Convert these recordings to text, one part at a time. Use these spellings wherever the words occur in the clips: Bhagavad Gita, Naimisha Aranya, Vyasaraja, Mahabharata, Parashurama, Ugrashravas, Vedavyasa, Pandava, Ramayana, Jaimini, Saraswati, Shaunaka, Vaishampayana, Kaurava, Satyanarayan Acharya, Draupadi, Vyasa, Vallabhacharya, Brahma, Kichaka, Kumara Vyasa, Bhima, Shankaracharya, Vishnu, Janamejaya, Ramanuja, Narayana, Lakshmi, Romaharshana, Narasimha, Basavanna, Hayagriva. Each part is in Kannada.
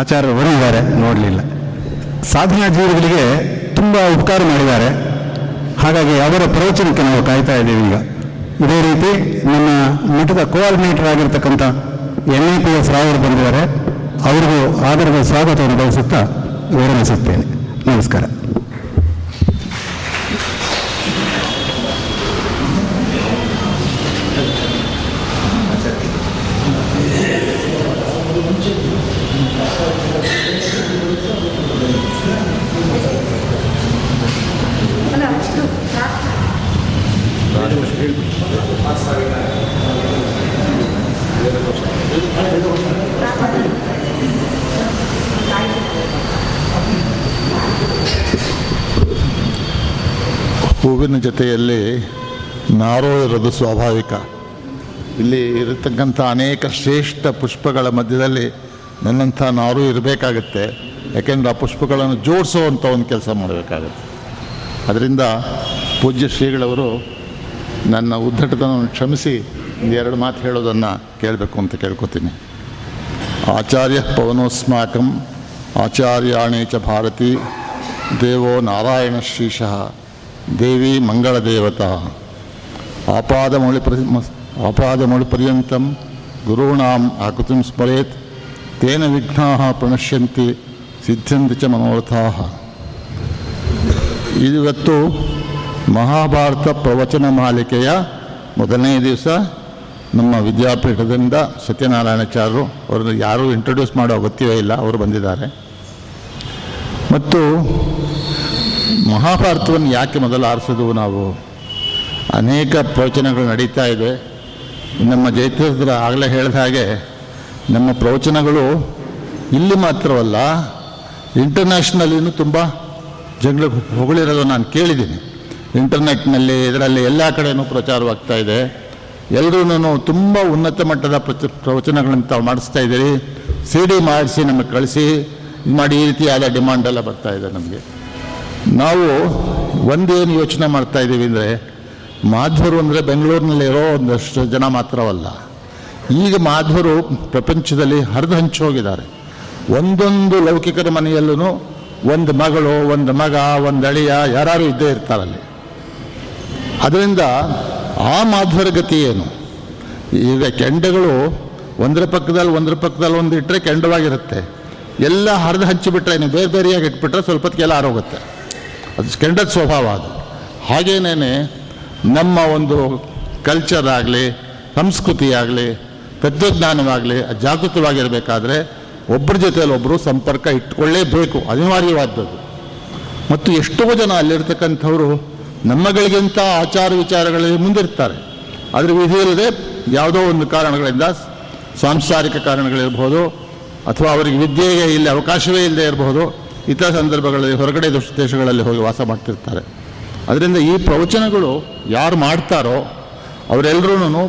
ಆಚಾರ್ಯರು ಹೊರಡಿದ್ದಾರೆ, ನೋಡಲಿಲ್ಲ. ಸಾಧನಾ ಜೀವಿಗಳಿಗೆ ತುಂಬ ಉಪಕಾರ ಮಾಡಿದ್ದಾರೆ. ಹಾಗಾಗಿ ಅವರ ಪ್ರವಚನಕ್ಕೆ ನಾವು ಕಾಯ್ತಾ ಇದ್ದೀವಿ. ಈಗ ಇದೇ ರೀತಿ ನಮ್ಮ ಮಠದ ಕೋಆರ್ಡಿನೇಟರ್ ಆಗಿರ್ತಕ್ಕಂಥ MEPS ರಾವರು ಬಂದಿದ್ದಾರೆ. ಅವರಿಗೂ ಆಧಾರದ ಸ್ವಾಗತವನ್ನು ಬಯಸುತ್ತಾ ವಿರಮಿಸುತ್ತೇನೆ. ನಮಸ್ಕಾರ. ಹೂವಿನ ಜೊತೆಯಲ್ಲಿ ನಾರೋ ಇರೋದು ಸ್ವಾಭಾವಿಕ. ಇಲ್ಲಿ ಇರತಕ್ಕಂಥ ಅನೇಕ ಶ್ರೇಷ್ಠ ಪುಷ್ಪಗಳ ಮಧ್ಯದಲ್ಲಿ ನನ್ನಂಥ ನಾರು ಇರಬೇಕಾಗತ್ತೆ. ಯಾಕೆಂದರೆ ಆ ಪುಷ್ಪಗಳನ್ನು ಜೋಡಿಸೋವಂಥ ಒಂದು ಕೆಲಸ ಮಾಡಬೇಕಾಗತ್ತೆ. ಅದರಿಂದ ಪೂಜ್ಯ ಶ್ರೀಗಳವರು ನನ್ನ ಉದ್ಧಟತನವನ್ನು ಕ್ಷಮಿಸಿ ಎರಡು ಮಾತು ಹೇಳೋದನ್ನು ಕೇಳಬೇಕು ಅಂತ ಕೇಳ್ಕೊತೀನಿ. ಆಚಾರ್ಯ ಪವನೋಸ್ಮಾಕಂ ಆಚಾರ್ಯಾಣೇಚ ಭಾರತಿ ದೇವೋ ನಾರಾಯಣ ಶ್ರೀಶಃ ದೇವಿ ಮಂಗಳ ದೇವತಾ ಆಪಾದಮೌಳಿ ಪರ್ಯಂತಂ ಗುರುಣಾಂ ಆಕೃತಿಂ ಸ್ಮರೇತ್ ತೇನ ವಿಘ್ನಾಃ ಪ್ರಣಶ್ಯಂತಿ ಸಿದ್ಧಂತಿ ಚ ಮನೋರಥಾಃ. ಇವತ್ತು ಮಹಾಭಾರತ ಪ್ರವಚನ ಮಾಲಿಕೆಯ ಮೊದಲನೇ ದಿವಸ ನಮ್ಮ ವಿದ್ಯಾಪೀಠದಿಂದ ಸತ್ಯನಾರಾಯಣಾಚಾರ್ಯರು ಅವರನ್ನು ಯಾರೂ ಇಂಟ್ರೊಡ್ಯೂಸ್ ಮಾಡೋ ಅಗತ್ಯವೇ ಇಲ್ಲ, ಅವರು ಬಂದಿದ್ದಾರೆ. ಮತ್ತು ಮಹಾಭಾರತವನ್ನು ಯಾಕೆ ಮೊದಲು ಆರಿಸೋದು? ನಾವು ಅನೇಕ ಪ್ರವಚನಗಳು ನಡೀತಾ ಇದೆ. ನಮ್ಮ ಜಯತೀರ್ಥ ಆಗಲೇ ಹೇಳಿದ ಹಾಗೆ ನಮ್ಮ ಪ್ರವಚನಗಳು ಇಲ್ಲಿ ಮಾತ್ರವಲ್ಲ, ಇಂಟರ್ನ್ಯಾಷನಲ್ಲಿನೂ ತುಂಬ ಜಗಳ ಹೊಗಳಿರೋದು ನಾನು ಕೇಳಿದ್ದೀನಿ. ಇಂಟರ್ನೆಟ್ನಲ್ಲಿ ಇದರಲ್ಲಿ ಎಲ್ಲ ಕಡೆಯೂ ಪ್ರಚಾರವಾಗ್ತಾ ಇದೆ. ಎಲ್ಲರೂ ತುಂಬ ಉನ್ನತ ಮಟ್ಟದ ಪ್ರವಚನಗಳನ್ನು ತಾವು ಮಾಡಿಸ್ತಾ ಇದ್ದೀರಿ, CD ಮಾಡಿಸಿ ನಮಗೆ ಕಳಿಸಿ ಇದು ಮಾಡಿ, ಈ ರೀತಿಯಾದ ಡಿಮಾಂಡೆಲ್ಲ ಬರ್ತಾ ಇದೆ ನಮಗೆ. ನಾವು ಒಂದೇನು ಯೋಚನೆ ಮಾಡ್ತಾ ಇದ್ದೀವಿ ಅಂದರೆ, ಮಾಧ್ವರು ಅಂದರೆ ಬೆಂಗಳೂರಿನಲ್ಲಿರೋ ಒಂದಷ್ಟು ಜನ ಮಾತ್ರವಲ್ಲ, ಈಗ ಮಾಧ್ವರು ಪ್ರಪಂಚದಲ್ಲಿ ಹರಿದು ಹಂಚೋಗಿದ್ದಾರೆ. ಒಂದೊಂದು ಲೌಕಿಕರ ಮನೆಯಲ್ಲೂ ಒಂದು ಮಗಳು, ಒಂದು ಮಗ, ಒಂದು ಅಳಿಯ ಯಾರು ಇದ್ದೇ ಇರ್ತಾರಲ್ಲಿ. ಅದರಿಂದ ಆ ಮಾಧ್ವರಗತಿ ಏನು? ಈಗ ಕೆಂಡಗಳು ಒಂದರ ಪಕ್ಕದಲ್ಲಿ ಒಂದು ಇಟ್ಟರೆ ಕೆಂಡವಾಗಿರುತ್ತೆ. ಎಲ್ಲ ಹರಿದು ಹಂಚಿಬಿಟ್ರೆ, ಏನು ಬೇರೆ ಬೇರೆಯಾಗಿ ಇಟ್ಬಿಟ್ರೆ ಸ್ವಲ್ಪ ಹೊತ್ತಿಗೆಲ್ಲ ಆರೋಗುತ್ತೆ. ಅದು ಕೆಂಡದ ಸ್ವಭಾವ. ಅದು ಹಾಗೇನೇ ನಮ್ಮ ಒಂದು ಕಲ್ಚರ್ ಆಗಲಿ, ಸಂಸ್ಕೃತಿ ಆಗಲಿ, ತತ್ವಜ್ಞಾನವಾಗಲಿ ಜಾಗೃತವಾಗಿರಬೇಕಾದ್ರೆ ಒಬ್ಬರ ಜೊತೆಯಲ್ಲಿ ಒಬ್ಬರು ಸಂಪರ್ಕ ಇಟ್ಕೊಳ್ಳೇಬೇಕು, ಅನಿವಾರ್ಯವಾದದ್ದು. ಮತ್ತು ಎಷ್ಟೋ ಜನ ಅಲ್ಲಿರ್ತಕ್ಕಂಥವರು ನಮ್ಮಗಳಿಗಿಂತ ಆಚಾರ ವಿಚಾರಗಳಲ್ಲಿ ಮುಂದಿರ್ತಾರೆ. ಆದರೆ ವಿಧಿ ಇಲ್ಲದೆ ಯಾವುದೋ ಒಂದು ಕಾರಣಗಳಿಂದ, ಸಾಂಸಾರಿಕ ಕಾರಣಗಳಿರ್ಬೋದು ಅಥವಾ ಅವರಿಗೆ ವಿದ್ಯೆಗೆ ಇಲ್ಲಿ ಅವಕಾಶವೇ ಇಲ್ಲದೆ ಇರಬಹುದು, ಇತರ ಸಂದರ್ಭಗಳಲ್ಲಿ ಹೊರಗಡೆ ದೇಶಗಳಲ್ಲಿ ಹೋಗಿ ವಾಸ ಮಾಡ್ತಿರ್ತಾರೆ. ಅದರಿಂದ ಈ ಪ್ರವಚನಗಳು ಯಾರು ಮಾಡ್ತಾರೋ ಅವರೆಲ್ಲರೂ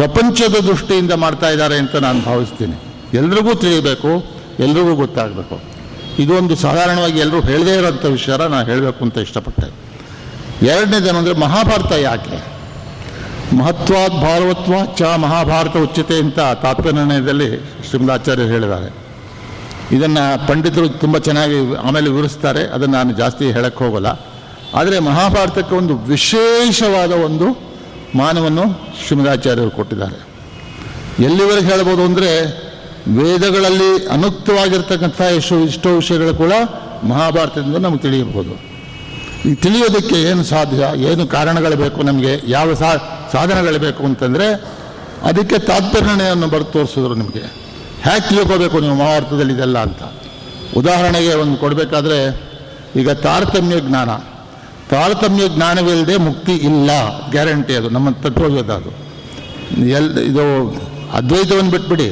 ಪ್ರಪಂಚದ ದೃಷ್ಟಿಯಿಂದ ಮಾಡ್ತಾ ಇದ್ದಾರೆ ಅಂತ ನಾನು ಭಾವಿಸ್ತೀನಿ. ಎಲ್ರಿಗೂ ತಿಳಿಯಬೇಕು, ಎಲ್ರಿಗೂ ಗೊತ್ತಾಗಬೇಕು. ಇದೊಂದು ಸಾಧಾರಣವಾಗಿ ಎಲ್ಲರೂ ಹೇಳದೇ ಇರೋಂಥ ವಿಷಯ ನಾನು ಹೇಳಬೇಕು ಅಂತ ಇಷ್ಟಪಟ್ಟೆ. ಎರಡನೇದೇನೆಂದರೆ, ಮಹಾಭಾರತ ಯಾಕೆ ಮಹತ್ವಾದ ಭಾರವತ್ವ ಚ ಮಹಾಭಾರತ ಉಚ್ಯತೆ ಅಂತ ತಾತ್ಪರ್ಯದಲ್ಲಿ ಶ್ರೀಮದಾಚಾರ್ಯರು ಹೇಳಿದ್ದಾರೆ. ಇದನ್ನು ಪಂಡಿತರು ತುಂಬ ಚೆನ್ನಾಗಿ ಆಮೇಲೆ ವಿವರಿಸ್ತಾರೆ, ಅದನ್ನು ನಾನು ಜಾಸ್ತಿ ಹೇಳಕ್ಕೆ ಹೋಗೋಲ್ಲ. ಆದರೆ ಮಹಾಭಾರತಕ್ಕೆ ಒಂದು ವಿಶೇಷವಾದ ಒಂದು ಮಾನವನ್ನು ಶ್ರೀಮದಾಚಾರ್ಯರು ಕೊಟ್ಟಿದ್ದಾರೆ. ಎಲ್ಲಿವರೆಗೆ ಹೇಳ್ಬೋದು ಅಂದರೆ, ವೇದಗಳಲ್ಲಿ ಅನುಕ್ತವಾಗಿರ್ತಕ್ಕಂಥ ಎಷ್ಟೋ ವಿಷಯಗಳು ಕೂಡ ಮಹಾಭಾರತದಿಂದ ನಮಗೆ ತಿಳಿಯಬಹುದು. ಈ ತಿಳಿಯೋದಕ್ಕೆ ಏನು ಸಾಧ್ಯ, ಏನು ಕಾರಣಗಳು ಬೇಕು, ನಮಗೆ ಯಾವ ಸಾಧನಗಳು ಬೇಕು ಅಂತಂದರೆ ಅದಕ್ಕೆ ತಾತ್ಪರ್ಯವನ್ನು ಬರೆದು ತೋರಿಸಿದ್ರು. ನಿಮಗೆ ಹೇಗೆ ತಿಳ್ಕೋಬೇಕು ನೀವು ಮಹಾಭಾರತದಲ್ಲಿ ಇದೆಲ್ಲ ಅಂತ? ಉದಾಹರಣೆಗೆ ಒಂದು ಕೊಡಬೇಕಾದ್ರೆ, ಈಗ ತಾರತಮ್ಯ ಜ್ಞಾನವಿಲ್ಲದೆ ಮುಕ್ತಿ ಇಲ್ಲ, ಗ್ಯಾರಂಟಿ. ಅದು ನಮ್ಮ ತತ್ವವೇದ. ಅದು ಇದು ಅದ್ವೈತವನ್ನು ಬಿಟ್ಬಿಡಿ,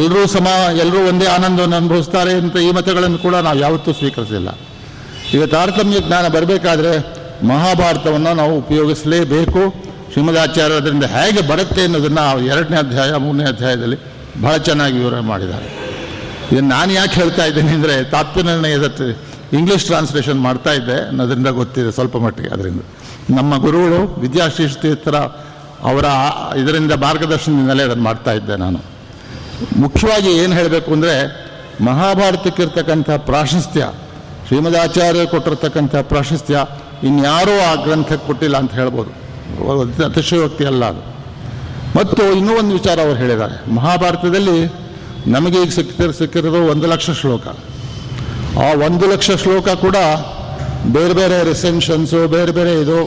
ಎಲ್ಲರೂ ಒಂದೇ ಆನಂದವನ್ನು ಅನುಭವಿಸ್ತಾರೆ ಅಂತ ಈ ಮತಗಳನ್ನು ಕೂಡ ನಾವು ಯಾವತ್ತೂ ಸ್ವೀಕರಿಸಿಲ್ಲ. ಈಗ ತಾರತಮ್ಯ ಜ್ಞಾನ ಬರಬೇಕಾದ್ರೆ ಮಹಾಭಾರತವನ್ನು ನಾವು ಉಪಯೋಗಿಸಲೇಬೇಕು. ಶ್ರೀಮದಾಚಾರ್ಯರು ಅದರಿಂದ ಹೇಗೆ ಬರುತ್ತೆ ಅನ್ನೋದನ್ನು 2ನೇ ಅಧ್ಯಾಯ 3ನೇ ಅಧ್ಯಾಯದಲ್ಲಿ ಬಹಳ ಚೆನ್ನಾಗಿ ವಿವರಣೆ ಮಾಡಿದ್ದಾರೆ. ಇದನ್ನು ನಾನು ಯಾಕೆ ಹೇಳ್ತಾ ಇದ್ದೀನಿ ಅಂದರೆ, ತಾತ್ಪರ್ಯದ ಇಂಗ್ಲೀಷ್ ಟ್ರಾನ್ಸ್ಲೇಷನ್ ಮಾಡ್ತಾ ಇದ್ದೆ, ಅದರಿಂದ ಗೊತ್ತಿದೆ ಸ್ವಲ್ಪ ಮಟ್ಟಿಗೆ. ಅದರಿಂದ ನಮ್ಮ ಗುರುಗಳು ವಿದ್ಯಾಶ್ರೀಷ್ ತೀರ್ಥರ ಅವರ ಇದರಿಂದ ಮಾರ್ಗದರ್ಶನದಿಂದಲೇ ಅದನ್ನು ಮಾಡ್ತಾ ಇದ್ದೆ ನಾನು. ಮುಖ್ಯವಾಗಿ ಏನು ಹೇಳಬೇಕು ಅಂದರೆ, ಮಹಾಭಾರತಕ್ಕಿರ್ತಕ್ಕಂಥ ಪ್ರಾಶಸ್ತ್ಯ, ಶ್ರೀಮದಾಚಾರ್ಯರು ಕೊಟ್ಟಿರ್ತಕ್ಕಂಥ ಪ್ರಾಶಸ್ತ್ಯ ಇನ್ಯಾರೂ ಆ ಗ್ರಂಥಕ್ಕೆ ಕೊಟ್ಟಿಲ್ಲ ಅಂತ ಹೇಳ್ಬೋದು. ಅತಿಶಯೋಕ್ತಿ ಅಲ್ಲ ಅದು. ಮತ್ತು ಇನ್ನೂ ಒಂದು ವಿಚಾರ ಅವರು ಹೇಳಿದ್ದಾರೆ, ಮಹಾಭಾರತದಲ್ಲಿ ನಮಗೆ ಈಗ ಸಿಕ್ಕಿರೋದು 1,00,000 ಶ್ಲೋಕ. ಆ 1,00,000 ಶ್ಲೋಕ ಕೂಡ ಬೇರೆ ಬೇರೆ ರೆಸೆನ್ಷನ್ಸು, ಬೇರೆ ಬೇರೆ ಇದು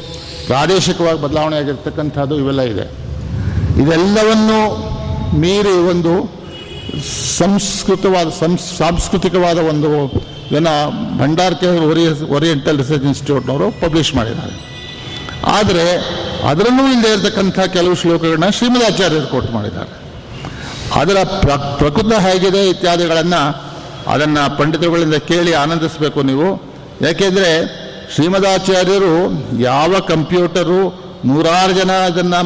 ಪ್ರಾದೇಶಿಕವಾಗಿ ಬದಲಾವಣೆ ಆಗಿರ್ತಕ್ಕಂಥದ್ದು ಇವೆಲ್ಲ ಇದೆ. ಇದೆಲ್ಲವನ್ನು ಮೀರಿ ಒಂದು ಸಾಂಸ್ಕೃತಿಕವಾದ ಒಂದು ಜನ ಭಂಡಾರ್ಕೆ ಓರಿಯೆಂಟಲ್ ರಿಸರ್ಚ್ ಇನ್ಸ್ಟಿಟ್ಯೂಟ್ನವರು ಪಬ್ಲಿಷ್ ಮಾಡಿದ್ದಾರೆ. ಆದರೆ ಅದರಲ್ಲೂ ಇಲ್ಲದೆ ಇರತಕ್ಕಂಥ ಕೆಲವು ಶ್ಲೋಕಗಳನ್ನ ಶ್ರೀಮದಾಚಾರ್ಯರು ಕೋಟ್ ಮಾಡಿದ್ದಾರೆ. ಅದರ ಪ್ರಕೃತ ಹೇಗಿದೆ ಇತ್ಯಾದಿಗಳನ್ನು ಅದನ್ನು ಪಂಡಿತರುಗಳಿಂದ ಕೇಳಿ ಆನಂದಿಸಬೇಕು ನೀವು. ಯಾಕೆಂದರೆ ಶ್ರೀಮದಾಚಾರ್ಯರು ಯಾವ ಕಂಪ್ಯೂಟರು, 100 ಜನ ಅದನ್ನು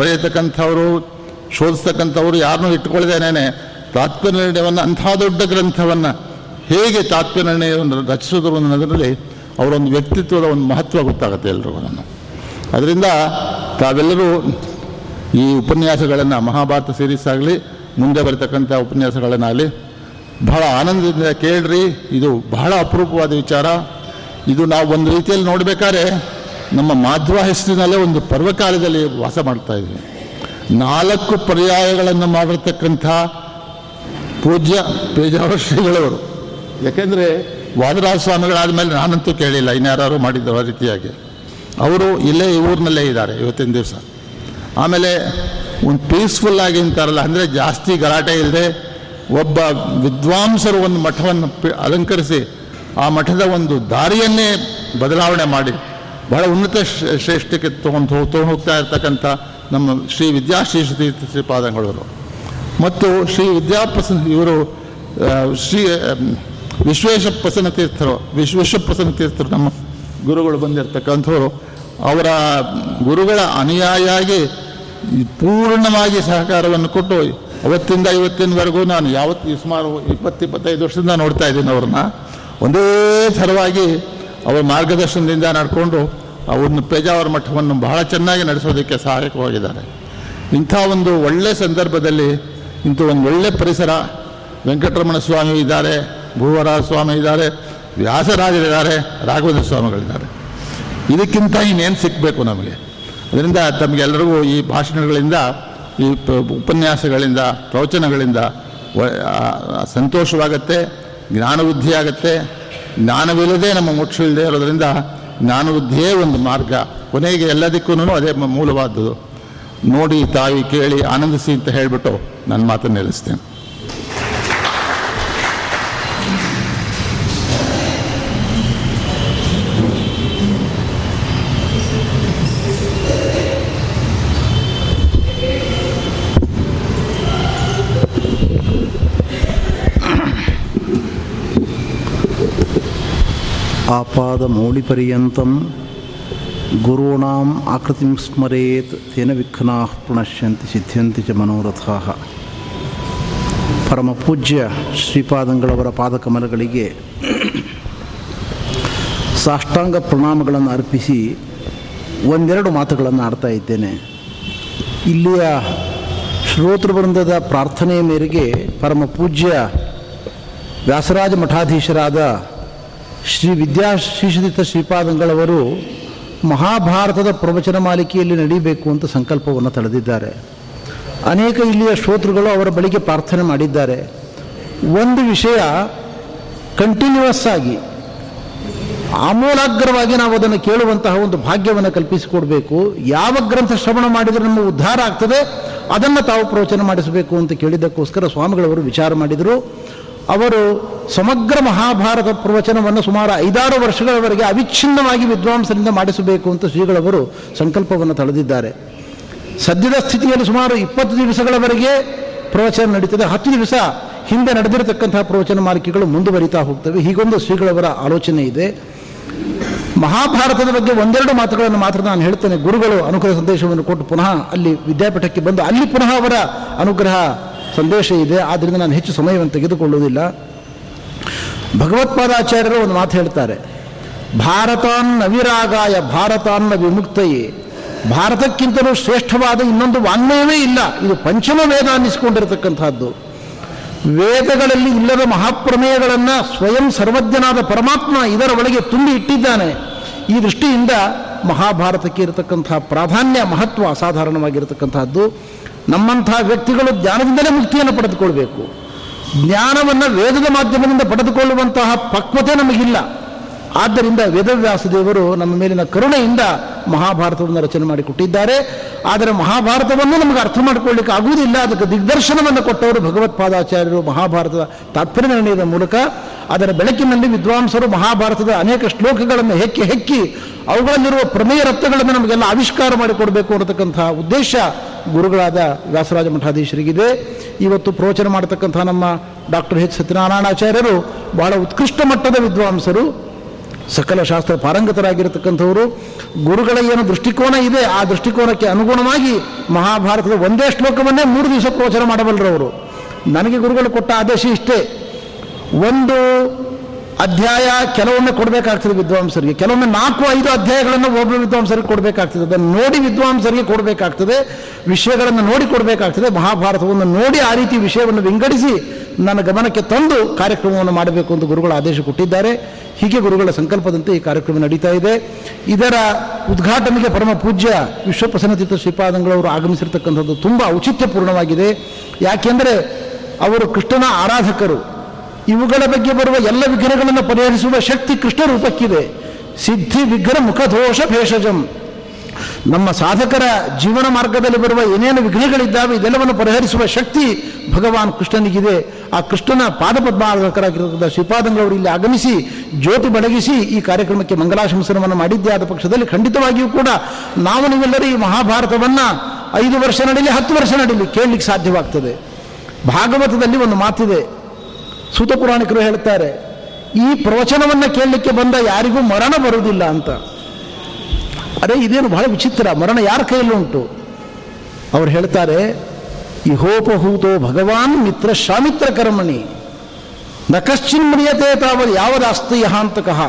ಬರೆಯತಕ್ಕಂಥವರು, ಶೋಧಿಸ್ತಕ್ಕಂಥವ್ರು ಯಾರನ್ನೂ ಇಟ್ಕೊಳ್ಳ್ದೇನೆ ತಾತ್ಪರ್ಯ ನಿರ್ಣಯವನ್ನು, ಅಂಥ ದೊಡ್ಡ ಗ್ರಂಥವನ್ನು ಹೇಗೆ ತಾತ್ಪರ್ಯ ನಿರ್ಣಯವನ್ನು ರಚಿಸಿದ್ರು ಅನ್ನೋದರಲ್ಲಿ ಅವರೊಂದು ವ್ಯಕ್ತಿತ್ವದ ಒಂದು ಮಹತ್ವ ಗೊತ್ತಾಗುತ್ತೆ ಎಲ್ರಿಗೂ. ನಾನು ಅದರಿಂದ ತಾವೆಲ್ಲರೂ ಈ ಉಪನ್ಯಾಸಗಳನ್ನು, ಮಹಾಭಾರತ ಸೀರೀಸ್ ಆಗಲಿ ಮುಂದೆ ಬರತಕ್ಕಂಥ ಉಪನ್ಯಾಸಗಳನ್ನಾಗಲಿ, ಬಹಳ ಆನಂದದಿಂದ ಕೇಳ್ರಿ. ಇದು ಬಹಳ ಅಪರೂಪವಾದ ವಿಚಾರ. ಇದು ನಾವು ಒಂದು ರೀತಿಯಲ್ಲಿ ನೋಡಬೇಕಾದ್ರೆ ನಮ್ಮ ಮಾಧ್ವ ಹೆಸರಿನಲ್ಲೇ ಒಂದು ಪರ್ವಕಾಲದಲ್ಲಿ ವಾಸ ಮಾಡ್ತಾ ಇದ್ವಿ. 4 ಪರ್ಯಾಯಗಳನ್ನು ಮಾಡಿರ್ತಕ್ಕಂಥ ಪೂಜ್ಯ ಪೇಜಾವರ ಶ್ರೀಗಳವರು. ಯಾಕೆಂದರೆ ವಾದರಾಜ ಸ್ವಾಮಿಗಳಾದ ಮೇಲೆ ನಾನಂತೂ ಕೇಳಿಲ್ಲ, ಇನ್ಯಾರು ಮಾಡಿದ್ದ ರೀತಿಯಾಗಿ. ಅವರು ಇಲ್ಲೇ ಈ ಊರಿನಲ್ಲೇ ಇದ್ದಾರೆ ಇವತ್ತಿನ ದಿವಸ. ಆಮೇಲೆ ಒಂದು ಪೀಸ್ಫುಲ್ಲಾಗಿ ಅಂತಾರಲ್ಲ, ಅಂದರೆ ಜಾಸ್ತಿ ಗಲಾಟೆ ಇಲ್ಲದೆ ಒಬ್ಬ ವಿದ್ವಾಂಸರು ಒಂದು ಮಠವನ್ನು ಅಲಂಕರಿಸಿ ಆ ಮಠದ ಒಂದು ದಾರಿಯನ್ನೇ ಬದಲಾವಣೆ ಮಾಡಿ ಬಹಳ ಉನ್ನತ ಶ್ರೇಷ್ಠಕ್ಕೆ ತೊಗೊಂಡು ಹೋಗ್ತಾ ಇರ್ತಕ್ಕಂಥ ನಮ್ಮ ಶ್ರೀ ವಿದ್ಯಾಶ್ರೇಷ್ಠ ತೀರ್ಥ ಶ್ರೀಪಾದಂಗಳವರು ಮತ್ತು ಶ್ರೀ ವಿದ್ಯಾಪ್ರಸನ್ನ ಇವರು, ಶ್ರೀ ವಿಶ್ವೇಶ್ವರಪ್ರಸನ್ನ ತೀರ್ಥರು ನಮ್ಮ ಗುರುಗಳು ಬಂದಿರತಕ್ಕಂಥವ್ರು. ಅವರ ಗುರುಗಳ ಅನುಯಾಯಿಯಾಗಿ ಪೂರ್ಣವಾಗಿ ಸಹಕಾರವನ್ನು ಕೊಟ್ಟು ಅವತ್ತಿಂದ ಇವತ್ತಿನವರೆಗೂ ನಾನು ಯಾವತ್ತು ಸುಮಾರು 20-25 ವರ್ಷದಿಂದ ನೋಡ್ತಾ ಇದ್ದೀನಿ ಅವ್ರನ್ನ. ಒಂದೇ ಥರವಾಗಿ ಅವರ ಮಾರ್ಗದರ್ಶನದಿಂದ ನಡ್ಕೊಂಡು ಅವ್ರನ್ನ ಪೇಜಾವರ ಮಠವನ್ನು ಬಹಳ ಚೆನ್ನಾಗಿ ನಡೆಸೋದಕ್ಕೆ ಸಹಾಯಕವಾಗಿದ್ದಾರೆ. ಇಂಥ ಒಂದು ಒಳ್ಳೆಯ ಸಂದರ್ಭದಲ್ಲಿ ಇಂಥ ಒಂದು ಒಳ್ಳೆಯ ಪರಿಸರ, ವೆಂಕಟರಮಣ ಸ್ವಾಮಿ ಇದ್ದಾರೆ, ಭೂವರಾಜ ಸ್ವಾಮಿ ಇದ್ದಾರೆ, ವ್ಯಾಸರಾಜರಿದ್ದಾರೆ, ರಾಘವೇಂದ್ರ ಸ್ವಾಮಿಗಳಿದ್ದಾರೆ. ಇದಕ್ಕಿಂತ ಇನ್ನೇನು ಸಿಕ್ಕಬೇಕು ನಮಗೆ? ಅದರಿಂದ ತಮಗೆಲ್ಲರಿಗೂ ಈ ಭಾಷಣಗಳಿಂದ, ಈ ಉಪನ್ಯಾಸಗಳಿಂದ, ಪ್ರವಚನಗಳಿಂದ ಸಂತೋಷವಾಗತ್ತೆ, ಜ್ಞಾನವೃದ್ಧಿಯಾಗತ್ತೆ. ಜ್ಞಾನವಿಲ್ಲದೆ ನಮ್ಮ ಮೋಕ್ಷವಿಲ್ಲದೆ ಇರೋದರಿಂದ ಜ್ಞಾನವೃದ್ಧಿಯೇ ಒಂದು ಮಾರ್ಗ. ಕೊನೆಗೆ ಎಲ್ಲದಕ್ಕೂ ಅದೇ ಮೂಲವಾದದ್ದು. ನೋಡಿ, ತಾಯಿ ಕೇಳಿ ಆನಂದಿಸಿ ಅಂತ ಹೇಳಿಬಿಟ್ಟು ನನ್ನ ಮಾತನ್ನು ನಿಲ್ಲಿಸ್ತೇನೆ. ಆಪಾದಮೌಳಿಪರ್ಯಂತಂ ಗುರುಣಾಂ ಆಕೃತಿಂ ಸ್ಮರೇತ್ ತೇನ ವಿಘ್ನಾಃ ಪ್ರಣಶ್ಯಂತಿ ಸಿದ್ಧ್ಯಂತಿ ಚ ಮನೋರಥಾಃ. ಪರಮಪೂಜ್ಯ ಶ್ರೀಪಾದಂಗಳವರ ಪಾದಕಮಲಗಳಿಗೆ ಸಾಷ್ಟಾಂಗ ಪ್ರಣಾಮಗಳನ್ನು ಅರ್ಪಿಸಿ ಒಂದೆರಡು ಮಾತುಗಳನ್ನು ಆಡ್ತಾ ಇದ್ದೇನೆ. ಇಲ್ಲಿಯ ಶ್ರೋತೃವೃಂದದ ಪ್ರಾರ್ಥನೆಯ ಮೇರೆಗೆ ಪರಮಪೂಜ್ಯ ವ್ಯಾಸರಾಜ ಮಠಾಧೀಶರಾದ ಶ್ರೀ ವಿದ್ಯಾಶ್ರೀಷ್ಠ ಶ್ರೀಪಾದಂಗಳವರು ಮಹಾಭಾರತದ ಪ್ರವಚನ ಮಾಲಿಕೆಯಲ್ಲಿ ನಡೀಬೇಕು ಅಂತ ಸಂಕಲ್ಪವನ್ನು ತಳೆದಿದ್ದಾರೆ. ಅನೇಕ ಇಲ್ಲಿಯ ಶ್ರೋತೃಗಳು ಅವರ ಬಳಿಗೆ ಪ್ರಾರ್ಥನೆ ಮಾಡಿದ್ದಾರೆ. ಒಂದು ವಿಷಯ ಕಂಟಿನ್ಯೂಯಸ್ ಆಗಿ ಆಮೂಲಾಗ್ರವಾಗಿ ನಾವು ಅದನ್ನು ಕೇಳುವಂತಹ ಒಂದು ಭಾಗ್ಯವನ್ನು ಕಲ್ಪಿಸಿಕೊಡಬೇಕು. ಯಾವ ಗ್ರಂಥ ಶ್ರವಣ ಮಾಡಿದರೆ ನಮ್ಮ ಉದ್ಧಾರ ಆಗ್ತದೆ, ಅದನ್ನು ತಾವು ಪ್ರವಚನ ಮಾಡಿಸಬೇಕು ಅಂತ ಕೇಳಿದ್ದಕ್ಕೋಸ್ಕರ ಸ್ವಾಮಿಗಳವರು ವಿಚಾರ ಮಾಡಿದರು. ಅವರು ಸಮಗ್ರ ಮಹಾಭಾರತ ಪ್ರವಚನವನ್ನು ಸುಮಾರು 5-6 ವರ್ಷಗಳವರೆಗೆ ಅವಿಚ್ಛಿನ್ನವಾಗಿ ವಿದ್ವಾಂಸರಿಂದ ಮಾಡಿಸಬೇಕು ಅಂತ ಶ್ರೀಗಳವರು ಸಂಕಲ್ಪವನ್ನು ತಳೆದಿದ್ದಾರೆ. ಸದ್ಯದ ಸ್ಥಿತಿಯಲ್ಲಿ ಸುಮಾರು 20 ದಿವಸಗಳವರೆಗೆ ಪ್ರವಚನ ನಡೀತದೆ. 10 ದಿವಸ ಹಿಂದೆ ನಡೆದಿರತಕ್ಕಂತಹ ಪ್ರವಚನ ಮಾಲಿಕೆಗಳು ಮುಂದುವರಿತಾ ಹೋಗ್ತವೆ. ಹೀಗೊಂದು ಶ್ರೀಗಳವರ ಆಲೋಚನೆ ಇದೆ. ಮಹಾಭಾರತದ ಬಗ್ಗೆ ಒಂದೆರಡು ಮಾತುಗಳನ್ನು ಮಾತ್ರ ನಾನು ಹೇಳ್ತೇನೆ. ಗುರುಗಳು ಅನುಗ್ರಹ ಸಂದೇಶವನ್ನು ಕೊಟ್ಟು ಪುನಃ ಅಲ್ಲಿ ವಿದ್ಯಾಪೀಠಕ್ಕೆ ಬಂದು ಅಲ್ಲಿ ಪುನಃ ಅವರ ಅನುಗ್ರಹ ಸಂದೇಶ ಇದೆ. ಆದ್ದರಿಂದ ನಾನು ಹೆಚ್ಚು ಸಮಯವನ್ನು ತೆಗೆದುಕೊಳ್ಳುವುದಿಲ್ಲ. ಭಗವತ್ಪಾದಾಚಾರ್ಯರು ಒಂದು ಮಾತು ಹೇಳ್ತಾರೆ, ಭಾರತಾನ್ನ ವಿರಾಗಾಯ ಭಾರತಾನ್ನ ವಿಮುಕ್ತಯೇ. ಭಾರತಕ್ಕಿಂತಲೂ ಶ್ರೇಷ್ಠವಾದ ಇನ್ನೊಂದು ವಾಂಗ್ಮಯವೇ ಇಲ್ಲ. ಇದು ಪಂಚಮ ವೇದ ಅನ್ನಿಸಿಕೊಂಡಿರತಕ್ಕಂಥದ್ದು. ವೇದಗಳಲ್ಲಿ ಇಲ್ಲದ ಮಹಾಪ್ರಮೇಯಗಳನ್ನು ಸ್ವಯಂ ಸರ್ವಜ್ಞನಾದ ಪರಮಾತ್ಮ ಇದರ ಒಳಗೆ ತುಂಬಿ ಇಟ್ಟಿದ್ದಾನೆ. ಈ ದೃಷ್ಟಿಯಿಂದ ಮಹಾಭಾರತಕ್ಕೆ ಇರತಕ್ಕಂತಹ ಪ್ರಾಧಾನ್ಯ, ಮಹತ್ವ ಅಸಾಧಾರಣವಾಗಿರತಕ್ಕಂತಹದ್ದು. ನಮ್ಮಂಥ ವ್ಯಕ್ತಿಗಳು ಜ್ಞಾನದಿಂದಲೇ ಮುಕ್ತಿಯನ್ನು ಪಡೆದುಕೊಳ್ಬೇಕು. ಜ್ಞಾನವನ್ನು ವೇದದ ಮಾಧ್ಯಮದಿಂದ ಪಡೆದುಕೊಳ್ಳುವಂತಹ ಪಕ್ವತೆ ನಮಗಿಲ್ಲ. ಆದ್ದರಿಂದ ವೇದವ್ಯಾಸ ದೇವರು ನಮ್ಮ ಮೇಲಿನ ಕರುಣೆಯಿಂದ ಮಹಾಭಾರತವನ್ನು ರಚನೆ ಮಾಡಿಕೊಟ್ಟಿದ್ದಾರೆ. ಆದರೆ ಮಹಾಭಾರತವನ್ನು ನಮಗೆ ಅರ್ಥ ಮಾಡಿಕೊಳ್ಳಿಕ್ಕೆ ಆಗುವುದಿಲ್ಲ. ಅದಕ್ಕೆ ದಿಗ್ದರ್ಶನವನ್ನು ಕೊಟ್ಟವರು ಭಗವತ್ಪಾದಾಚಾರ್ಯರು ಮಹಾಭಾರತದ ತಾತ್ಪರ್ಯ ನಿರ್ಣಯದ ಮೂಲಕ. ಅದರ ಬೆಳಕಿನಲ್ಲಿ ವಿದ್ವಾಂಸರು ಮಹಾಭಾರತದ ಅನೇಕ ಶ್ಲೋಕಗಳನ್ನು ಹೆಕ್ಕಿ ಹೆಕ್ಕಿ ಅವುಗಳಲ್ಲಿರುವ ಪ್ರಮೇಯ ರತ್ನಗಳನ್ನು ನಮಗೆಲ್ಲ ಆವಿಷ್ಕಾರ ಮಾಡಿಕೊಡಬೇಕು ಅನ್ನತಕ್ಕಂತಹ ಉದ್ದೇಶ ಗುರುಗಳಾದ ವ್ಯಾಸರಾಜ ಮಠಾಧೀಶರಿಗಿದೆ. ಇವತ್ತು ಪ್ರವಚನ ಮಾಡತಕ್ಕಂಥ ನಮ್ಮ ಡಾಕ್ಟರ್ ಹೆಚ್ ಸತ್ಯನಾರಾಯಣಾಚಾರ್ಯರು ಬಹಳ ಉತ್ಕೃಷ್ಟ ಮಟ್ಟದ ವಿದ್ವಾಂಸರು, ಸಕಲ ಶಾಸ್ತ್ರ ಪಾರಂಗತರಾಗಿರತಕ್ಕಂಥವರು. ಗುರುಗಳ ಏನು ದೃಷ್ಟಿಕೋನ ಇದೆ, ಆ ದೃಷ್ಟಿಕೋನಕ್ಕೆ ಅನುಗುಣವಾಗಿ ಮಹಾಭಾರತದ ಒಂದೇ ಶ್ಲೋಕವನ್ನೇ 3 ದಿವಸ ಪ್ರವಚನ ಮಾಡಬಲ್ಲರವರು. ನನಗೆ ಗುರುಗಳು ಕೊಟ್ಟ ಆದೇಶ ಇಷ್ಟೇ, ಒಂದು ಅಧ್ಯಾಯ ಕೆಲವೊಮ್ಮೆ ಕೊಡಬೇಕಾಗ್ತದೆ ವಿದ್ವಾಂಸರಿಗೆ, ಕೆಲವೊಮ್ಮೆ 4-5 ಅಧ್ಯಾಯಗಳನ್ನು ಒಬ್ಬ ವಿದ್ವಾಂಸರಿಗೆ ಕೊಡಬೇಕಾಗ್ತದೆ. ಅದನ್ನು ನೋಡಿ ವಿದ್ವಾಂಸರಿಗೆ ಕೊಡಬೇಕಾಗ್ತದೆ, ವಿಷಯಗಳನ್ನು ನೋಡಿ ಕೊಡಬೇಕಾಗ್ತದೆ. ಮಹಾಭಾರತವನ್ನು ನೋಡಿ ಆ ರೀತಿ ವಿಷಯವನ್ನು ವಿಂಗಡಿಸಿ ನನ್ನ ಗಮನಕ್ಕೆ ತಂದು ಕಾರ್ಯಕ್ರಮವನ್ನು ಮಾಡಬೇಕು ಅಂತ ಗುರುಗಳ ಆದೇಶ ಕೊಟ್ಟಿದ್ದಾರೆ. ಹೀಗೆ ಗುರುಗಳ ಸಂಕಲ್ಪದಂತೆ ಈ ಕಾರ್ಯಕ್ರಮ ನಡೀತಾ ಇದೆ. ಇದರ ಉದ್ಘಾಟನೆಗೆ ಪರಮ ಪೂಜ್ಯ ವಿಶ್ವಪ್ರಸನ್ನ ತೀರ್ಥ ಶ್ರೀಪಾದಂಗಳವರು ಆಗಮಿಸಿರ್ತಕ್ಕಂಥದ್ದು ತುಂಬ ಔಚಿತ್ಯಪೂರ್ಣವಾಗಿದೆ. ಯಾಕೆಂದರೆ ಅವರು ಕೃಷ್ಣನ ಆರಾಧಕರು. ಇವುಗಳ ಬಗ್ಗೆ ಬರುವ ಎಲ್ಲ ವಿಘ್ನಗಳನ್ನು ಪರಿಹರಿಸುವ ಶಕ್ತಿ ಕೃಷ್ಣ ರೂಪಕ್ಕಿದೆ. ಸಿದ್ಧಿ ವಿಘ್ನ ಮುಖದೋಷ ಭೇಷಜಂ. ನಮ್ಮ ಸಾಧಕರ ಜೀವನ ಮಾರ್ಗದಲ್ಲಿ ಬರುವ ಏನೇನು ವಿಘ್ನಗಳಿದ್ದಾವೆ ಇದೆಲ್ಲವನ್ನು ಪರಿಹರಿಸುವ ಶಕ್ತಿ ಭಗವಾನ್ ಕೃಷ್ಣನಿಗಿದೆ. ಆ ಕೃಷ್ಣನ ಪಾದಪದ್ಮಾರಾಧಕರಾಗಿರುವ ಶ್ರೀಪಾದಂಗಳವರು ಇಲ್ಲಿ ಆಗಮಿಸಿ ಜ್ಯೋತಿ ಬೆಳಗಿಸಿ ಈ ಕಾರ್ಯಕ್ರಮಕ್ಕೆ ಮಂಗಲಾಶಂಸನವನ್ನು ಮಾಡಿದ್ದೇ ಆದ ಪಕ್ಷದಲ್ಲಿ ಖಂಡಿತವಾಗಿಯೂ ಕೂಡ ನಾವು ನೀವೆಲ್ಲರೂ ಈ ಮಹಾಭಾರತವನ್ನು 5 ವರ್ಷ ನಡೀಲಿ, 10 ವರ್ಷ ನಡೀಲಿ ಕೇಳಲಿಕ್ಕೆ ಸಾಧ್ಯವಾಗ್ತದೆ. ಭಾಗವತದಲ್ಲಿ ಒಂದು ಮಾತಿದೆ, ಸೂತ ಪುರಾಣಿಕರು ಹೇಳ್ತಾರೆ, ಈ ಪ್ರವಚನವನ್ನು ಕೇಳಲಿಕ್ಕೆ ಬಂದ ಯಾರಿಗೂ ಮರಣ ಬರುವುದಿಲ್ಲ ಅಂತ. ಅರೆ, ಇದೇನು ಬಹಳ ವಿಚಿತ್ರ, ಮರಣ ಯಾರ ಕೈಯಲ್ಲುಂಟು? ಅವ್ರು ಹೇಳ್ತಾರೆ, ಇಹೋಪಹೂತೋ ಭಗವಾನ್ ಮಿತ್ರ ಶಾಮಿತ್ರ ಕರ್ಮಣಿ ನ ಕಶ್ಚಿನ್ ಮ್ರಿಯತೆ ತಾವದು ಯಾವದಾಸ್ತಿ ಯಹ ಅಂತಕಃ.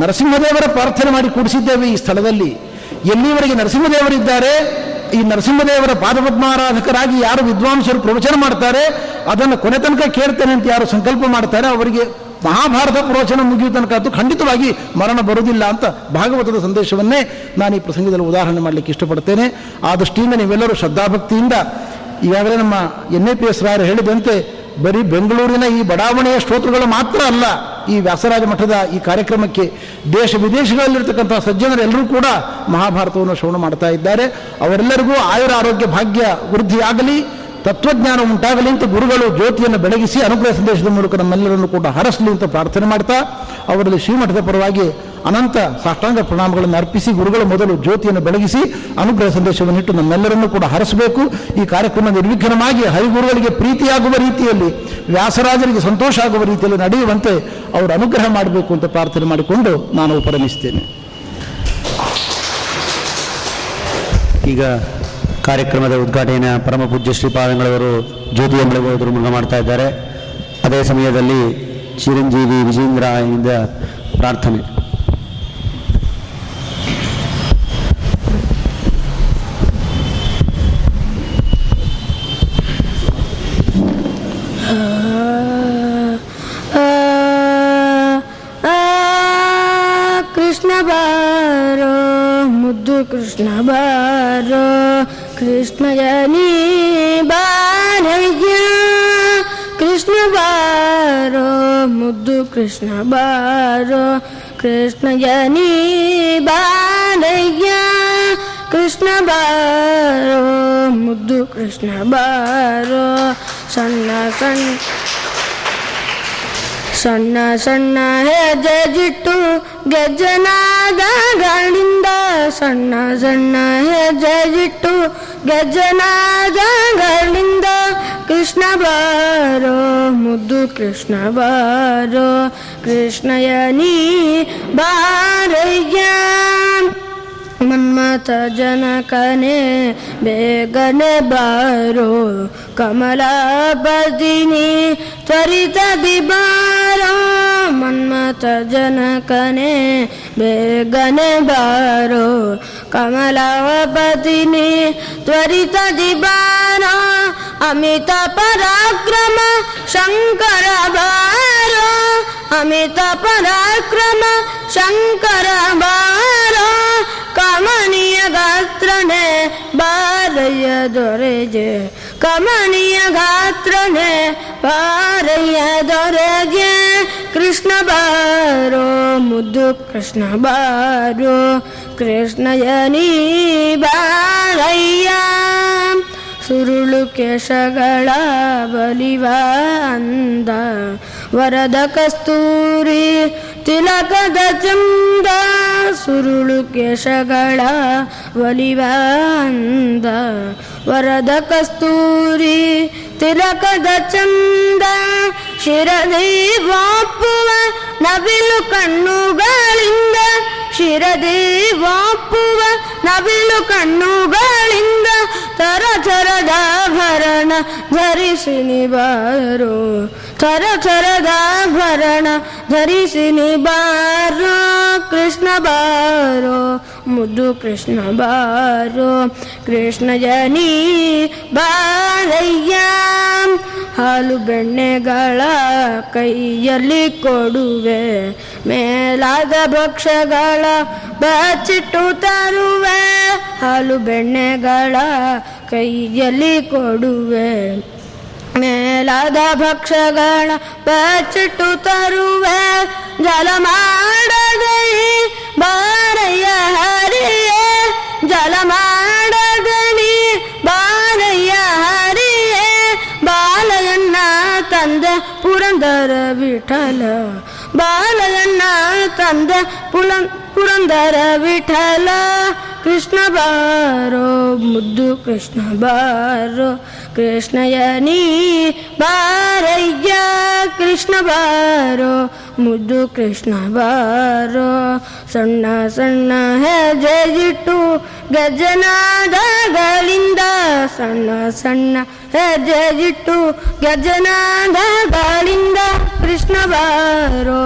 ನರಸಿಂಹದೇವರ ಪ್ರಾರ್ಥನೆ ಮಾಡಿ ಕೂಡಿಸಿದ್ದೇವೆ ಈ ಸ್ಥಳದಲ್ಲಿ. ಎಲ್ಲಿವರೆಗೆ ನರಸಿಂಹದೇವರಿದ್ದಾರೆ, ಈ ನರಸಿಂಹದೇವರ ಪಾದಪದ್ಮಾರಾಧಕರಾಗಿ ಯಾರು ವಿದ್ವಾಂಸರು ಪ್ರವಚನ ಮಾಡ್ತಾರೆ, ಅದನ್ನು ಕೊನೆ ತನಕ ಕೇಳ್ತೇನೆ ಅಂತ ಯಾರು ಸಂಕಲ್ಪ ಮಾಡ್ತಾರೆ ಅವರಿಗೆ ಮಹಾಭಾರತ ಪ್ರವಚನ ಮುಗಿಯುವ ತನಕ ಅದು ಖಂಡಿತವಾಗಿ ಮರಣ ಬರುವುದಿಲ್ಲ ಅಂತ ಭಾಗವತದ ಸಂದೇಶವನ್ನೇ ನಾನು ಈ ಪ್ರಸಂಗದಲ್ಲಿ ಉದಾಹರಣೆ ಮಾಡಲಿಕ್ಕೆ ಇಷ್ಟಪಡ್ತೇನೆ. ಆ ದೃಷ್ಟಿಯಿಂದ ನೀವೆಲ್ಲರೂ ಶ್ರದ್ಧಾಭಕ್ತಿಯಿಂದ, ಈಗಾಗಲೇ ನಮ್ಮ NAPS ರಾಯರು ಹೇಳಿದಂತೆ, ಬರೀ ಬೆಂಗಳೂರಿನ ಈ ಬಡಾವಣೆಯ ಶ್ರೋತೃಗಳು ಮಾತ್ರ ಅಲ್ಲ, ಈ ವ್ಯಾಸರಾಜ ಮಠದ ಈ ಕಾರ್ಯಕ್ರಮಕ್ಕೆ ದೇಶ ವಿದೇಶಗಳಲ್ಲಿರ್ತಕ್ಕಂಥ ಸಜ್ಜನರೆಲ್ಲರೂ ಕೂಡ ಮಹಾಭಾರತವನ್ನು ಶ್ರವಣ ಮಾಡ್ತಾ ಇದ್ದಾರೆ. ಅವರೆಲ್ಲರಿಗೂ ಆಯುರ ಆರೋಗ್ಯ ಭಾಗ್ಯ ವೃದ್ಧಿಯಾಗಲಿ, ತತ್ವಜ್ಞಾನ ಉಂಟಾಗಲಿ ಅಂತ ಗುರುಗಳು ಜ್ಯೋತಿಯನ್ನು ಬೆಳಗಿಸಿ ಅನುಗ್ರಹ ಸಂದೇಶದ ಮೂಲಕ ನಮ್ಮೆಲ್ಲರನ್ನು ಕೂಡ ಹರಸಲಿ ಅಂತ ಪ್ರಾರ್ಥನೆ ಮಾಡ್ತಾ ಅವರಲ್ಲಿ ಶ್ರೀಮಠದ ಪರವಾಗಿ ಅನಂತ ಸಾಷ್ಟಾಂಗ ಪ್ರಣಾಮಗಳನ್ನು ಅರ್ಪಿಸಿ ಗುರುಗಳು ಮೊದಲು ಜ್ಯೋತಿಯನ್ನು ಬೆಳಗಿಸಿ ಅನುಗ್ರಹ ಸಂದೇಶವನ್ನು ಇಟ್ಟು ನಮ್ಮೆಲ್ಲರನ್ನೂ ಕೂಡ ಹರಸಬೇಕು. ಈ ಕಾರ್ಯಕ್ರಮ ನಿರ್ವಿಘ್ನವಾಗಿ ಹರಿಗುರುಗಳಿಗೆ ಪ್ರೀತಿಯಾಗುವ ರೀತಿಯಲ್ಲಿ, ವ್ಯಾಸರಾಜರಿಗೆ ಸಂತೋಷ ಆಗುವ ರೀತಿಯಲ್ಲಿ ನಡೆಯುವಂತೆ ಅವರು ಅನುಗ್ರಹ ಮಾಡಬೇಕು ಅಂತ ಪ್ರಾರ್ಥನೆ ಮಾಡಿಕೊಂಡು ನಾನು ಉಪರಮಿಸ್ತೇನೆ. ಈಗ ಕಾರ್ಯಕ್ರಮದ ಉದ್ಘಾಟನೆಯ ಪರಮ ಪೂಜ್ಯ ಶ್ರೀಪಾದಂಗಳವರು ಜ್ಯೋತಿಯ ಬೆಳಗುವುದರ ಮೂಲಕ ಮಾಡ್ತಾ ಇದ್ದಾರೆ. ಅದೇ ಸಮಯದಲ್ಲಿ ಚಿರಂಜೀವಿ ವಿಜೇಂದ್ರನಿಂದ ಪ್ರಾರ್ಥನೆ. ಕೃಷ್ಣ ಬಾರೋ ಮುದ್ದು ಕೃಷ್ಣ ಬಾರೋ ಕೃಷ್ಣಯನಿ ಬಾರಯ್ಯ ಕೃಷ್ಣ ಬಾರೋ ಮುದ್ದು ಕೃಷ್ಣ ಬಾರೋ ಕೃಷ್ಣಯನಿ ಬಾರಯ್ಯ ಕೃಷ್ಣ ಬಾರೋ ಮುದ್ದು ಕೃಷ್ಣ ಬಾರೋ ಸಣ್ಣ ಸಣ್ಣ ಸಣ್ಣ ಸಣ್ಣ ಹೆಜ್ಜೆಜಿಟ್ಟು ಗಜ್ಜನಾದ ಗಳಿಂದ ಸಣ್ಣ ಸಣ್ಣ ಹೆಜ್ಜೆಜಿಟ್ಟು ಗಜ್ಜನಾದ ಗಳಿಂದ ಕೃಷ್ಣ ಬಾರೋ ಮುದ್ದು ಕೃಷ್ಣ ಬಾರೋ ಕೃಷ್ಣಯನಿ ಬಾರಯ್ಯ ಮನ್ಮಥ ಜನಕನೇ ಬೇಗನೆ ಬಾರೋ ಕಮಲಾಪದಿನಿ ತ್ವರಿತದಿ ಬಾರೋ ಮನ್ಮಥ ಜನಕನೇ ಬೇಗನೆ ಬಾರೋ ಕಮಲಾಪದಿನಿ ತ್ವರಿತದಿ ಬಾರೋ ಅಮಿತ ಪರಾಕ್ರಮ ಶಂಕರ ಬಾರೋ, ಅಮಿತ ಪರಾಕ್ರಮ ಶಂಕರ ಬಾರೋ, ಕಮನೀಯ ಗಾತ್ರನೇ ಬಾರಯ್ಯ ದೊರೆಜೆ, ಕಮನೀಯ ಗಾತ್ರನೇ ಬಾರಯ್ಯ ದೊರೆಜೆ, ಕೃಷ್ಣ ಬಾರೋ ಮುದ್ದು ಕೃಷ್ಣ ಬಾರೋ, ಕೃಷ್ಣಯ ನೀ ಬಾರಯ್ಯ, ಸುರುಳು ಕೇಶಗಳ ಬಲಿವ ಅಂದ, ವರದ ಕಸ್ತೂರಿ ತಿಲಕದ ಚಂದ, ಸುರುಳು ಕೇಶಗಳ ಬಲಿವ ಅಂದ, ವರದ ಕಸ್ತೂರಿ ತಿಲಕದ ಚಂದ, ಶಿರದಿ ವಾಪುವ ನವಿಲು ಕಣ್ಣುಗಳಿಂದ, ಶಿರದಿ ವಾಪುವ ನವಿಲು ಕಣ್ಣುಗಳಿಂದ, ಥರಥರದಾಭರಣ ಧರಿಸಿ ನಿ ಬಾರೋ, ಥರಥರದಾಭರಣ ಧರಿಸಿ ನಿ ಬಾರೋ, ಕೃಷ್ಣ ಬಾರೋ ಮುದ್ದು ಕೃಷ್ಣ ಬಾರೋ, ಕೃಷ್ಣ ಜನಿ ಬಾರಯ್ಯ, ಹಾಲು ಬೆಣ್ಣೆಗಳ ಕೈಯಲ್ಲಿ ಕೊಡುವೆ, ಮೇಲಾದ ಭಕ್ಷ್ಯಗಳ ಬಚ್ಚಿಟ್ಟು ತರುವೆ, ಹಾಲು ಬೆಣ್ಣೆಗಳ ಕೈಯಲ್ಲಿ ಕೊಡುವೆ, ಮೇಲಾದ ಭಕ್ಷ್ಯಗಳ ಬಚ್ಚಿಟ್ಟು ತರುವೆ, ಜಲ ಮಾಡದೆ ಬಾರಯ್ಯ ಹರಿಯ, ಜಲ ಮಾಡದೆ ಬಾರಯ್ಯ ಹರಿಯ, ಬಾಲಯನ್ನ ತಂದ ಪುರಂದರ ವಿಠಲ, ಬಾಲಯನ್ನ ತಂದ ಪುರಂದರ ವಿಠಲ, ಕೃಷ್ಣ ಬಾರೋ ಮುದ್ದು ಕೃಷ್ಣ ಬಾರೋ, ಕೃಷ್ಣಯ ನೀ ಬಾರಯ್ಯ, ಕೃಷ್ಣ ಬಾರೋ ಮುದ್ದು ಕೃಷ್ಣ ಬಾರೋ, ಸಣ್ಣ ಸಣ್ಣ ಹೆಜ್ಜೆಯಿಟ್ಟು ಗಜನಾದಗಳಿಂದ, ಸಣ್ಣ ಸಣ್ಣ ಹೆಜ್ಜೆಯಿಟ್ಟು ಗಜನಾದಗಳಿಂದ, ಕೃಷ್ಣ ಬಾರೋ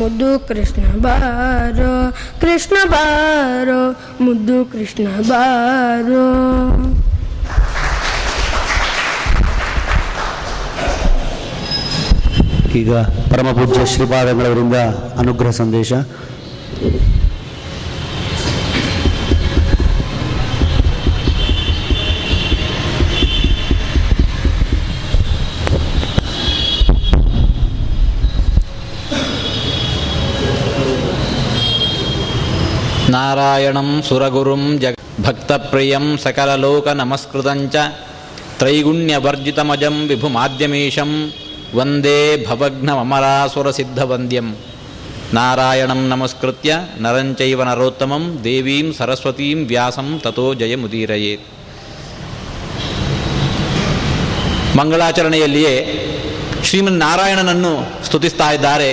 ಮುದ್ದು ಕೃಷ್ಣ ಬಾರೋ, ಕೃಷ್ಣ ಬಾರೋ ಮುದ್ದು ಕೃಷ್ಣ ಬಾರೋ. ಈಗ ಪರಮಪೂಜ್ಯ ಶ್ರೀಪಾದಂಗಳವರಿಂದ ಅನುಗ್ರಹ ಸಂದೇಶ. ನಾರಾಯಣಂ ಸುರಗುರುಂ ಭಕ್ತಪ್ರಿಯಂ ಸಕಲಲೋಕ ನಮಸ್ಕೃತಂಚ ತ್ರೈಗುಣ್ಯವರ್ಜಿತಮಜಂ ವಿಭುಮಾದ್ಯಮೀಶಂ ವಂದೇ ಭವಘ್ನಮರಾಸುರಸಿದ್ಧವಂದ್ಯಂ. ನಾರಾಯಣಂ ನಮಸ್ಕೃತ್ಯ ನರಂ ಚೈವ ನರೋತ್ತಮಂ ದೇವೀಂ ಸರಸ್ವತೀಂ ವ್ಯಾಸಂ ತಥೋ ಜಯಮುದೀರಯೇತ್. ಮಂಗಳಾಚರಣೆಯಲ್ಲಿಯೇ ಶ್ರೀಮನ್ನಾರಾಯಣನನ್ನು ಸ್ತುತಿಸ್ತಾ ಇದ್ದಾರೆ.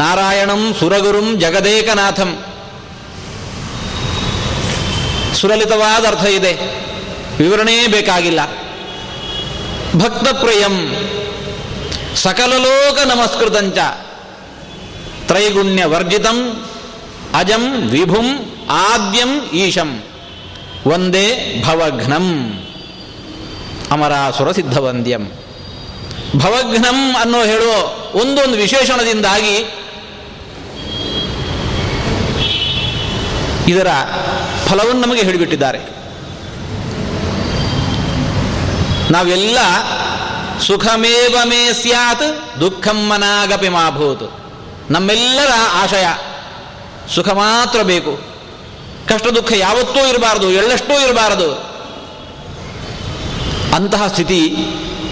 ನಾರಾಯಣಂ ಸುರಗುರುಂ ಜಗದೇಕನಾಥಂ, ಸುಲಲಿತವಾದ ಅರ್ಥ ಇದೆ, ವಿವರಣೆ ಬೇಕಾಗಿಲ್ಲ. ಭಕ್ತಪ್ರಿಯಂ ಸಕಲಲೋಕ ನಮಸ್ಕೃತಂಚ ತ್ರೈಗುಣ್ಯ ವರ್ಜಿತಂ ಅಜಂ ವಿಭುಂ ಆದ್ಯಂ ಈಶಂ ವಂದೇ ಭವಘ್ನಂ ಅಮರಾಸುರ ಸಿದ್ಧವಂದ್ಯಂ. ಭವಘ್ನಂ ಅನ್ನೋ ಹೇಳುವ ಒಂದೊಂದು ವಿಶೇಷಣದಿಂದಾಗಿ ಇದರ ಫಲವನ್ನು ನಮಗೆ ಹೇಳಿಬಿಟ್ಟಿದ್ದಾರೆ. ನಾವೆಲ್ಲ ಸುಖಮೇವ ಮೇ ಸ್ಯಾತ್ ದುಃಖಂ ಮನಾಗಪಿ ಮಾಭೂತ್, ನಮ್ಮೆಲ್ಲರ ಆಶಯ ಸುಖ ಮಾತ್ರ ಬೇಕು, ಕಷ್ಟ ದುಃಖ ಯಾವತ್ತೂ ಇರಬಾರದು, ಎಳ್ಳಷ್ಟೂ ಇರಬಾರದು. ಅಂತಹ ಸ್ಥಿತಿ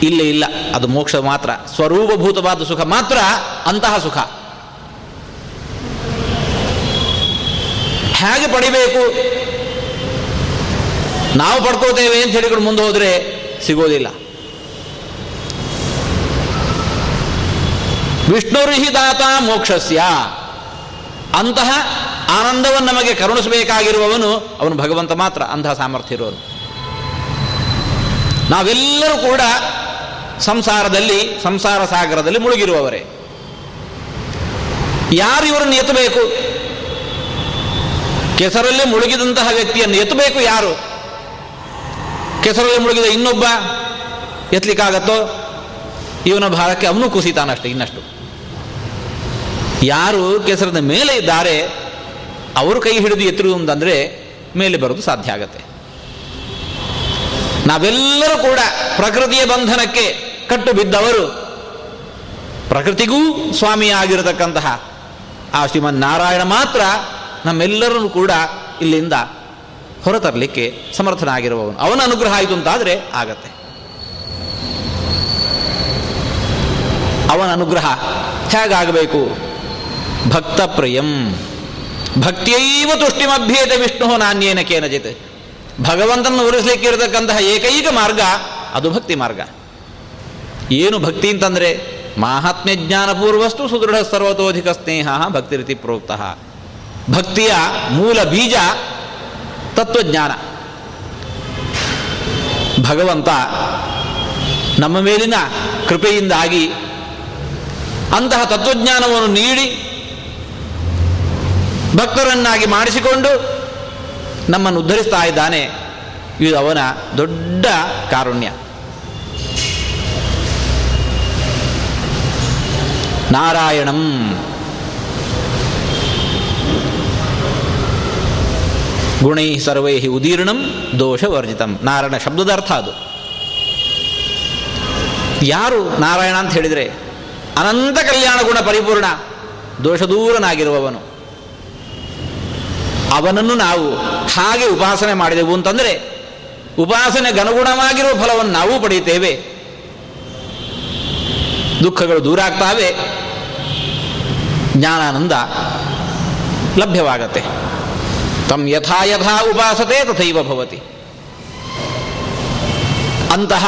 ಇಲ್ಲೇ ಇಲ್ಲ. ಅದು ಮೋಕ್ಷ ಮಾತ್ರ, ಸ್ವರೂಪಭೂತವಾದ ಸುಖ ಮಾತ್ರ ಅಂತಹ ಸುಖ. ಹೇಗೆ ಪಡಿಬೇಕು? ನಾವು ಪಡ್ಕೋತೇವೆ ಅಂತ ಹೇಳಿಕೊಂಡು ಮುಂದೆ ಹೋದರೆ ಸಿಗೋದಿಲ್ಲ. ವಿಷ್ಣುರ್ಹಿ ದಾತ ಮೋಕ್ಷಸ್ಯ, ಅಂತಹ ಆನಂದವನ್ನು ನಮಗೆ ಕರುಣಿಸಬೇಕಾಗಿರುವವನು ಅವನು ಭಗವಂತ ಮಾತ್ರ, ಅಂತಹ ಸಾಮರ್ಥ್ಯ ಇರೋನು. ನಾವೆಲ್ಲರೂ ಕೂಡ ಸಂಸಾರದಲ್ಲಿ, ಸಂಸಾರ ಸಾಗರದಲ್ಲಿ ಮುಳುಗಿರುವವರೇ. ಯಾರು ಇವರನ್ನು ಎತ್ತಬೇಕು? ಕೆಸರಲ್ಲೇ ಮುಳುಗಿದಂತಹ ವ್ಯಕ್ತಿಯನ್ನು ಎತ್ತಬೇಕು ಯಾರು? ಕೆಸರಲ್ಲಿ ಮುಳುಗಿದ ಇನ್ನೊಬ್ಬ ಎತ್ತಲಿಕ್ಕಾಗತ್ತೋ? ಇವನ ಭಾರಕ್ಕೆ ಅವನು ಕುಸಿತಾನಷ್ಟೆ, ಇನ್ನಷ್ಟು. ಯಾರು ಕೆಸರದ ಮೇಲೆ ಇದ್ದಾರೆ ಅವರು ಕೈ ಹಿಡಿದು ಎತ್ತಿರುವುದಂದರೆ ಮೇಲೆ ಬರೋದು ಸಾಧ್ಯ ಆಗತ್ತೆ. ನಾವೆಲ್ಲರೂ ಕೂಡ ಪ್ರಕೃತಿಯ ಬಂಧನಕ್ಕೆ ಕಟ್ಟು ಬಿದ್ದವರು. ಪ್ರಕೃತಿಗೂ ಸ್ವಾಮಿಯಾಗಿರತಕ್ಕಂತಹ ಆ ಶ್ರೀಮನ್ನಾರಾಯಣ ಮಾತ್ರ ನಮ್ಮೆಲ್ಲರೂ ಕೂಡ ಇಲ್ಲಿಂದ ಹೊರತರಲಿಕ್ಕೆ ಸಮರ್ಥನಾಗಿರುವವನು. ಅವನ ಅನುಗ್ರಹ ಆಯಿತು ಅಂತಾದರೆ ಆಗತ್ತೆ. ಅವನ ಅನುಗ್ರಹ ಹೇಗಾಗಬೇಕು? ಭಕ್ತ ಪ್ರಿಯಂ ಭಕ್ತಿಯೈವ ತುಷ್ಟಿಮಭ್ಯೇತ ವಿಷ್ಣು ನಾನೇನ ಕೇನಜಿತ್. ಭಗವಂತನನ್ನು ಉರಿಸಲಿಕ್ಕೆ ಇರತಕ್ಕಂತಹ ಏಕೈಕ ಮಾರ್ಗ ಅದು ಭಕ್ತಿ ಮಾರ್ಗ. ಏನು ಭಕ್ತಿ ಅಂತಂದರೆ ಮಾಹಾತ್ಮ್ಯ ಜ್ಞಾನಪೂರ್ವಸ್ತು ಸುದೃಢ ಸರ್ವತೋಧಿಕ ಸ್ನೇಹ ಭಕ್ತಿ ರೀತಿ ಪ್ರೋಕ್ತ. ಭಕ್ತಿಯ ಮೂಲ ಬೀಜ ತತ್ವಜ್ಞಾನ. ಭಗವಂತ ನಮ್ಮ ಮೇಲಿನ ಕೃಪೆಯಿಂದಾಗಿ ಅಂತಹ ತತ್ವಜ್ಞಾನವನ್ನು ನೀಡಿ ಭಕ್ತರನ್ನಾಗಿ ಮಾಡಿಸಿಕೊಂಡು ನಮ್ಮನ್ನು ಉದ್ಧರಿಸ್ತಾ ಇದ್ದಾನೆ. ಇದು ಅವನ ದೊಡ್ಡ ಕಾರುಣ್ಯ. ನಾರಾಯಣಂ ಗುಣೈ ಸರ್ವೈ ಉದೀರ್ಣಂ ದೋಷವರ್ಜಿತಂ. ನಾರಾಯಣ ಶಬ್ದದ ಅರ್ಥ ಅದು. ಯಾರು ನಾರಾಯಣ ಅಂತ ಹೇಳಿದರೆ ಅನಂತ ಕಲ್ಯಾಣ ಗುಣ ಪರಿಪೂರ್ಣ ದೋಷದೂರನಾಗಿರುವವನು. ಅವನನ್ನು ನಾವು ಹಾಗೆ ಉಪಾಸನೆ ಮಾಡಿದೆವು ಅಂತಂದರೆ ಉಪಾಸನೆಗನುಗುಣವಾಗಿರುವ ಫಲವನ್ನು ನಾವು ಪಡೆಯುತ್ತೇವೆ. ದುಃಖಗಳು ದೂರ ಆಗ್ತಾವೆ, ಜ್ಞಾನಾನಂದ ಲಭ್ಯವಾಗತ್ತೆ. ತಂ ಯಥಾ ಯಥಾ ಉಪಾಸತೆ ತಥೈವ ಭವತಿ. ಅಂತಹ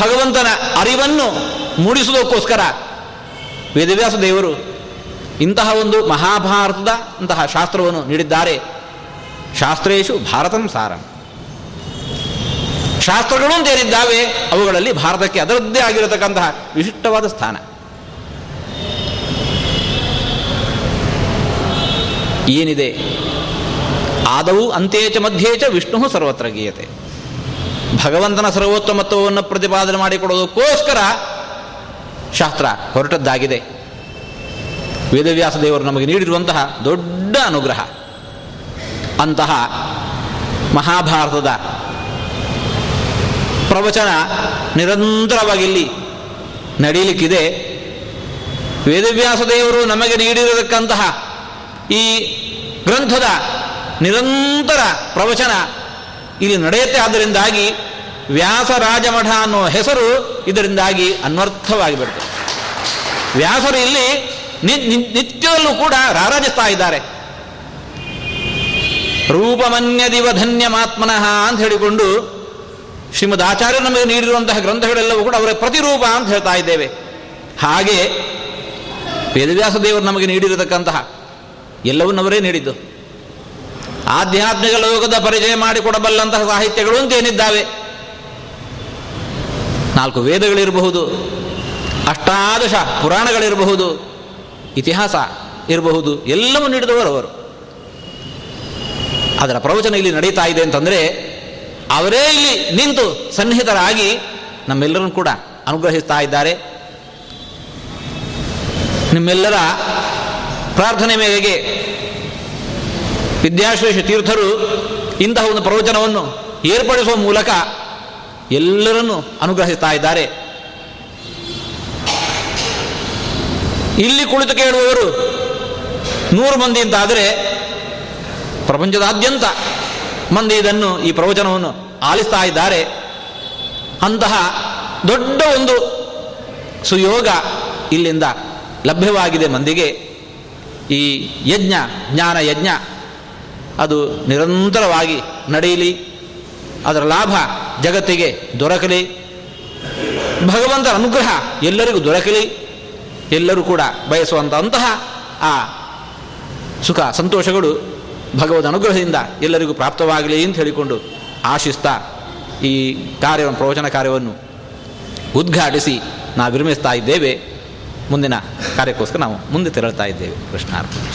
ಭಗವಂತನ ಅರಿವನ್ನು ಮೂಡಿಸುವುದಕ್ಕೋಸ್ಕರ ವೇದವ್ಯಾಸ ದೇವರು ಇಂತಹ ಒಂದು ಮಹಾಭಾರತದ ಅಂತಹ ಶಾಸ್ತ್ರವನ್ನು ನೀಡಿದ್ದಾರೆ. ಶಾಸ್ತ್ರೇಶು ಭಾರತಂ ಸಾರಂ. ಶಾಸ್ತ್ರಗಳು ಅಂತೇನಿದ್ದಾವೆ ಅವುಗಳಲ್ಲಿ ಭಾರತಕ್ಕೆ ಅದರದ್ದೇ ಆಗಿರತಕ್ಕಂತಹ ವಿಶಿಷ್ಟವಾದ ಸ್ಥಾನ. ಏನಿದೆ ಆದವು ಅಂತ್ಯೇಚ ಮಧ್ಯೇಚ ವಿಷ್ಣು ಸರ್ವತ್ರ ಗೀಯತೆ. ಭಗವಂತನ ಸರ್ವೋತ್ತಮತ್ವವನ್ನು ಪ್ರತಿಪಾದನೆ ಮಾಡಿಕೊಡೋದಕ್ಕೋಸ್ಕರ ಶಾಸ್ತ್ರ ಹೊರಟದ್ದಾಗಿದೆ. ವೇದವ್ಯಾಸ ದೇವರು ನಮಗೆ ನೀಡಿರುವಂತಹ ದೊಡ್ಡ ಅನುಗ್ರಹ. ಅಂತಹ ಮಹಾಭಾರತದ ಪ್ರವಚನ ನಿರಂತರವಾಗಿ ಇಲ್ಲಿ ನಡೆಯಲಿಕ್ಕಿದೆ. ವೇದವ್ಯಾಸ ದೇವರು ನಮಗೆ ನೀಡಿರತಕ್ಕಂತಹ ಈ ಗ್ರಂಥದ ನಿರಂತರ ಪ್ರವಚನ ಇಲ್ಲಿ ನಡೆಯುತ್ತೆ. ಆದ್ದರಿಂದಾಗಿ ವ್ಯಾಸರಾಜಮಠ ಅನ್ನೋ ಹೆಸರು ಇದರಿಂದಾಗಿ ಅನ್ವರ್ಥವಾಗಿ ಬಿಡುತ್ತೆ. ವ್ಯಾಸರು ಇಲ್ಲಿ ನಿತ್ಯವಲ್ಲೂ ಕೂಡ ರಾರಾಜಿಸ್ತಾ ಇದ್ದಾರೆ. ರೂಪಮನ್ಯದಿವ ಧನ್ಯಮಾತ್ಮನಃ ಅಂತ ಹೇಳಿಕೊಂಡು ಶ್ರೀಮದ್ ಆಚಾರ್ಯರು ನಮಗೆ ನೀಡಿರುವಂತಹ ಗ್ರಂಥಗಳೆಲ್ಲವೂ ಕೂಡ ಅವರ ಪ್ರತಿರೂಪ ಅಂತ ಹೇಳ್ತಾ ಇದ್ದೇವೆ. ಹಾಗೆ ವೇದವ್ಯಾಸ ದೇವರು ನಮಗೆ ನೀಡಿರತಕ್ಕಂತಹ ಎಲ್ಲವನ್ನವರೇ ನೀಡಿದ್ದು. ಆಧ್ಯಾತ್ಮಿಕ ಲೋಕದ ಪರಿಚಯ ಮಾಡಿಕೊಡಬಲ್ಲಂತಹ ಸಾಹಿತ್ಯಗಳು ಅಂತೇನಿದ್ದಾವೆ, ನಾಲ್ಕು ವೇದಗಳಿರಬಹುದು, ಅಷ್ಟಾದಶ ಪುರಾಣಗಳಿರಬಹುದು, ಇತಿಹಾಸ ಇರಬಹುದು, ಎಲ್ಲವೂ ನೀಡಿದವರು ಅವರು. ಅದರ ಪ್ರವಚನ ಇಲ್ಲಿ ನಡೀತಾ ಇದೆ ಅಂತಂದರೆ ಅವರೇ ಇಲ್ಲಿ ನಿಂತು ಸನ್ನಿಹಿತರಾಗಿ ನಮ್ಮೆಲ್ಲರನ್ನು ಕೂಡ ಅನುಗ್ರಹಿಸ್ತಾ ಇದ್ದಾರೆ. ನಿಮ್ಮೆಲ್ಲರ ಪ್ರಾರ್ಥನೆ ಮೇರೆಗೆ ವಿದ್ಯಾಶ್ರೇಷ್ಠ ತೀರ್ಥರು ಇಂತಹ ಒಂದು ಪ್ರವಚನವನ್ನು ಏರ್ಪಡಿಸುವ ಮೂಲಕ ಎಲ್ಲರನ್ನೂ ಅನುಗ್ರಹಿಸ್ತಾ ಇದ್ದಾರೆ. ಇಲ್ಲಿ ಕುಳಿತು ಕೇಳುವವರು 100 ಮಂದಿ ಅಂತಾದರೆ ಪ್ರಪಂಚದಾದ್ಯಂತ ಮಂದಿ ಇದನ್ನು ಈ ಪ್ರವಚನವನ್ನು ಆಲಿಸ್ತಾ ಇದ್ದಾರೆ. ಅಂತಹ ದೊಡ್ಡ ಒಂದು ಸುಯೋಗ ಇಲ್ಲಿಂದ ಲಭ್ಯವಾಗಿದೆ ಮಂದಿಗೆ. ಈ ಯಜ್ಞ ಜ್ಞಾನ ಯಜ್ಞ ಅದು ನಿರಂತರವಾಗಿ ನಡೆಯಲಿ, ಅದರ ಲಾಭ ಜಗತ್ತಿಗೆ ದೊರಕಲಿ, ಭಗವಂತನ ಅನುಗ್ರಹ ಎಲ್ಲರಿಗೂ ದೊರಕಲಿ. ಎಲ್ಲರೂ ಕೂಡ ಬಯಸುವಂತಹ ಆ ಸುಖ ಸಂತೋಷಗಳು ಭಗವದ್ ಅನುಗ್ರಹದಿಂದ ಎಲ್ಲರಿಗೂ ಪ್ರಾಪ್ತವಾಗಲಿ ಅಂತ ಹೇಳಿಕೊಂಡು ಆಶಿಸ್ತಾ ಈ ಕಾರ್ಯವನ್ನು ಪ್ರವಚನ ಕಾರ್ಯವನ್ನು ಉದ್ಘಾಟಿಸಿ ನಾವು ವಿರಮಿಸ್ತಾ ಇದ್ದೇವೆ. ಮುಂದಿನ ಕಾರ್ಯಕ್ಕೋಸ್ಕರ ನಾವು ಮುಂದೆ ತೆರಳ್ತಾ ಇದ್ದೇವೆ. ಕೃಷ್ಣಾರ್ಪಣೆ.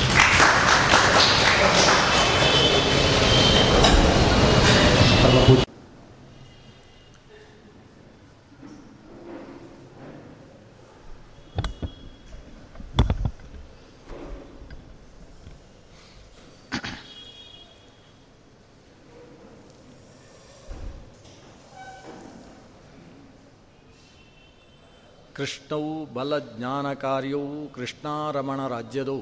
ಕೃಷ್ಣೌ ಬಲಜ್ಞಾನಕಾರ್ಯೌ ಕೃಷ್ಣಾರಮಣರಾಜ್ಯದೌ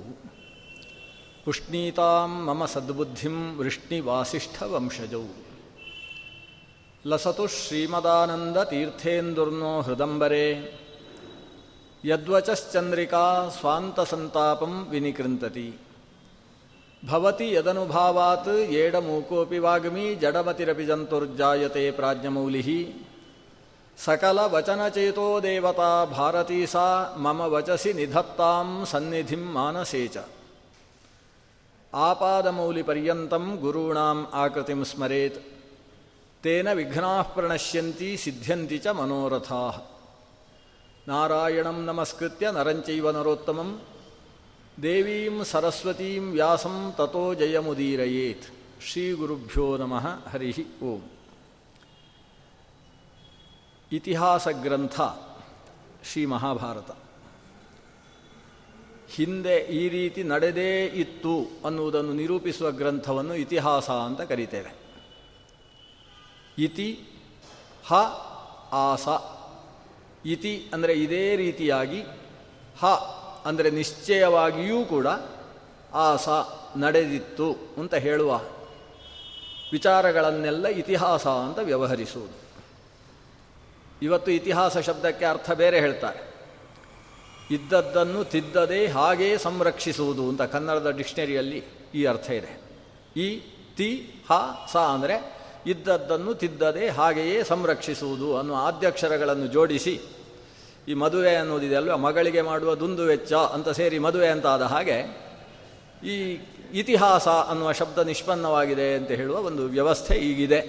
ಪುಷ್ಣೀತಾಂ ಮಮ ಸದ್ಬುದ್ಧಿಂ ವೃಷ್ಣಿವಾಸಿಷ್ಠವಂಶಜೌ ಲಸತು ಶ್ರೀಮದಾನಂದತೀರ್ಥೇಂದುರ್ನೋ ಹೃದಂಬರೇ ಯದ್ವಚಶ್ಚಂದ್ರಿಕಾ ಸ್ವಾಂತಸಂತಾಪಂ ವಿನಿಕೃಂತತಿ ಭವತಿ ಯದನುಭಾವಾತ್ ಏಡಮೂಕೋಪಿ ವಾಗ್ಮಿ ಜಡಮತಿರಪಿ ಜಂತುರ್ಜಾಯತೆ ಪ್ರಾಜ್ಞಮೌಲಿಃ ಸಕಲವಚನಚೇತೋ ದೇವತಾ ಭಾರತೀ ಸಾ ಮಮ ವಚಸಿ ನಿಧತ್ತಾಂ ಸನ್ನಿಧಿಂ ಮಾನಸೇ ಚ ಆಪಾದಮೌಲಿಪರ್ಯಂತಂ ಗುರೂಣಾಂ ಆಕೃತಿಂ ಸ್ಮರೇತ್ ತೇನ ವಿಘ್ನಾಃ ಪ್ರಣಶ್ಯಂತಿ ಸಿದ್ಧ್ಯಂತಿ ಚ ಮನೋರಥಾಃ ನಾರಾಯಣಂ ನಮಸ್ಕೃತ್ಯ ನರಂ ಚೈವ ನರೋತ್ತಮಂ ದೇವೀಂ ಸರಸ್ವತೀಂ ವ್ಯಾಸಂ ತತೋ ಜಯಮುದೀರಯೇತ್. ಶ್ರೀ ಗುರುಭ್ಯೋ ನಮಃ. ಹರಿ ಓಂ. ಇತಿಹಾಸ ಗ್ರಂಥ ಶ್ರೀ ಮಹಾಭಾರತ. ಹಿಂದೆ ಈ ರೀತಿ ನಡೆದೇ ಇತ್ತು ಅನ್ನುವುದನ್ನು ನಿರೂಪಿಸುವ ಗ್ರಂಥವನ್ನು ಇತಿಹಾಸ ಅಂತ ಕರೀತೇವೆ. ಇತಿ ಹ ಆಸ. ಇತಿ ಅಂದರೆ ಇದೇ ರೀತಿಯಾಗಿ, ಹ ಅಂದರೆ ನಿಶ್ಚಯವಾಗಿಯೂ ಕೂಡ, ಆಸ ನಡೆದಿತ್ತು ಅಂತ ಹೇಳುವ ವಿಚಾರಗಳನ್ನೆಲ್ಲ ಇತಿಹಾಸ ಅಂತ ವ್ಯವಹರಿಸುವುದು. ಇವತ್ತು ಇತಿಹಾಸ ಶಬ್ದಕ್ಕೆ ಅರ್ಥ ಬೇರೆ ಹೇಳ್ತಾರೆ. ಇದ್ದದ್ದನ್ನು ತಿದ್ದದೆ ಹಾಗೇ ಸಂರಕ್ಷಿಸುವುದು ಅಂತ ಕನ್ನಡದ ಡಿಕ್ಷನರಿಯಲ್ಲಿ ಈ ಅರ್ಥ ಇದೆ. ಈ ತಿ ಹ ಸ ಅಂದರೆ ಇದ್ದದ್ದನ್ನು ತಿದ್ದದೆ ಹಾಗೆಯೇ ಸಂರಕ್ಷಿಸುವುದು ಅನ್ನುವ ಆದ್ಯಕ್ಷರಗಳನ್ನು ಜೋಡಿಸಿ, ಈ ಮದುವೆ ಅನ್ನೋದಿದೆ ಅಲ್ವ, ಮಗಳಿಗೆ ಮಾಡುವ ದುಂದು ವೆಚ್ಚ ಅಂತ ಸೇರಿ ಮದುವೆ ಅಂತಾದ ಹಾಗೆ ಈ ಇತಿಹಾಸ ಅನ್ನುವ ಶಬ್ದ ನಿಷ್ಪನ್ನವಾಗಿದೆ ಅಂತ ಹೇಳುವ ಒಂದು ವ್ಯವಸ್ಥೆ ಈಗಿದೆ.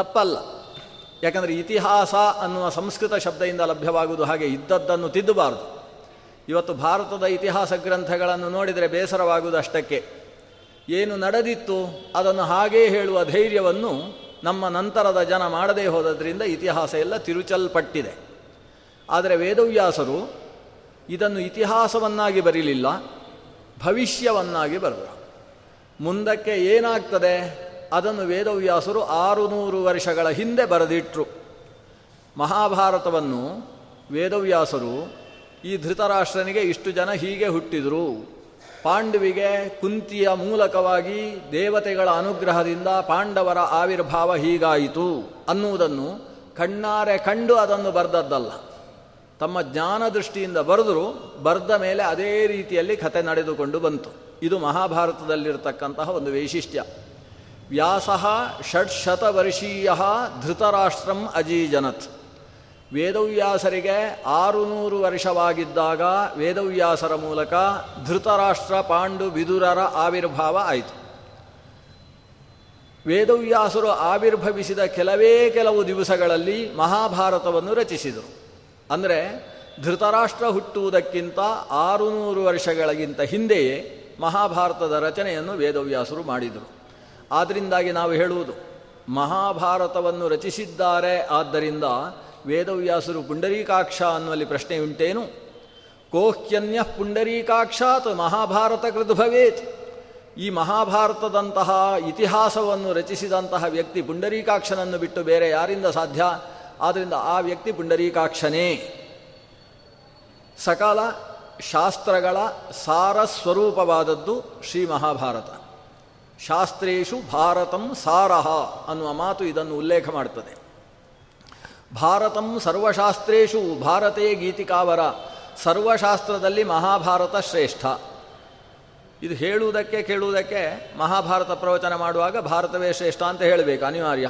ತಪ್ಪಲ್ಲ. ಯಾಕಂದರೆ ಇತಿಹಾಸ ಅನ್ನುವ ಸಂಸ್ಕೃತ ಶಬ್ದದಿಂದ ಲಭ್ಯವಾಗುವುದು ಹಾಗೆ ಇದ್ದದ್ದನ್ನು ತಿದ್ದಬಾರದು. ಇವತ್ತು ಭಾರತದ ಇತಿಹಾಸ ಗ್ರಂಥಗಳನ್ನು ನೋಡಿದರೆ ಬೇಸರವಾಗುವುದು ಅಷ್ಟಕ್ಕೆ. ಏನು ನಡೆದಿತ್ತು ಅದನ್ನು ಹಾಗೇ ಹೇಳುವ ಧೈರ್ಯವನ್ನು ನಮ್ಮ ನಂತರದ ಜನ ಮಾಡದೇ ಹೋದದ್ರಿಂದ ಇತಿಹಾಸ ಎಲ್ಲ ತಿರುಚಲ್ಪಟ್ಟಿದೆ. ಆದರೆ ವೇದವ್ಯಾಸರು ಇದನ್ನು ಇತಿಹಾಸವನ್ನಾಗಿ ಬರೀಲಿಲ್ಲ, ಭವಿಷ್ಯವನ್ನಾಗಿ ಬರೆದರು. ಮುಂದಕ್ಕೆ ಏನಾಗ್ತದೆ ಅದನ್ನು ವೇದವ್ಯಾಸರು 600 ವರ್ಷಗಳ ಹಿಂದೆ ಬರೆದಿಟ್ಟರು. ಮಹಾಭಾರತವನ್ನು ವೇದವ್ಯಾಸರು ಈ ಧೃತರಾಷ್ಟ್ರನಿಗೆ ಇಷ್ಟು ಜನ ಹೀಗೆ ಹುಟ್ಟಿದರು, ಪಾಂಡವಿಗೆ ಕುಂತಿಯ ಮೂಲಕವಾಗಿ ದೇವತೆಗಳ ಅನುಗ್ರಹದಿಂದ ಪಾಂಡವರ ಆವಿರ್ಭಾವ ಹೀಗಾಯಿತು ಅನ್ನುವುದನ್ನು ಕಣ್ಣಾರೆ ಕಂಡು ಅದನ್ನು ಬರೆದದ್ದಲ್ಲ. ತಮ್ಮ ಜ್ಞಾನ ದೃಷ್ಟಿಯಿಂದ ಬರೆದರು. ಬರೆದ ಮೇಲೆ ಅದೇ ರೀತಿಯಲ್ಲಿ ಕಥೆ ನಡೆದುಕೊಂಡು ಬಂತು. ಇದು ಮಹಾಭಾರತದಲ್ಲಿರತಕ್ಕಂತಹ ಒಂದು ವೈಶಿಷ್ಟ್ಯ. ವ್ಯಾಸಃ ಷಡ್ಶತವರ್ಷೀಯ ಧೃತರಾಷ್ಟ್ರಂ ಅಜೀಜನತ್. ವೇದವ್ಯಾಸರಿಗೆ 600 ವರ್ಷವಾಗಿದ್ದಾಗ ವೇದವ್ಯಾಸರ ಮೂಲಕ ಧೃತರಾಷ್ಟ್ರ ಪಾಂಡು ವಿದುರರ ಆವಿರ್ಭಾವ ಆಯಿತು. ವೇದವ್ಯಾಸರು ಆವಿರ್ಭವಿಸಿದ ಕೆಲವು ದಿವಸಗಳಲ್ಲಿ ಮಹಾಭಾರತವನ್ನು ರಚಿಸಿದರು. ಅಂದರೆ ಧೃತರಾಷ್ಟ್ರ ಹುಟ್ಟುವುದಕ್ಕಿಂತ 600 ವರ್ಷಗಳಿಗಿಂತ ಹಿಂದೆಯೇ ಮಹಾಭಾರತದ ರಚನೆಯನ್ನು ವೇದವ್ಯಾಸರು ಮಾಡಿದರು. ಆದ್ದರಿಂದಾಗಿ ನಾವು ಹೇಳುವುದು ಮಹಾಭಾರತವನ್ನು ರಚಿಸಿದ್ದಾರೆ. ಆದ್ದರಿಂದ ವೇದವ್ಯಾಸರು ಪುಂಡರೀಕಾಕ್ಷ ಅನ್ನುವಲ್ಲಿ ಪ್ರಶ್ನೆಯುಂಟೇನು? ಕೋಹ್ಯನ್ಯಃ ಪುಂಡರೀಕಾಕ್ಷಾತ್ ಮಹಾಭಾರತ ಕೃತ್ ಭವೇತ್. ಈ ಮಹಾಭಾರತದಂತಹ ಇತಿಹಾಸವನ್ನು ರಚಿಸಿದಂತಹ ವ್ಯಕ್ತಿ ಪುಂಡರೀಕಾಕ್ಷನನ್ನು ಬಿಟ್ಟು ಬೇರೆ ಯಾರಿಂದ ಸಾಧ್ಯ? ಆದ್ದರಿಂದ ಆ ವ್ಯಕ್ತಿ ಪುಂಡರೀಕಾಕ್ಷನೇ. ಸಕಲ ಶಾಸ್ತ್ರಗಳ ಸಾರ ಸ್ವರೂಪವಾದದ್ದು ಶ್ರೀ ಮಹಾಭಾರತ. ಶಾಸ್ತ್ರೇಷು ಭಾರತಂ ಸಾರಃ ಅನ್ನುವ ಮಾತು ಇದನ್ನು ಉಲ್ಲೇಖ ಮಾಡ್ತದೆ. ಭಾರತಂ ಸರ್ವಶಾಸ್ತ್ರೇಷು ಭಾರತೇ ಗೀತಿಕಾವರ, ಸರ್ವಶಾಸ್ತ್ರದಲ್ಲಿ ಮಹಾಭಾರತ ಶ್ರೇಷ್ಠ. ಇದು ಹೇಳುವುದಕ್ಕೆ ಕೇಳುವುದಕ್ಕೆ ಮಹಾಭಾರತ ಪ್ರವಚನ ಮಾಡುವಾಗ ಭಾರತವೇ ಶ್ರೇಷ್ಠ ಅಂತ ಹೇಳಬೇಕು ಅನಿವಾರ್ಯ.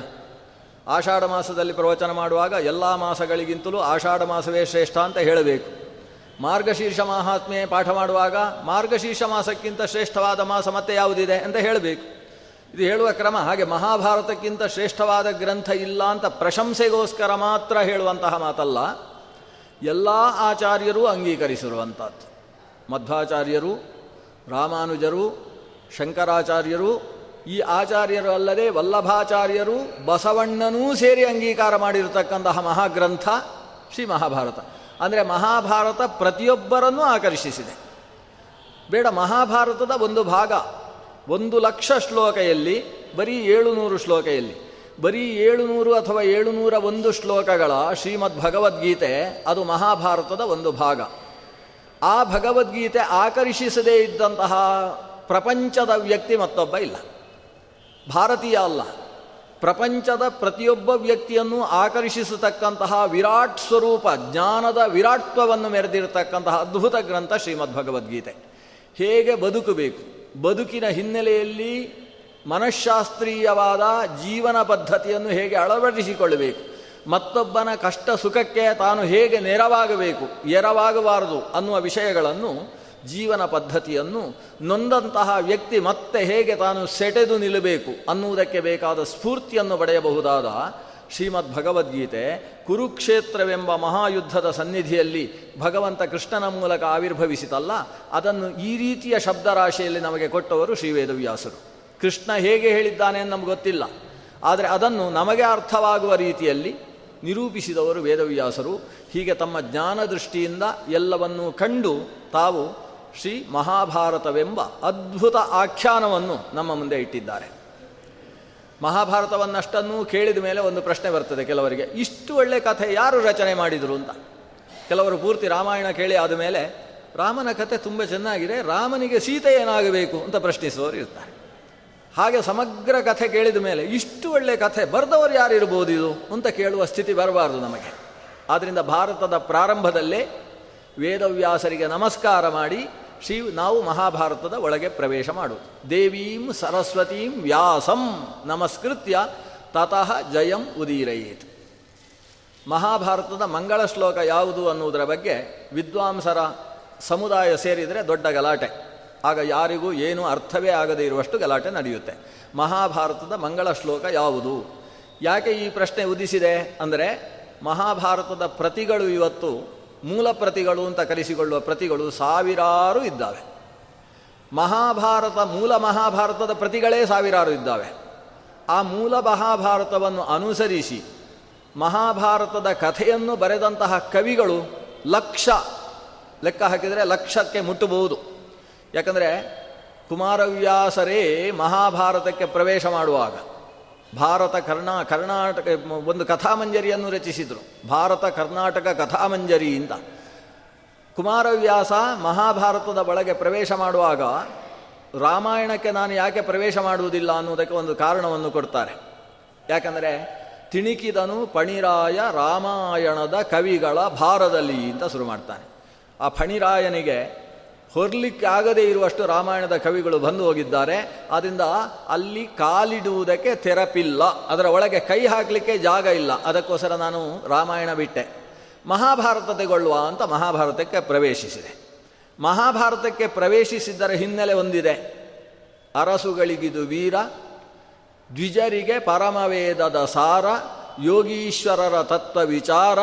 ಆಷಾಢ ಮಾಸದಲ್ಲಿ ಪ್ರವಚನ ಮಾಡುವಾಗ ಎಲ್ಲ ಮಾಸಗಳಿಗಿಂತಲೂ ಆಷಾಢ ಮಾಸವೇ ಶ್ರೇಷ್ಠ ಅಂತ ಹೇಳಬೇಕು. ಮಾರ್ಗಶೀರ್ಷ ಮಹಾತ್ಮೆ ಪಾಠ ಮಾಡುವಾಗ ಮಾರ್ಗಶೀರ್ಷ ಮಾಸಕ್ಕಿಂತ ಶ್ರೇಷ್ಠವಾದ ಮಾಸ ಮತ್ತೆ ಯಾವುದಿದೆ ಅಂತ ಹೇಳಬೇಕು. ಇದು ಹೇಳುವ ಕ್ರಮ ಹಾಗೆ. ಮಹಾಭಾರತಕ್ಕಿಂತ ಶ್ರೇಷ್ಠವಾದ ಗ್ರಂಥ ಇಲ್ಲ ಅಂತ ಪ್ರಶಂಸೆಗೋಸ್ಕರ ಮಾತ್ರ ಹೇಳುವಂತಹ ಮಾತಲ್ಲ, ಎಲ್ಲ ಆಚಾರ್ಯರು ಅಂಗೀಕರಿಸಿರುವಂಥದ್ದು. ಮಧ್ವಾಚಾರ್ಯರು, ರಾಮಾನುಜರು, ಶಂಕರಾಚಾರ್ಯರು, ಈ ಆಚಾರ್ಯರು ಅಲ್ಲದೆ ವಲ್ಲಭಾಚಾರ್ಯರು, ಬಸವಣ್ಣನೂ ಸೇರಿ ಅಂಗೀಕಾರ ಮಾಡಿರತಕ್ಕಂತಹ ಮಹಾಗ್ರಂಥ ಶ್ರೀ ಮಹಾಭಾರತ. ಅಂದರೆ ಮಹಾಭಾರತ ಪ್ರತಿಯೊಬ್ಬರನ್ನೂ ಆಕರ್ಷಿಸಿದೆ. ಬೇಡ, ಮಹಾಭಾರತದ ಒಂದು ಭಾಗ 1,00,000 ಶ್ಲೋಕೆಯಲ್ಲಿ, ಬರೀ 700 ಶ್ಲೋಕೆಯಲ್ಲಿ ಬರೀ 700 ಅಥವಾ 701 ಶ್ಲೋಕಗಳ ಶ್ರೀಮದ್ ಭಗವದ್ಗೀತೆ ಅದು ಮಹಾಭಾರತದ ಒಂದು ಭಾಗ. ಆ ಭಗವದ್ಗೀತೆ ಆಕರ್ಷಿಸದೇ ಇದ್ದಂತಹ ಪ್ರಪಂಚದ ವ್ಯಕ್ತಿ ಮತ್ತೊಬ್ಬ ಇಲ್ಲ, ಭಾರತೀಯ ಅಲ್ಲ. ಪ್ರಪಂಚದ ಪ್ರತಿಯೊಬ್ಬ ವ್ಯಕ್ತಿಯನ್ನು ಆಕರ್ಷಿಸತಕ್ಕಂತಹ ವಿರಾಟ್ ಸ್ವರೂಪ, ಜ್ಞಾನದ ವಿರಾಟ್ತ್ವವನ್ನು ಮೆರೆದಿರತಕ್ಕಂತಹ ಅದ್ಭುತ ಗ್ರಂಥ ಶ್ರೀಮದ್ ಭಗವದ್ಗೀತೆ. ಹೇಗೆ ಬದುಕಬೇಕು, ಬದುಕಿನ ಹಿನ್ನೆಲೆಯಲ್ಲಿ ಮನಃಶಾಸ್ತ್ರೀಯವಾದ ಜೀವನ ಪದ್ಧತಿಯನ್ನು ಹೇಗೆ ಅಳವಡಿಸಿಕೊಳ್ಳಬೇಕು, ಮತ್ತೊಬ್ಬನ ಕಷ್ಟ ಸುಖಕ್ಕೆ ತಾನು ಹೇಗೆ ನೆರವಾಗಬೇಕು, ಎರವಾಗಬಾರದು ಅನ್ನುವ ವಿಷಯಗಳನ್ನು, ಜೀವನ ಪದ್ಧತಿಯನ್ನು ನೊಂದಂತಹ ವ್ಯಕ್ತಿ ಮತ್ತೆ ಹೇಗೆ ತಾನು ಸೆಟೆದು ನಿಲ್ಲಬೇಕು ಅನ್ನುವುದಕ್ಕೆ ಬೇಕಾದ ಸ್ಫೂರ್ತಿಯನ್ನು ಪಡೆಯಬಹುದಾದ ಶ್ರೀಮದ್ ಭಗವದ್ಗೀತೆ ಕುರುಕ್ಷೇತ್ರವೆಂಬ ಮಹಾಯುದ್ಧದ ಸನ್ನಿಧಿಯಲ್ಲಿ ಭಗವಂತ ಕೃಷ್ಣನ ಮೂಲಕ ಆವಿರ್ಭವಿಸಿತಲ್ಲ, ಅದನ್ನು ಈ ರೀತಿಯ ಶಬ್ದರಾಶಿಯಲ್ಲಿ ನಮಗೆ ಕೊಟ್ಟವರು ಶ್ರೀ ವೇದವ್ಯಾಸರು. ಕೃಷ್ಣ ಹೇಗೆ ಹೇಳಿದ್ದಾನೆ ಎಂದು ನಮ್ಗೆ ಗೊತ್ತಿಲ್ಲ, ಆದರೆ ಅದನ್ನು ನಮಗೆ ಅರ್ಥವಾಗುವ ರೀತಿಯಲ್ಲಿ ನಿರೂಪಿಸಿದವರು ವೇದವ್ಯಾಸರು. ಹೀಗೆ ತಮ್ಮ ಜ್ಞಾನದೃಷ್ಟಿಯಿಂದ ಎಲ್ಲವನ್ನೂ ಕಂಡು ತಾವು ಶ್ರೀ ಮಹಾಭಾರತವೆಂಬ ಅದ್ಭುತ ಆಖ್ಯಾನವನ್ನು ನಮ್ಮ ಮುಂದೆ ಇಟ್ಟಿದ್ದಾರೆ. ಮಹಾಭಾರತವನ್ನಷ್ಟನ್ನೂ ಕೇಳಿದ ಮೇಲೆ ಒಂದು ಪ್ರಶ್ನೆ ಬರ್ತದೆ ಕೆಲವರಿಗೆ, ಇಷ್ಟು ಒಳ್ಳೆ ಕಥೆ ಯಾರು ರಚನೆ ಮಾಡಿದರು ಅಂತ. ಕೆಲವರು ಪೂರ್ತಿ ರಾಮಾಯಣ ಕೇಳಿ ಆದ ಮೇಲೆ ರಾಮನ ಕಥೆ ತುಂಬ ಚೆನ್ನಾಗಿದೆ, ರಾಮನಿಗೆ ಸೀತೆ ಏನಾಗಬೇಕು ಅಂತ ಪ್ರಶ್ನಿಸುವವರು ಇರ್ತಾರೆ. ಹಾಗೆ ಸಮಗ್ರ ಕಥೆ ಕೇಳಿದ ಮೇಲೆ ಇಷ್ಟು ಒಳ್ಳೆ ಕಥೆ ಬರೆದವರು ಯಾರಿರ್ಬೋದು ಇದು ಅಂತ ಕೇಳುವ ಸ್ಥಿತಿ ಬರಬಾರ್ದು ನಮಗೆ. ಆದ್ದರಿಂದ ಭಾರತದ ಪ್ರಾರಂಭದಲ್ಲೇ ವೇದವ್ಯಾಸರಿಗೆ ನಮಸ್ಕಾರ ಮಾಡಿ ನಾವು ಮಹಾಭಾರತದ ಒಳಗೆ ಪ್ರವೇಶ ಮಾಡೋದು. ದೇವೀಂ ಸರಸ್ವತೀಂ ವ್ಯಾಸಂ ನಮಸ್ಕೃತ್ಯ ತತಃ ಜಯಂ ಉದೀರಯೇತ್. ಮಹಾಭಾರತದ ಮಂಗಳ ಶ್ಲೋಕ ಯಾವುದು ಅನ್ನುವುದರ ಬಗ್ಗೆ ವಿದ್ವಾಂಸರ ಸಮುದಾಯ ಸೇರಿದರೆ ದೊಡ್ಡ ಗಲಾಟೆ, ಆಗ ಯಾರಿಗೂ ಏನೂ ಅರ್ಥವೇ ಆಗದೇ ಇರುವಷ್ಟು ಗಲಾಟೆ ನಡೆಯುತ್ತೆ. ಮಹಾಭಾರತದ ಮಂಗಳ ಶ್ಲೋಕ ಯಾವುದು? ಯಾಕೆ ಈ ಪ್ರಶ್ನೆ ಉದಿಸಿದೆ ಅಂದರೆ, ಮಹಾಭಾರತದ ಪ್ರತಿಗಳು ಇವತ್ತು ಮೂಲ ಪ್ರತಿಗಳು ಅಂತ ಕರೆಸಿಕೊಳ್ಳುವ ಪ್ರತಿಗಳು ಸಾವಿರಾರು ಇದ್ದಾವೆ. ಮೂಲ ಮಹಾಭಾರತದ ಪ್ರತಿಗಳೇ ಸಾವಿರಾರು ಇದ್ದಾವೆ. ಆ ಮೂಲ ಮಹಾಭಾರತವನ್ನು ಅನುಸರಿಸಿ ಮಹಾಭಾರತದ ಕಥೆಯನ್ನು ಬರೆದಂತಹ ಕವಿಗಳು ಲೆಕ್ಕ ಹಾಕಿದರೆ ಲಕ್ಷಕ್ಕೆ ಮುಟ್ಟಬಹುದು. ಯಾಕಂದರೆ ಕುಮಾರವ್ಯಾಸರೇ ಮಹಾಭಾರತಕ್ಕೆ ಪ್ರವೇಶ ಮಾಡುವಾಗ ಕರ್ನಾಟಕ ಒಂದು ಕಥಾಮಂಜರಿಯನ್ನು ರಚಿಸಿದರು, ಭಾರತ ಕರ್ನಾಟಕ ಕಥಾಮಂಜರಿ ಅಂತ. ಕುಮಾರವ್ಯಾಸ ಮಹಾಭಾರತದ ಒಳಗೆ ಪ್ರವೇಶ ಮಾಡುವಾಗ ರಾಮಾಯಣಕ್ಕೆ ನಾನು ಯಾಕೆ ಪ್ರವೇಶ ಮಾಡುವುದಿಲ್ಲ ಅನ್ನೋದಕ್ಕೆ ಒಂದು ಕಾರಣವನ್ನು ಕೊಡ್ತಾರೆ. ಯಾಕಂದರೆ ತಿಣಿಕಿದನು ಪಣಿರಾಯ ರಾಮಾಯಣದ ಕವಿಗಳ ಭಾರದಲ್ಲಿ ಅಂತ ಶುರು ಮಾಡ್ತಾನೆ. ಆ ಪಣಿರಾಯನಿಗೆ ಹೊರಲಿಕ್ಕೆ ಆಗದೇ ಇರುವಷ್ಟು ರಾಮಾಯಣದ ಕವಿಗಳು ಬಂದು ಹೋಗಿದ್ದಾರೆ. ಆದ್ದರಿಂದ ಅಲ್ಲಿ ಕಾಲಿಡುವುದಕ್ಕೆ ತೆರಪಿಲ್ಲ, ಅದರ ಒಳಗೆ ಕೈ ಹಾಕಲಿಕ್ಕೆ ಜಾಗ ಇಲ್ಲ. ಅದಕ್ಕೋಸ್ಕರ ನಾನು ರಾಮಾಯಣ ಬಿಟ್ಟೆ, ಮಹಾಭಾರತ ತಗೊಳ್ಳುವ ಅಂತ ಮಹಾಭಾರತಕ್ಕೆ ಪ್ರವೇಶಿಸಿದೆ. ಮಹಾಭಾರತಕ್ಕೆ ಪ್ರವೇಶಿಸಿದ್ದರ ಹಿನ್ನೆಲೆ ಒಂದಿದೆ. ಅರಸುಗಳಿಗಿದು ವೀರ, ದ್ವಿಜರಿಗೆ ಪರಮವೇದದ ಸಾರ, ಯೋಗೀಶ್ವರರ ತತ್ವ ವಿಚಾರ.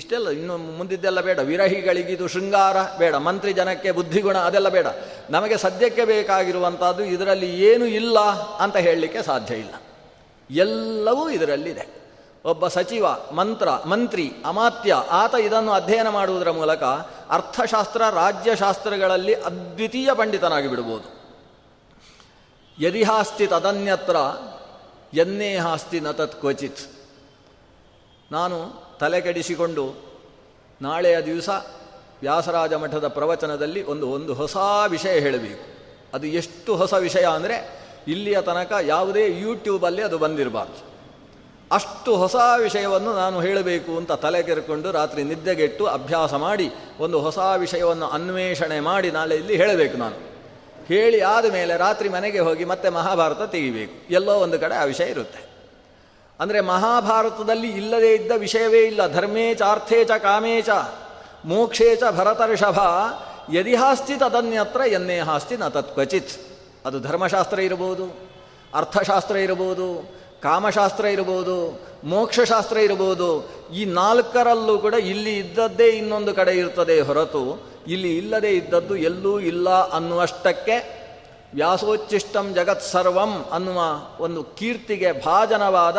ಇಷ್ಟೆಲ್ಲ ಇನ್ನು ಮುಂದಿದ್ದೆಲ್ಲ ಬೇಡ. ವಿರಹಿಗಳಿಗಿದು ಶೃಂಗಾರ ಬೇಡ, ಮಂತ್ರಿ ಜನಕ್ಕೆ ಬುದ್ಧಿಗುಣ ಅದೆಲ್ಲ ಬೇಡ. ನಮಗೆ ಸದ್ಯಕ್ಕೆ ಬೇಕಾಗಿರುವಂಥದ್ದು ಇದರಲ್ಲಿ ಏನೂ ಇಲ್ಲ ಅಂತ ಹೇಳಲಿಕ್ಕೆ ಸಾಧ್ಯ ಇಲ್ಲ, ಎಲ್ಲವೂ ಇದರಲ್ಲಿದೆ. ಒಬ್ಬ ಸಚಿವ, ಮಂತ್ರಿ, ಅಮಾತ್ಯ ಆತ ಇದನ್ನು ಅಧ್ಯಯನ ಮಾಡುವುದರ ಮೂಲಕ ಅರ್ಥಶಾಸ್ತ್ರ, ರಾಜ್ಯಶಾಸ್ತ್ರಗಳಲ್ಲಿ ಅದ್ವಿತೀಯ ಪಂಡಿತನಾಗಿ ಬಿಡ್ಬೋದು. ಯದಿಹಾಸ್ತಿ ತದನ್ಯತ್ರ ಯನ್ನೇಹಾಸ್ತಿ ನ ತತ್ ಕ್ವಚಿತ್. ನಾನು ತಲೆ ಕೆಡಿಸಿಕೊಂಡು ನಾಳೆಯ ದಿವಸ ವ್ಯಾಸರಾಜ ಮಠದ ಪ್ರವಚನದಲ್ಲಿ ಒಂದು ಒಂದು ಹೊಸ ವಿಷಯ ಹೇಳಬೇಕು. ಅದು ಎಷ್ಟು ಹೊಸ ವಿಷಯ ಅಂದರೆ, ಇಲ್ಲಿಯ ತನಕ ಯಾವುದೇ ಯೂಟ್ಯೂಬಲ್ಲಿ ಅದು ಬಂದಿರಬಾರ್ದು. ಅಷ್ಟು ಹೊಸ ವಿಷಯವನ್ನು ನಾನು ಹೇಳಬೇಕು ಅಂತ ತಲೆ ಕೆರೆಕೊಂಡು ರಾತ್ರಿ ನಿದ್ದೆಗೆಟ್ಟು ಅಭ್ಯಾಸ ಮಾಡಿ ಒಂದು ಹೊಸ ವಿಷಯವನ್ನು ಅನ್ವೇಷಣೆ ಮಾಡಿ ನಾಳೆ ಇಲ್ಲಿ ಹೇಳಬೇಕು. ನಾನು ಹೇಳಿ ಆದ ಮೇಲೆ ರಾತ್ರಿ ಮನೆಗೆ ಹೋಗಿ ಮತ್ತೆ ಮಹಾಭಾರತ ತೆಗಿಬೇಕು, ಎಲ್ಲೋ ಒಂದು ಕಡೆ ಆ ವಿಷಯ ಇರುತ್ತೆ. ಅಂದರೆ ಮಹಾಭಾರತದಲ್ಲಿ ಇಲ್ಲದೇ ಇದ್ದ ವಿಷಯವೇ ಇಲ್ಲ. ಧರ್ಮೇಚ ಅರ್ಥೇಚ ಕಾಮೇಚ ಮೋಕ್ಷೇಚ ಭರತರ್ಷಭ ಯದಿಹಾಸ್ತಿ ತದನ್ಯತ್ರ ಯನ್ನೇಹಾಸ್ತಿ ನ ತತ್ ಕ್ವಚಿತ್. ಅದು ಧರ್ಮಶಾಸ್ತ್ರ ಇರ್ಬೋದು, ಅರ್ಥಶಾಸ್ತ್ರ ಇರ್ಬೋದು, ಕಾಮಶಾಸ್ತ್ರ ಇರ್ಬೋದು, ಮೋಕ್ಷಶಾಸ್ತ್ರ ಇರ್ಬೋದು. ಈ ನಾಲ್ಕರಲ್ಲೂ ಕೂಡ ಇಲ್ಲಿ ಇದ್ದದ್ದೇ ಇನ್ನೊಂದು ಕಡೆ ಇರ್ತದೆ ಹೊರತು ಇಲ್ಲಿ ಇಲ್ಲದೇ ಇದ್ದದ್ದು ಎಲ್ಲೂ ಇಲ್ಲ ಅನ್ನುವಷ್ಟಕ್ಕೆ ವ್ಯಾಸೋಚ್ಚಿಷ್ಟಂ ಜಗತ್ಸರ್ವಂ ಅನ್ನುವ ಒಂದು ಕೀರ್ತಿಗೆ ಭಾಜನವಾದ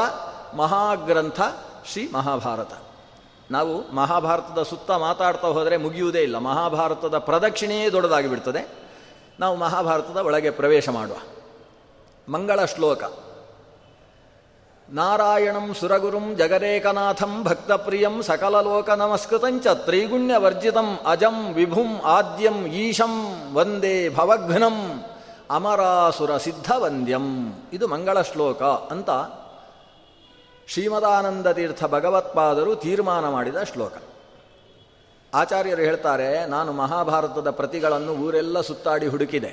ಮಹಾಗ್ರಂಥ ಶ್ರೀ ಮಹಾಭಾರತ. ನಾವು ಮಹಾಭಾರತದ ಸುತ್ತ ಮಾತಾಡ್ತಾ ಹೋದರೆ ಮುಗಿಯುವುದೇ ಇಲ್ಲ. ಮಹಾಭಾರತದ ಪ್ರದಕ್ಷಿಣೆಯೇ ದೊಡ್ಡದಾಗಿ ಬಿಡ್ತದೆ. ನಾವು ಮಹಾಭಾರತದ ಒಳಗೆ ಪ್ರವೇಶ ಮಾಡುವ ಮಂಗಳ ಶ್ಲೋಕ ನಾರಾಯಣಂ ಸುರಗುರುಂ ಜಗರೇಕನಾಥಂ ಭಕ್ತಪ್ರಿಯಂ ಸಕಲಲೋಕ ನಮಸ್ಕೃತಂಚ ತ್ರೈಗುಣ್ಯವರ್ಜಿತಂ ಅಜಂ ವಿಭುಂ ಆದ್ಯಂ ಈಶಂ ವಂದೇ ಭವಘ್ನಂ ಅಮರಾಸುರ ಸಿದ್ಧವಂದ್ಯಂ. ಇದು ಮಂಗಳ ಶ್ಲೋಕ ಅಂತ ಶ್ರೀಮದಾನಂದ ತೀರ್ಥ ಭಗವತ್ಪಾದರು ತೀರ್ಮಾನ ಮಾಡಿದ ಶ್ಲೋಕ. ಆಚಾರ್ಯರು ಹೇಳ್ತಾರೆ, ನಾನು ಮಹಾಭಾರತದ ಪ್ರತಿಗಳನ್ನು ಊರೆಲ್ಲ ಸುತ್ತಾಡಿ ಹುಡುಕಿದೆ.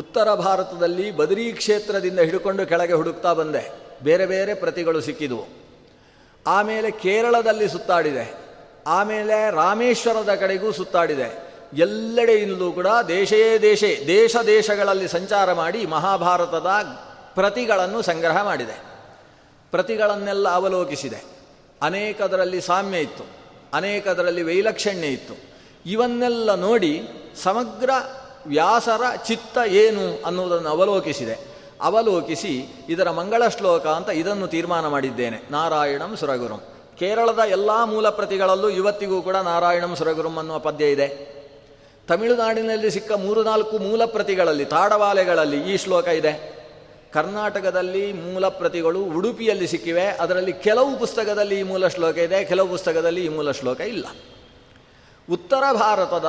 ಉತ್ತರ ಭಾರತದಲ್ಲಿ ಬದರಿ ಕ್ಷೇತ್ರದಿಂದ ಹಿಡ್ಕೊಂಡು ಕೆಳಗೆ ಹುಡುಕ್ತಾ ಬಂದೆ, ಬೇರೆ ಬೇರೆ ಪ್ರತಿಗಳು ಸಿಕ್ಕಿದವು. ಆಮೇಲೆ ಕೇರಳದಲ್ಲಿ ಸುತ್ತಾಡಿದೆ, ಆಮೇಲೆ ರಾಮೇಶ್ವರದ ಕಡೆಗೂ ಸುತ್ತಾಡಿದೆ. ಎಲ್ಲೆಡೆಯಿಂದಲೂ ಕೂಡ ದೇಶಗಳಲ್ಲಿ ಸಂಚಾರ ಮಾಡಿ ಮಹಾಭಾರತದ ಪ್ರತಿಗಳನ್ನು ಸಂಗ್ರಹ ಮಾಡಿದೆ, ಪ್ರತಿಗಳನ್ನೆಲ್ಲ ಅವಲೋಕಿಸಿದೆ. ಅನೇಕದರಲ್ಲಿ ಸಾಮ್ಯ ಇತ್ತು, ಅನೇಕದರಲ್ಲಿ ವೈಲಕ್ಷಣ್ಯ ಇತ್ತು. ಇವನ್ನೆಲ್ಲ ನೋಡಿ ಸಮಗ್ರ ವ್ಯಾಸರ ಚಿತ್ತ ಏನು ಅನ್ನುವುದನ್ನು ಅವಲೋಕಿಸಿ ಇದರ ಮಂಗಳ ಶ್ಲೋಕ ಅಂತ ಇದನ್ನು ತೀರ್ಮಾನ ಮಾಡಿದ್ದೇನೆ. ನಾರಾಯಣಂ ಸುರಗುರುಂ, ಕೇರಳದ ಎಲ್ಲ ಮೂಲ ಪ್ರತಿಗಳಲ್ಲೂ ಇವತ್ತಿಗೂ ಕೂಡ ನಾರಾಯಣಂ ಸುರಗುರುಂ ಅನ್ನುವ ಪದ್ಯ ಇದೆ. ತಮಿಳುನಾಡಿನಲ್ಲಿ ಸಿಕ್ಕ 3-4 ಮೂಲ ಪ್ರತಿಗಳಲ್ಲಿ, ತಾಡವಾಲೆಗಳಲ್ಲಿ ಈ ಶ್ಲೋಕ ಇದೆ. ಕರ್ನಾಟಕದಲ್ಲಿ ಮೂಲ ಪ್ರತಿಗಳು ಉಡುಪಿಯಲ್ಲಿ ಸಿಕ್ಕಿವೆ. ಅದರಲ್ಲಿ ಕೆಲವು ಪುಸ್ತಕದಲ್ಲಿ ಈ ಮೂಲ ಶ್ಲೋಕ ಇದೆ, ಕೆಲವು ಪುಸ್ತಕದಲ್ಲಿ ಈ ಮೂಲ ಶ್ಲೋಕ ಇಲ್ಲ. ಉತ್ತರ ಭಾರತದ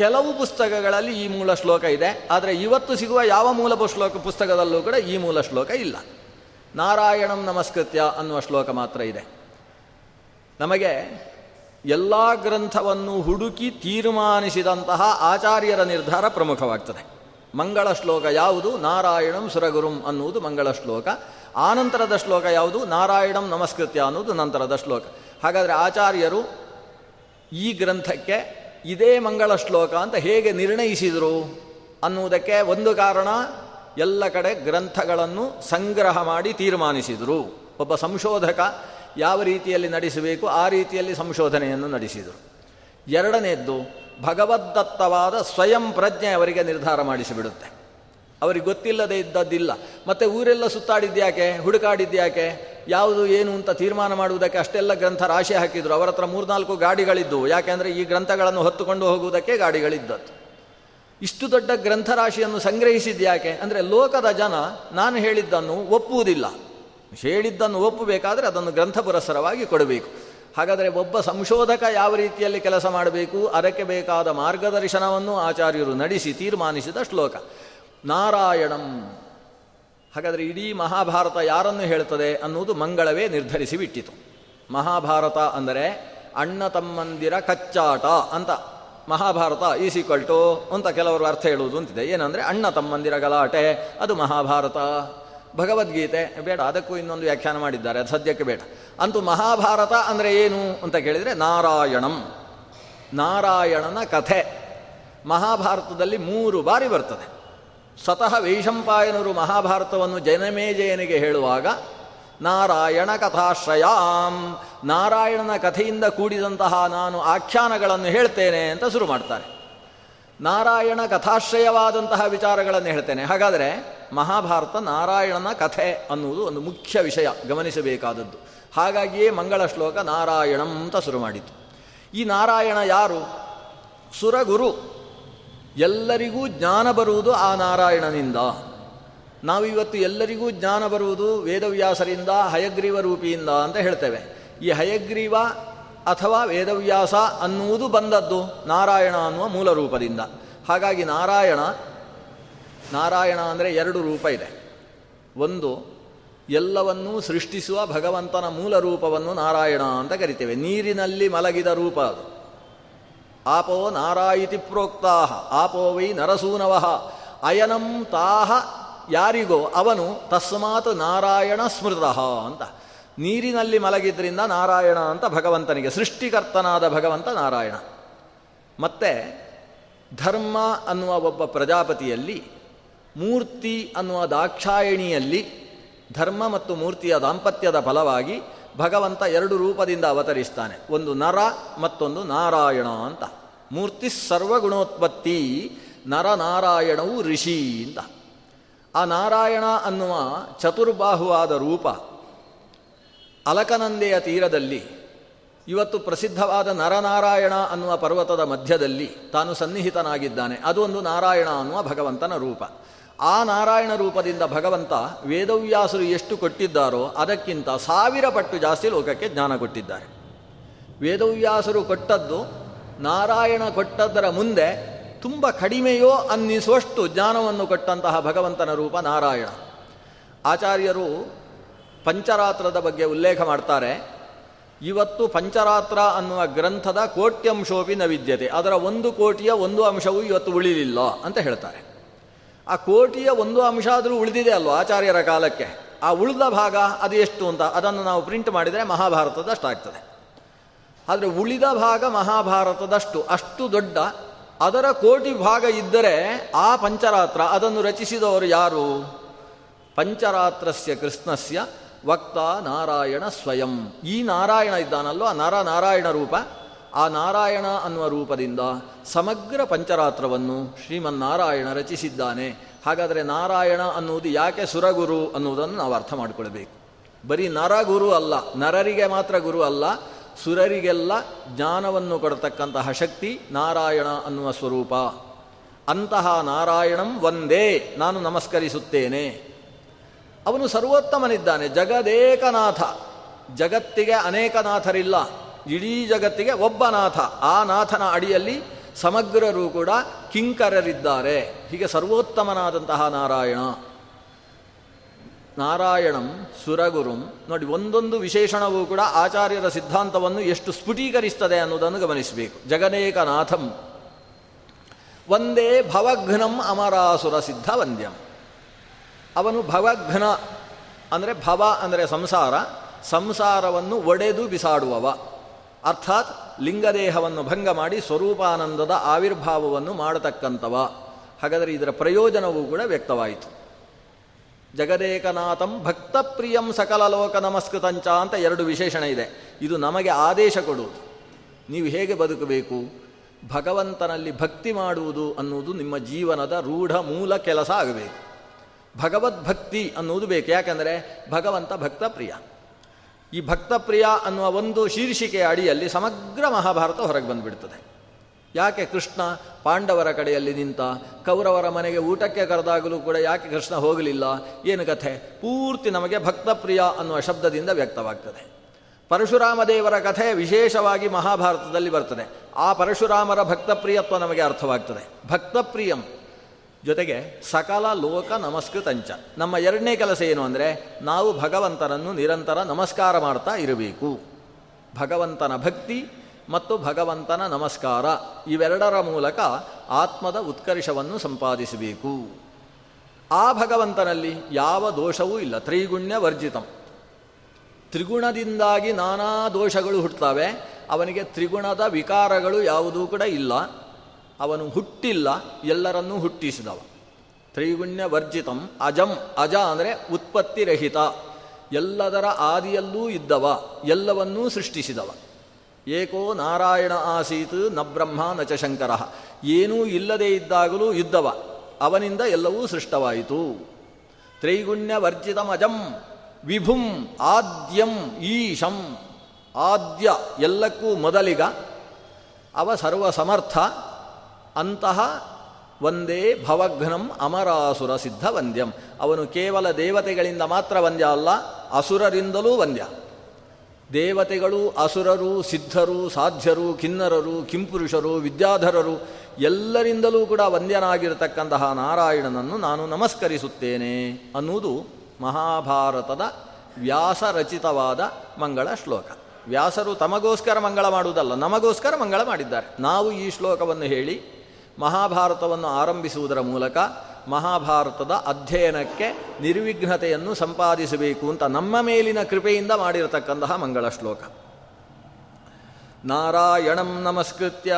ಕೆಲವು ಪುಸ್ತಕಗಳಲ್ಲಿ ಈ ಮೂಲ ಶ್ಲೋಕ ಇದೆ, ಆದರೆ ಇವತ್ತು ಸಿಗುವ ಯಾವ ಮೂಲ ಪುಸ್ತಕದಲ್ಲೂ ಕೂಡ ಈ ಮೂಲ ಶ್ಲೋಕ ಇಲ್ಲ. ನಾರಾಯಣಂ ನಮಸ್ಕೃತ್ಯ ಅನ್ನುವ ಶ್ಲೋಕ ಮಾತ್ರ ಇದೆ. ನಮಗೆ ಎಲ್ಲ ಗ್ರಂಥವನ್ನು ಹುಡುಕಿ ತೀರ್ಮಾನಿಸಿದಂತಹ ಆಚಾರ್ಯರ ನಿರ್ಧಾರ ಪ್ರಮುಖವಾಗ್ತದೆ. ಮಂಗಳ ಶ್ಲೋಕ ಯಾವುದು? ನಾರಾಯಣಂ ಸುರಗುರುಂ ಅನ್ನುವುದು ಮಂಗಳ ಶ್ಲೋಕ. ಆನಂತರದ ಶ್ಲೋಕ ಯಾವುದು? ನಾರಾಯಣಂ ನಮಸ್ಕೃತ್ಯ ಅನ್ನುವುದು ನಂತರದ ಶ್ಲೋಕ. ಹಾಗಾದರೆ ಆಚಾರ್ಯರು ಈ ಗ್ರಂಥಕ್ಕೆ ಇದೇ ಮಂಗಳ ಶ್ಲೋಕ ಅಂತ ಹೇಗೆ ನಿರ್ಣಯಿಸಿದರು ಅನ್ನುವುದಕ್ಕೆ ಒಂದು ಕಾರಣ, ಎಲ್ಲ ಕಡೆ ಗ್ರಂಥಗಳನ್ನು ಸಂಗ್ರಹ ಮಾಡಿ ತೀರ್ಮಾನಿಸಿದರು. ಒಬ್ಬ ಸಂಶೋಧಕ ಯಾವ ರೀತಿಯಲ್ಲಿ ನಡೆಸಬೇಕು ಆ ರೀತಿಯಲ್ಲಿ ಸಂಶೋಧನೆಯನ್ನು ನಡೆಸಿದರು. ಎರಡನೇದ್ದು, ಭಗವದ್ದತ್ತವಾದ ಸ್ವಯಂ ಪ್ರಜ್ಞೆ ಅವರಿಗೆ ನಿರ್ಧಾರ ಮಾಡಿಸಿಬಿಡುತ್ತೆ. ಅವರಿಗೆ ಗೊತ್ತಿಲ್ಲದೆ ಇದ್ದದ್ದಿಲ್ಲ. ಮತ್ತು ಊರೆಲ್ಲ ಸುತ್ತಾಡಿದ್ಯಾಕೆ, ಹುಡುಕಾಡಿದ್ಯಾಕೆ, ಯಾವುದು ಏನು ಅಂತ ತೀರ್ಮಾನ ಮಾಡುವುದಕ್ಕೆ ಅಷ್ಟೆಲ್ಲ ಗ್ರಂಥ ರಾಶಿ ಹಾಕಿದ್ರು. ಅವರ ಹತ್ರ 3-4 ಗಾಡಿಗಳಿದ್ದವು, ಯಾಕೆಂದರೆ ಈ ಗ್ರಂಥಗಳನ್ನು ಹೊತ್ತುಕೊಂಡು ಹೋಗುವುದಕ್ಕೆ ಗಾಡಿಗಳಿದ್ದದ್ದು. ಇಷ್ಟು ದೊಡ್ಡ ಗ್ರಂಥರಾಶಿಯನ್ನು ಸಂಗ್ರಹಿಸಿದ್ಯಾಕೆ ಅಂದರೆ, ಲೋಕದ ಜನ ನಾನು ಹೇಳಿದ್ದನ್ನು ಒಪ್ಪುವುದಿಲ್ಲ. ಹೇಳಿದ್ದನ್ನು ಒಪ್ಪಬೇಕಾದರೆ ಅದನ್ನು ಗ್ರಂಥ ಪುರಸ್ಸರವಾಗಿ ಕೊಡಬೇಕು. ಹಾಗಾದರೆ ಒಬ್ಬ ಸಂಶೋಧಕ ಯಾವ ರೀತಿಯಲ್ಲಿ ಕೆಲಸ ಮಾಡಬೇಕು, ಅದಕ್ಕೆ ಬೇಕಾದ ಮಾರ್ಗದರ್ಶನವನ್ನು ಆಚಾರ್ಯರು ನಡೆಸಿ ತೀರ್ಮಾನಿಸಿದ ಶ್ಲೋಕ ನಾರಾಯಣಂ. ಹಾಗಾದರೆ ಇಡೀ ಮಹಾಭಾರತ ಯಾರನ್ನು ಹೇಳ್ತದೆ ಅನ್ನುವುದು ಮಂಗಳವೇ ನಿರ್ಧರಿಸಿ ಬಿಟ್ಟಿತು. ಮಹಾಭಾರತ ಅಂದರೆ ಅಣ್ಣ ತಮ್ಮಂದಿರ ಕಚ್ಚಾಟ ಅಂತ ಮಹಾಭಾರತ ಈಸಿಕೊಳ್ಟು ಅಂತ ಕೆಲವರು ಅರ್ಥ ಹೇಳುವುದು ಅಂತಿದೆ. ಏನಂದರೆ ಅಣ್ಣ ತಮ್ಮಂದಿರ ಗಲಾಟೆ, ಅದು ಮಹಾಭಾರತ. ಭಗವದ್ಗೀತೆ ಬೇಡ, ಅದಕ್ಕೂ ಇನ್ನೊಂದು ವ್ಯಾಖ್ಯಾನ ಮಾಡಿದ್ದಾರೆ, ಅದು ಸದ್ಯಕ್ಕೆ ಬೇಡ. ಅಂತೂ ಮಹಾಭಾರತ ಅಂದರೆ ಏನು ಅಂತ ಕೇಳಿದರೆ ನಾರಾಯಣಂ, ನಾರಾಯಣನ ಕಥೆ. ಮಹಾಭಾರತದಲ್ಲಿ 3 ಬಾರಿ ಬರ್ತದೆ. ಸ್ವತಃ ವೈಶಂಪಾಯನರು ಮಹಾಭಾರತವನ್ನು ಜನಮೇಜಯನಿಗೆ ಹೇಳುವಾಗ ನಾರಾಯಣ ಕಥಾಶ್ರಯಾಂ, ನಾರಾಯಣನ ಕಥೆಯಿಂದ ಕೂಡಿದಂತಹ ನಾನು ಆಖ್ಯಾನಗಳನ್ನು ಹೇಳ್ತೇನೆ ಅಂತ ಶುರು ಮಾಡ್ತಾರೆ. ನಾರಾಯಣ ಕಥಾಶ್ರಯವಾದಂತಹ ವಿಚಾರಗಳನ್ನು ಹೇಳ್ತೇನೆ. ಹಾಗಾದರೆ ಮಹಾಭಾರತ ನಾರಾಯಣನ ಕಥೆ ಅನ್ನುವುದು ಒಂದು ಮುಖ್ಯ ವಿಷಯ, ಗಮನಿಸಬೇಕಾದದ್ದು. ಹಾಗಾಗಿಯೇ ಮಂಗಳ ಶ್ಲೋಕ ನಾರಾಯಣಂ ಅಂತ ಶುರು ಮಾಡಿತು. ಈ ನಾರಾಯಣ ಯಾರು? ಸುರಗುರು. ಎಲ್ಲರಿಗೂ ಜ್ಞಾನ ಬರುವುದು ಆ ನಾರಾಯಣನಿಂದ. ನಾವಿವತ್ತು ಎಲ್ಲರಿಗೂ ಜ್ಞಾನ ಬರುವುದು ವೇದವ್ಯಾಸರಿಂದ, ಹಯಗ್ರೀವ ರೂಪಿಯಿಂದ ಅಂತ ಹೇಳ್ತೇವೆ. ಈ ಹಯಗ್ರೀವ ಅಥವಾ ವೇದವ್ಯಾಸ ಅನ್ನುವುದು ಬಂದದ್ದು ನಾರಾಯಣ ಅನ್ನುವ ಮೂಲ ರೂಪದಿಂದ. ಹಾಗಾಗಿ ನಾರಾಯಣ ಅಂದರೆ 2 ರೂಪ ಇದೆ. ಒಂದು, ಎಲ್ಲವನ್ನೂ ಸೃಷ್ಟಿಸುವ ಭಗವಂತನ ಮೂಲ ರೂಪವನ್ನು ನಾರಾಯಣ ಅಂತ ಕರಿತೇವೆ. ನೀರಿನಲ್ಲಿ ಮಲಗಿದ ರೂಪ ಅದು. ಆಪೋ ನಾರಾಯಿತಿ ಪ್ರೋಕ್ತಾಹ ಆಪೋ ವೈ ನರಸೂನವಃ ಅಯನಂ ತಾಹ ಯಾರಿಗೋ ಅವನು ತಸ್ಮಾತ್ ನಾರಾಯಣ ಸ್ಮೃತಃ ಅಂತ. ನೀರಿನಲ್ಲಿ ಮಲಗಿದ್ರಿಂದ ನಾರಾಯಣ ಅಂತ ಭಗವಂತನಿಗೆ, ಸೃಷ್ಟಿಕರ್ತನಾದ ಭಗವಂತ ನಾರಾಯಣ. ಮತ್ತು ಧರ್ಮ ಅನ್ನುವ ಒಬ್ಬ ಪ್ರಜಾಪತಿಯಲ್ಲಿ, ಮೂರ್ತಿ ಅನ್ನುವ ದಾಕ್ಷಾಯಿಣಿಯಲ್ಲಿ ಧರ್ಮ ಮತ್ತು ಮೂರ್ತಿಯ ದಾಂಪತ್ಯದ ಫಲವಾಗಿ ಭಗವಂತ 2 ರೂಪದಿಂದ ಅವತರಿಸ್ತಾನೆ. ಒಂದು ನರ, ಮತ್ತೊಂದು ನಾರಾಯಣ ಅಂತ. ಮೂರ್ತಿ ಸರ್ವಗುಣೋತ್ಪತ್ತಿ, ನರನಾರಾಯಣವು ಋಷಿ ಅಂತ. ಆ ನಾರಾಯಣ ಅನ್ನುವ ಚತುರ್ಬಾಹುವಾದ ರೂಪ ಅಲಕನಂದೆಯ ತೀರದಲ್ಲಿ, ಇವತ್ತು ಪ್ರಸಿದ್ಧವಾದ ನರನಾರಾಯಣ ಅನ್ನುವ ಪರ್ವತದ ಮಧ್ಯದಲ್ಲಿ ತಾನು ಸನ್ನಿಹಿತನಾಗಿದ್ದಾನೆ. ಅದು ಒಂದು ನಾರಾಯಣ ಅನ್ನುವ ಭಗವಂತನ ರೂಪ. ಆ ನಾರಾಯಣ ರೂಪದಿಂದ ಭಗವಂತ ವೇದವ್ಯಾಸರು ಎಷ್ಟು ಕೊಟ್ಟಿದ್ದಾರೋ ಅದಕ್ಕಿಂತ 1000 ಪಟ್ಟು ಜಾಸ್ತಿ ಲೋಕಕ್ಕೆ ಜ್ಞಾನ ಕೊಟ್ಟಿದ್ದಾರೆ. ವೇದವ್ಯಾಸರು ಕೊಟ್ಟದ್ದು ನಾರಾಯಣ ಕೊಟ್ಟದ್ದರ ಮುಂದೆ ತುಂಬ ಕಡಿಮೆಯೋ ಅನ್ನಿಸುವಷ್ಟು ಜ್ಞಾನವನ್ನು ಕೊಟ್ಟಂತಹ ಭಗವಂತನ ರೂಪ ನಾರಾಯಣ. ಆಚಾರ್ಯರು ಪಂಚರಾತ್ರದ ಬಗ್ಗೆ ಉಲ್ಲೇಖ ಮಾಡ್ತಾರೆ. ಇವತ್ತು ಪಂಚರಾತ್ರ ಅನ್ನುವ ಗ್ರಂಥದ ಕೋಟ್ಯಂಶೋಪಿ ನ ವಿದ್ಯತೆ, ಅದರ 1 ಕೋಟಿಯ 1 ಅಂಶವೂ ಇವತ್ತು ಉಳಿಲಿಲ್ಲ ಅಂತ ಹೇಳ್ತಾರೆ. ಆ ಕೋಟಿಯ 1 ಅಂಶ ಆದರೂ ಉಳಿದಿದೆ ಅಲ್ವ ಆಚಾರ್ಯರ ಕಾಲಕ್ಕೆ. ಆ ಉಳಿದ ಭಾಗ ಅದು ಎಷ್ಟು ಅಂತ ಅದನ್ನು ನಾವು ಪ್ರಿಂಟ್ ಮಾಡಿದರೆ ಮಹಾಭಾರತದಷ್ಟಾಗ್ತದೆ. ಆದರೆ ಉಳಿದ ಭಾಗ ಮಹಾಭಾರತದಷ್ಟು, ಅಷ್ಟು ದೊಡ್ಡ ಅದರ ಕೋಟಿ ಭಾಗ ಇದ್ದರೆ ಆ ಪಂಚರಾತ್ರ ಅದನ್ನು ರಚಿಸಿದವರು ಯಾರು? ಪಂಚರಾತ್ರಸ್ಯ ಕೃಷ್ಣಸ್ಯ ವಕ್ತ ನಾರಾಯಣ ಸ್ವಯಂ. ಈ ನಾರಾಯಣ ಇದ್ದಾನಲ್ವ, ನಾರಾಯಣ ರೂಪ, ಆ ನಾರಾಯಣ ಅನ್ನುವ ರೂಪದಿಂದ ಸಮಗ್ರ ಪಂಚರಾತ್ರವನ್ನು ಶ್ರೀಮನ್ನಾರಾಯಣ ರಚಿಸಿದ್ದಾನೆ. ಹಾಗಾದರೆ ನಾರಾಯಣ ಅನ್ನುವುದು ಯಾಕೆ ಸುರಗುರು ಅನ್ನುವುದನ್ನು ನಾವು ಅರ್ಥ ಮಾಡಿಕೊಳ್ಬೇಕು. ಬರೀ ನರಗುರು ಅಲ್ಲ, ನರರಿಗೆ ಮಾತ್ರ ಗುರು ಅಲ್ಲ, ಸುರರಿಗೆಲ್ಲ ಜ್ಞಾನವನ್ನು ಕೊಡತಕ್ಕಂತಹ ಶಕ್ತಿ ನಾರಾಯಣ ಅನ್ನುವ ಸ್ವರೂಪ. ಅಂತಹ ನಾರಾಯಣಂ ವಂದೇ, ನಾನು ನಮಸ್ಕರಿಸುತ್ತೇನೆ. ಅವನು ಸರ್ವೋತ್ತಮನಿದ್ದಾನೆ, ಜಗದೇಕನಾಥ. ಜಗತ್ತಿಗೆ ಅನೇಕ ನಾಥರಿಲ್ಲ, ಇಡೀ ಜಗತ್ತಿಗೆ ಒಬ್ಬ ನಾಥ. ಆ ನಾಥನ ಅಡಿಯಲ್ಲಿ ಸಮಗ್ರರೂ ಕೂಡ ಕಿಂಕರರಿದ್ದಾರೆ. ಹೀಗೆ ಸರ್ವೋತ್ತಮನಾದಂತಹ ನಾರಾಯಣ. ನಾರಾಯಣಂ ಸುರಗುರುಂ ನೋಡಿ, ಒಂದೊಂದು ವಿಶೇಷಣವೂ ಕೂಡ ಆಚಾರ್ಯರ ಸಿದ್ಧಾಂತವನ್ನು ಎಷ್ಟು ಸ್ಫುಟೀಕರಿಸ್ತದೆ ಅನ್ನೋದನ್ನು ಗಮನಿಸಬೇಕು. ಜಗದೇಕನಾಥಂ ವಂದೇ ಭವಘ್ನಂ ಅಮರಾಸುರ ಸಿದ್ಧ ವಂದ್ಯಂ. ಅವನು ಭವಘ್ನ ಅಂದರೆ ಭವ ಅಂದರೆ ಸಂಸಾರ, ಸಂಸಾರವನ್ನು ಒಡೆದು ಬಿಸಾಡುವವ, ಅರ್ಥಾತ್ ಲಿಂಗದೇಹವನ್ನು ಭಂಗ ಮಾಡಿ ಸ್ವರೂಪಾನಂದದ ಆವಿರ್ಭಾವವನ್ನು ಮಾಡತಕ್ಕಂಥವ. ಹಾಗಾದರೆ ಇದರ ಪ್ರಯೋಜನವೂ ಕೂಡ ವ್ಯಕ್ತವಾಯಿತು. ಜಗದೇಕನಾಥಂ ಭಕ್ತಪ್ರಿಯಂ ಸಕಲಲೋಕ ನಮಸ್ಕೃತಂಚ ಅಂತ 2 ವಿಶೇಷಣ ಇದೆ. ಇದು ನಮಗೆ ಆದೇಶ ಕೊಡುವುದು, ನೀವು ಹೇಗೆ ಬದುಕಬೇಕು, ಭಗವಂತನಲ್ಲಿ ಭಕ್ತಿ ಮಾಡುವುದು ಅನ್ನುವುದು ನಿಮ್ಮ ಜೀವನದ ರೂಢ ಮೂಲ ಕೆಲಸ ಆಗಬೇಕು. ಭಗವದ್ಭಕ್ತಿ ಅನ್ನುವುದು ಬೇಕು, ಯಾಕೆಂದರೆ ಭಗವಂತ ಭಕ್ತಪ್ರಿಯ. ಈ ಭಕ್ತಪ್ರಿಯ ಅನ್ನುವ 1 ಶೀರ್ಷಿಕೆಯ ಅಡಿಯಲ್ಲಿ ಸಮಗ್ರ ಮಹಾಭಾರತ ಹೊರಗೆ ಬಂದುಬಿಡ್ತದೆ. ಯಾಕೆ ಕೃಷ್ಣ ಪಾಂಡವರ ಕಡೆಯಲ್ಲಿ ನಿಂತ? ಕೌರವರ ಮನೆಗೆ ಊಟಕ್ಕೆ ಕರೆದಾಗಲೂ ಕೂಡ ಯಾಕೆ ಕೃಷ್ಣ ಹೋಗಲಿಲ್ಲ? ಏನು ಕಥೆ? ಪೂರ್ತಿ ನಮಗೆ ಭಕ್ತಪ್ರಿಯ ಅನ್ನುವ ಶಬ್ದದಿಂದ ವ್ಯಕ್ತವಾಗ್ತದೆ. ಪರಶುರಾಮ ದೇವರ ಕಥೆ ವಿಶೇಷವಾಗಿ ಮಹಾಭಾರತದಲ್ಲಿ ಬರ್ತದೆ. ಆ ಪರಶುರಾಮರ ಭಕ್ತಪ್ರಿಯತ್ವ ನಮಗೆ ಅರ್ಥವಾಗ್ತದೆ. ಭಕ್ತಪ್ರಿಯಂ ಜೊತೆಗೆ ಸಕಲ ಲೋಕ ನಮಸ್ಕೃತಂಚ. ನಮ್ಮ 2ನೇ ಕೆಲಸ ಏನು ಅಂದರೆ, ನಾವು ಭಗವಂತನನ್ನು ನಿರಂತರ ನಮಸ್ಕಾರ ಮಾಡ್ತಾ ಇರಬೇಕು. ಭಗವಂತನ ಭಕ್ತಿ ಮತ್ತು ಭಗವಂತನ ನಮಸ್ಕಾರ ಇವೆರಡರ ಮೂಲಕ ಆತ್ಮದ ಉತ್ಕರ್ಷವನ್ನು ಸಂಪಾದಿಸಬೇಕು. ಆ ಭಗವಂತನಲ್ಲಿ ಯಾವ ದೋಷವೂ ಇಲ್ಲ, ತ್ರಿಗುಣ್ಯ ವರ್ಜಿತಂ. ತ್ರಿಗುಣದಿಂದಾಗಿ ನಾನಾ ದೋಷಗಳು ಹುಟ್ಟುತ್ತವೆ, ಅವನಿಗೆ ತ್ರಿಗುಣದ ವಿಕಾರಗಳು ಯಾವುದೂ ಕೂಡ ಇಲ್ಲ. ಅವನು ಹುಟ್ಟಿಲ್ಲ, ಎಲ್ಲರನ್ನೂ ಹುಟ್ಟಿಸಿದವ. ತ್ರಿಗುಣ್ಯ ವರ್ಜಿತಂ ಅಜಂ, ಅಜ ಅಂದರೆ ಉತ್ಪತ್ತಿರಹಿತ, ಎಲ್ಲದರ ಆದಿಯಲ್ಲೂ ಇದ್ದವ, ಎಲ್ಲವನ್ನೂ ಸೃಷ್ಟಿಸಿದವ. ಏಕೋ ನಾರಾಯಣ ಆಸೀತ್ ನ ಬ್ರಹ್ಮ ನ ಚ ಶಂಕರ, ಏನೂ ಇಲ್ಲದೇ ಇದ್ದಾಗಲೂ ಇದ್ದವ, ಅವನಿಂದ ಎಲ್ಲವೂ ಸೃಷ್ಟವಾಯಿತು. ತ್ರೈಗುಣ್ಯ ವರ್ಜಿತಮಜಂ ವಿಭುಂ ಆದ್ಯಂ ಈಶಂ, ಆದ್ಯ ಎಲ್ಲಕ್ಕೂ ಮೊದಲಿಗ, ಅವ ಸರ್ವಸಮರ್ಥ. ಅಂತಹ ವಂದೇ ಭವಘ್ನಂ ಅಮರಾಸುರ ಸಿದ್ಧ ವಂದ್ಯಂ, ಅವನು ಕೇವಲ ದೇವತೆಗಳಿಂದ ಮಾತ್ರ ವಂದ್ಯ ಅಲ್ಲ, ಅಸುರರಿಂದಲೂ ವಂದ್ಯ. ದೇವತೆಗಳು, ಅಸುರರು, ಸಿದ್ಧರು, ಸಾಧ್ಯರು, ಕಿನ್ನರರು, ಕಿಂಪುರುಷರು, ವಿದ್ಯಾಧರರು ಎಲ್ಲರಿಂದಲೂ ಕೂಡ ವಂದ್ಯನಾಗಿರತಕ್ಕಂತಹ ನಾರಾಯಣನನ್ನು ನಾನು ನಮಸ್ಕರಿಸುತ್ತೇನೆ ಅನ್ನುವುದು ಮಹಾಭಾರತದ ವ್ಯಾಸರಚಿತವಾದ ಮಂಗಳ ಶ್ಲೋಕ. ವ್ಯಾಸರು ತಮಗೋಸ್ಕರ ಮಂಗಳ ಮಾಡುವುದಲ್ಲ, ನಮಗೋಸ್ಕರ ಮಂಗಳ ಮಾಡಿದ್ದಾರೆ. ನಾವು ಈ ಶ್ಲೋಕವನ್ನು ಹೇಳಿ ಮಹಾಭಾರತವನ್ನು ಆರಂಭಿಸುವುದರ ಮೂಲಕ ಮಹಾಭಾರತದ ಅಧ್ಯಯನಕ್ಕೆ ನಿರ್ವಿಘ್ನತೆಯನ್ನು ಸಂಪಾದಿಸಬೇಕು ಅಂತ ನಮ್ಮ ಮೇಲಿನ ಕೃಪೆಯಿಂದ ಮಾಡಿರತಕ್ಕಂತಹ ಮಂಗಳ ಶ್ಲೋಕ. ನಾರಾಯಣಂ ನಮಸ್ಕೃತ್ಯ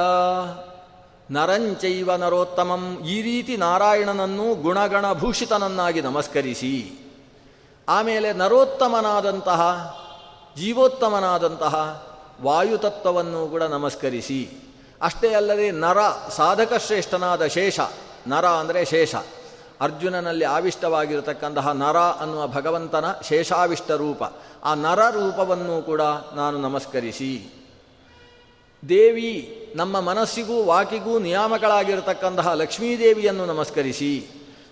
ನರಂಚೈವ ನರೋತ್ತಮಂ, ಈ ರೀತಿ ನಾರಾಯಣನನ್ನು ಗುಣಗಣಭೂಷಿತನನ್ನಾಗಿ ನಮಸ್ಕರಿಸಿ, ಆಮೇಲೆ ನರೋತ್ತಮನಾದಂತಹ, ಜೀವೋತ್ತಮನಾದಂತಹ ವಾಯುತತ್ವವನ್ನು ಕೂಡ ನಮಸ್ಕರಿಸಿ, ಅಷ್ಟೇ ಅಲ್ಲದೆ ನರ ಸಾಧಕಶ್ರೇಷ್ಠನಾದ ಶೇಷ, ನರ ಅಂದರೆ ಶೇಷ, ಅರ್ಜುನನಲ್ಲಿ ಆವಿಷ್ಟವಾಗಿರತಕ್ಕಂತಹ ನರ ಅನ್ನುವ ಭಗವಂತನ ಶೇಷಾವಿಷ್ಟ ರೂಪ, ಆ ನರ ರೂಪವನ್ನು ಕೂಡ ನಾನು ನಮಸ್ಕರಿಸಿ, ದೇವಿ ನಮ್ಮ ಮನಸ್ಸಿಗೂ ವಾಕಿಗೂ ನಿಯಾಮಕಳಾಗಿರತಕ್ಕಂತಹ ಲಕ್ಷ್ಮೀದೇವಿಯನ್ನು ನಮಸ್ಕರಿಸಿ,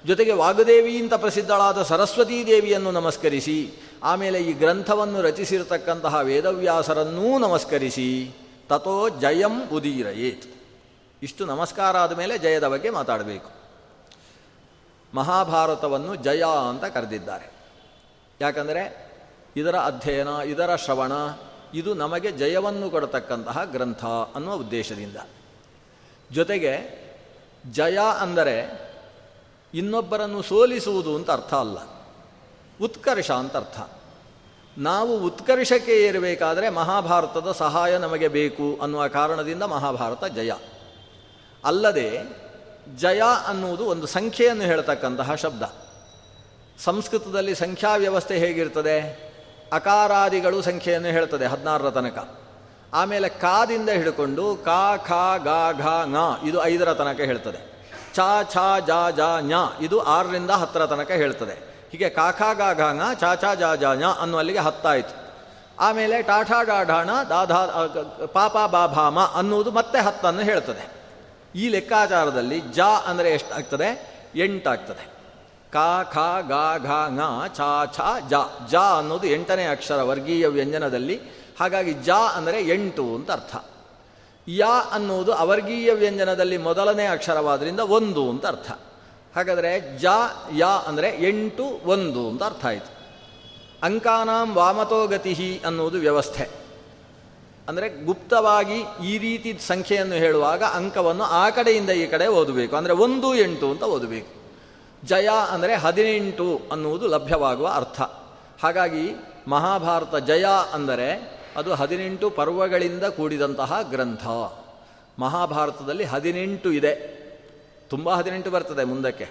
ಜೊತೆಗೆ ವಾಗದೇವಿ ಅಂತ ಪ್ರಸಿದ್ಧಳಾದ ಸರಸ್ವತೀ ದೇವಿಯನ್ನು ನಮಸ್ಕರಿಸಿ, ಆಮೇಲೆ ಈ ಗ್ರಂಥವನ್ನು ರಚಿಸಿರತಕ್ಕಂತಹ ವೇದವ್ಯಾಸರನ್ನೂ ನಮಸ್ಕರಿಸಿ, ತಥೋ ಜಯಂ ಉದೀರಯೇತ್. ಇಷ್ಟು ನಮಸ್ಕಾರ ಆದಮೇಲೆ ಜಯದ ಬಗ್ಗೆ ಮಾತಾಡಬೇಕು. ಮಹಾಭಾರತವನ್ನು ಜಯ ಅಂತ ಕರೆದಿದ್ದಾರೆ. ಯಾಕಂದರೆ ಇದರ ಅಧ್ಯಯನ, ಇದರ ಶ್ರವಣ, ಇದು ನಮಗೆ ಜಯವನ್ನು ಕೊಡತಕ್ಕಂತಹ ಗ್ರಂಥ ಅನ್ನುವ ಉದ್ದೇಶದಿಂದ. ಜೊತೆಗೆ ಜಯ ಅಂದರೆ ಇನ್ನೊಬ್ಬರನ್ನು ಸೋಲಿಸುವುದು ಅಂತ ಅರ್ಥ ಅಲ್ಲ, ಉತ್ಕರ್ಷ ಅಂತ ಅರ್ಥ. ನಾವು ಉತ್ಕರ್ಷಕ್ಕೆ ಏರಬೇಕಾದರೆ ಮಹಾಭಾರತದ ಸಹಾಯ ನಮಗೆ ಬೇಕು ಅನ್ನುವ ಕಾರಣದಿಂದ ಮಹಾಭಾರತ ಜಯ. ಅಲ್ಲದೆ ಜಯ ಅನ್ನುವುದು ಒಂದು ಸಂಖ್ಯೆಯನ್ನು ಹೇಳ್ತಕ್ಕಂತಹ ಶಬ್ದ. ಸಂಸ್ಕೃತದಲ್ಲಿ ಸಂಖ್ಯಾ ವ್ಯವಸ್ಥೆ ಹೇಗಿರ್ತದೆ? ಅಕಾರಾದಿಗಳು ಸಂಖ್ಯೆಯನ್ನು ಹೇಳ್ತದೆ 16 ತನಕ. ಆಮೇಲೆ ಕಾದಿಂದ ಹಿಡ್ಕೊಂಡು ಕಾ ಖಾ ಗಾ ಘ ಞ ಇದು 5 ತನಕ ಹೇಳ್ತದೆ. ಚ ಛ ಜ ಜ ಞ ಇದು 6ರಿಂದ 10 ತನಕ ಹೇಳ್ತದೆ. ಹೀಗೆ ಕಾ ಖಾ ಗಾ ಘ ಞ ಚ ಛ ಜ ಜ ಞ ಅನ್ನುವಲ್ಲಿಗೆ 10 ಆಯಿತು. ಆಮೇಲೆ ಟಾಠಾ ಡಾಢಾಣ ದಾಧಾ ಪಾಪ ಬಾ ಭಾ ಮ ಅನ್ನುವುದು ಮತ್ತೆ 10 ಹೇಳ್ತದೆ. ಈ ಲೆಕ್ಕಾಚಾರದಲ್ಲಿ ಜ ಅಂದರೆ ಎಷ್ಟಾಗ್ತದೆ? 8 ಆಗ್ತದೆ. ಕಾ ಖ ಗಾ ಘ ಞ ಛ ಛ ಜ ಜ ಅನ್ನೋದು 8ನೇ ಅಕ್ಷರ ವರ್ಗೀಯ ವ್ಯಂಜನದಲ್ಲಿ. ಹಾಗಾಗಿ ಜ ಅಂದರೆ 8 ಅಂತ ಅರ್ಥ. ಯ ಅನ್ನೋದು ಅವರ್ಗೀಯ ವ್ಯಂಜನದಲ್ಲಿ ಮೊದಲನೇ ಅಕ್ಷರವಾದ್ದರಿಂದ 1 ಅಂತ ಅರ್ಥ. ಹಾಗಾದರೆ ಜ ಯ ಅಂದರೆ 8 1 ಅಂತ ಅರ್ಥ ಆಯಿತು. ಅಂಕಾನಾಂ ವಾಮತೋಗತಿ ಅನ್ನೋದು ವ್ಯವಸ್ಥೆ. ಅಂದರೆ ಗುಪ್ತವಾಗಿ ಈ ರೀತಿ ಸಂಖ್ಯೆಯನ್ನು ಹೇಳುವಾಗ ಅಂಕವನ್ನು ಆ ಕಡೆಯಿಂದ ಈ ಕಡೆ ಓದಬೇಕು. ಅಂದರೆ 1 8 ಅಂತ ಓದಬೇಕು. ಜಯ ಅಂದರೆ 18 ಅನ್ನುವುದು ಲಭ್ಯವಾಗುವ ಅರ್ಥ. ಹಾಗಾಗಿ ಮಹಾಭಾರತ ಜಯ ಅಂದರೆ ಅದು 18 ಪರ್ವಗಳಿಂದ ಕೂಡಿದಂತಹ ಗ್ರಂಥ. ಮಹಾಭಾರತದಲ್ಲಿ 18 ಇದೆ. ತುಂಬ 18 ಬರ್ತದೆ ಮುಂದಕ್ಕೆ,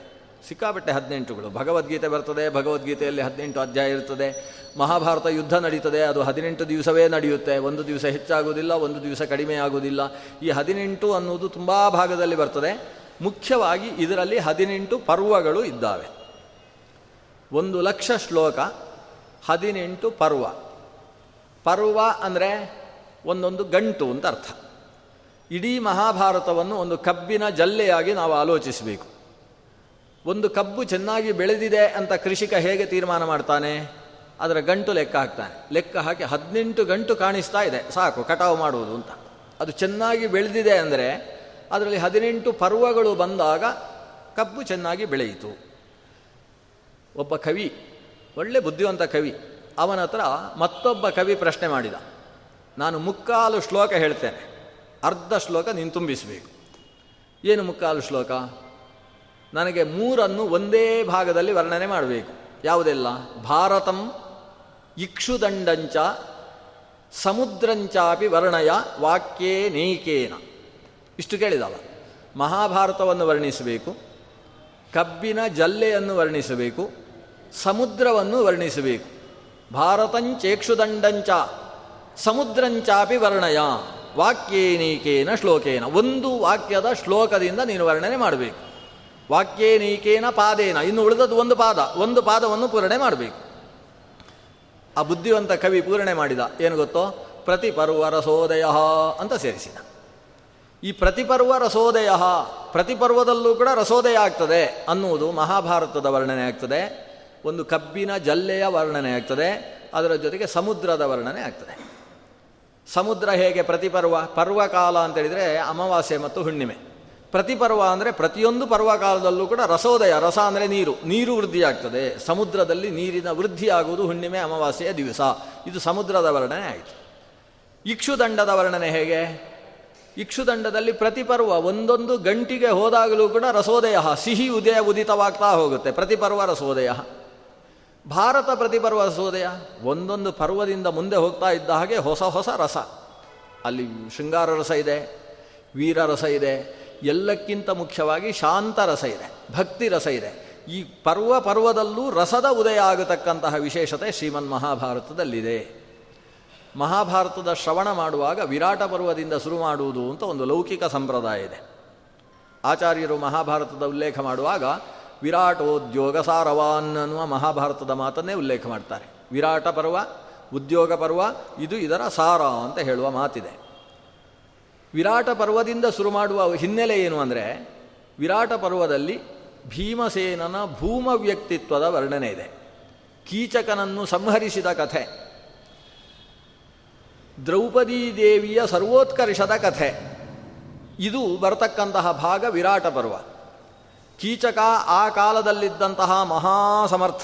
ಸಿಕ್ಕಾಪಟ್ಟೆ 18ಗಳು. ಭಗವದ್ಗೀತೆ ಬರ್ತದೆ, ಭಗವದ್ಗೀತೆಯಲ್ಲಿ 18 ಅಧ್ಯಾಯ ಇರ್ತದೆ. ಮಹಾಭಾರತ ಯುದ್ಧ ನಡೀತದೆ, ಅದು 18 ದಿವಸವೇ ನಡೆಯುತ್ತೆ. ಒಂದು ದಿವಸ ಹೆಚ್ಚಾಗುವುದಿಲ್ಲ, ಒಂದು ದಿವಸ ಕಡಿಮೆ ಆಗುವುದಿಲ್ಲ. ಈ 18 ಅನ್ನೋದು ತುಂಬ ಭಾಗದಲ್ಲಿ ಬರ್ತದೆ. ಮುಖ್ಯವಾಗಿ ಇದರಲ್ಲಿ 18 ಪರ್ವಗಳು ಇದ್ದಾವೆ. 1,00,000 ಶ್ಲೋಕ, 18 ಪರ್ವ. ಪರ್ವ ಅಂದರೆ ಒಂದೊಂದು ಗಂಟು ಅಂತ ಅರ್ಥ. ಇಡೀ ಮಹಾಭಾರತವನ್ನು ಒಂದು ಕಬ್ಬಿನ ಜಲ್ಲೆಯಾಗಿ ನಾವು ಆಲೋಚಿಸಬೇಕು. ಒಂದು ಕಬ್ಬು ಚೆನ್ನಾಗಿ ಬೆಳೆದಿದೆ ಅಂತ ಕೃಷಿಕ ಹೇಗೆ ತೀರ್ಮಾನ ಮಾಡ್ತಾನೆ? ಅದರ ಗಂಟು ಲೆಕ್ಕ ಹಾಕ್ತಾನೆ. ಲೆಕ್ಕ ಹಾಕಿ 18 ಗಂಟು ಕಾಣಿಸ್ತಾ ಇದೆ, ಸಾಕು ಕಟಾವು ಮಾಡುವುದು ಅಂತ. ಅದು ಚೆನ್ನಾಗಿ ಬೆಳೆದಿದೆ ಅಂದರೆ ಅದರಲ್ಲಿ 18 ಪರ್ವಗಳು ಬಂದಾಗ ಕಬ್ಬು ಚೆನ್ನಾಗಿ ಬೆಳೆಯಿತು. ಒಬ್ಬ ಕವಿ, ಒಳ್ಳೆ ಬುದ್ಧಿವಂತ ಕವಿ, ಅವನ ಹತ್ರ ಮತ್ತೊಬ್ಬ ಕವಿ ಪ್ರಶ್ನೆ ಮಾಡಿದ, ನಾನು 3/4 ಶ್ಲೋಕ ಹೇಳ್ತೇನೆ, 1/2 ಶ್ಲೋಕ ನೀನು ತುಂಬಿಸಬೇಕು. ಏನು 3/4 ಶ್ಲೋಕ? ನನಗೆ 3 ಒಂದೇ ಭಾಗದಲ್ಲಿ ವರ್ಣನೆ ಮಾಡಬೇಕು. ಯಾವುದೆಲ್ಲ? ಭಾರತಂ ಇಕ್ಷುದಂಡಂಚ ಸಮುದ್ರಂಚಾಪಿ ವರ್ಣಯ ವಾಕ್ಯೇ ನೈಕೇನ. ಇಷ್ಟು ಕೇಳಿದವ. ಮಹಾಭಾರತವನ್ನು ವರ್ಣಿಸಬೇಕು, ಕಬ್ಬಿನ ಜಲ್ಲೆಯನ್ನು ವರ್ಣಿಸಬೇಕು, ಸಮುದ್ರವನ್ನು ವರ್ಣಿಸಬೇಕು. ಭಾರತಂಚೇಕ್ಷುದಂಡಂಚ ಸಮುದ್ರಂಚಾಪಿ ವರ್ಣಯ ವಾಕ್ಯೇನೈಕೇನ ಶ್ಲೋಕೇನ. ಒಂದು ವಾಕ್ಯದ ಶ್ಲೋಕದಿಂದ ನೀನು ವರ್ಣನೆ ಮಾಡಬೇಕು. ವಾಕ್ಯೇನೈಕೇನ ಪಾದೇನ, ಇನ್ನು ಉಳಿದದ್ದು ಒಂದು ಪಾದವನ್ನು ಪೂರಣೆ ಮಾಡಬೇಕು. ಆ ಬುದ್ಧಿವಂತ ಕವಿ ಪೂರಣೆ ಮಾಡಿದ. ಏನು ಗೊತ್ತೋ? ಪ್ರತಿಪರ್ವ ರಸೋದಯ ಅಂತ ಸೇರಿಸಿದ. ಈ ಪ್ರತಿಪರ್ವ ರಸೋದಯ, ಪ್ರತಿಪರ್ವದಲ್ಲೂ ಕೂಡ ರಸೋದಯ ಆಗ್ತದೆ ಅನ್ನುವುದು ಮಹಾಭಾರತದ ವರ್ಣನೆ ಆಗ್ತದೆ. ಒಂದು ಕಬ್ಬಿನ ಜಲ್ಲೆಯ ವರ್ಣನೆ ಆಗ್ತದೆ, ಅದರ ಜೊತೆಗೆ ಸಮುದ್ರದ ವರ್ಣನೆ ಆಗ್ತದೆ. ಸಮುದ್ರ ಹೇಗೆ? ಪ್ರತಿಪರ್ವ, ಪರ್ವಕಾಲ ಅಂತೇಳಿದರೆ ಅಮಾವಾಸ್ಯೆ ಮತ್ತು ಹುಣ್ಣಿಮೆ. ಪ್ರತಿಪರ್ವ ಅಂದರೆ ಪ್ರತಿಯೊಂದು ಪರ್ವಕಾಲದಲ್ಲೂ ಕೂಡ ರಸೋದಯ, ರಸ ಅಂದರೆ ನೀರು ವೃದ್ಧಿಯಾಗ್ತದೆ. ಸಮುದ್ರದಲ್ಲಿ ನೀರಿನ ವೃದ್ಧಿಯಾಗುವುದು ಹುಣ್ಣಿಮೆ ಅಮಾವಾಸ್ಯೆಯ ದಿವಸ. ಇದು ಸಮುದ್ರದ ವರ್ಣನೆ ಆಯಿತು. ಇಕ್ಷುದಂಡದ ವರ್ಣನೆ ಹೇಗೆ? ಇಕ್ಷುದಂಡದಲ್ಲಿ ಪ್ರತಿಪರ್ವ ಒಂದೊಂದು ಗಂಟಿಗೆ ಹೋದಾಗಲೂ ಕೂಡ ರಸೋದಯ, ಸಿಹಿ ಉದಯ ಉದಿತವಾಗ್ತಾ ಹೋಗುತ್ತೆ, ಪ್ರತಿಪರ್ವ ರಸೋದಯ. ಭಾರತ ಪ್ರತಿಪರ್ವ ರಸೋದಯ, ಒಂದೊಂದು ಪರ್ವದಿಂದ ಮುಂದೆ ಹೋಗ್ತಾ ಇದ್ದ ಹಾಗೆ ಹೊಸ ರಸ. ಅಲ್ಲಿ ಶೃಂಗಾರ ರಸ ಇದೆ, ವೀರರಸ ಇದೆ, ಎಲ್ಲಕ್ಕಿಂತ ಮುಖ್ಯವಾಗಿ ಶಾಂತ ರಸ ಇದೆ, ಭಕ್ತಿ ರಸ ಇದೆ. ಈ ಪರ್ವದಲ್ಲೂ ರಸದ ಉದಯ ಆಗತಕ್ಕಂತಹ ವಿಶೇಷತೆ ಶ್ರೀಮನ್ ಮಹಾಭಾರತದಲ್ಲಿದೆ. ಮಹಾಭಾರತದ ಶ್ರವಣ ಮಾಡುವಾಗ ವಿರಾಟ ಪರ್ವದಿಂದ ಶುರು ಮಾಡುವುದು ಅಂತ ಒಂದು ಲೌಕಿಕ ಸಂಪ್ರದಾಯ ಇದೆ. ಆಚಾರ್ಯರು ಮಹಾಭಾರತದ ಉಲ್ಲೇಖ ಮಾಡುವಾಗ ವಿರಾಟೋದ್ಯೋಗ ಸಾರವಾನ್ ಅನ್ನುವ ಮಹಾಭಾರತದ ಮಾತನ್ನೇ ಉಲ್ಲೇಖ ಮಾಡ್ತಾರೆ. ವಿರಾಟ ಪರ್ವ, ಉದ್ಯೋಗ ಪರ್ವ, ಇದು ಇದರ ಸಾರ ಅಂತ ಹೇಳುವ ಮಾತಿದೆ. ವಿರಾಟ ಪರ್ವದಿಂದ ಶುರು ಮಾಡುವ ಹಿನ್ನೆಲೆ ಏನು ಅಂದರೆ, ವಿರಾಟ ಪರ್ವದಲ್ಲಿ ಭೀಮಸೇನನ ಭೂಮ ವ್ಯಕ್ತಿತ್ವದ ವರ್ಣನೆ ಇದೆ. ಕೀಚಕನನ್ನು ಸಂಹರಿಸಿದ ಕಥೆ, ದ್ರೌಪದೀ ದೇವಿಯ ಸರ್ವೋತ್ಕರ್ಷದ ಕಥೆ, ಇದು ಬರತಕ್ಕಂತಹ ಭಾಗ ವಿರಾಟ ಪರ್ವ. ಕೀಚಕ ಆ ಕಾಲದಲ್ಲಿದ್ದಂತಹ ಮಹಾಸಮರ್ಥ,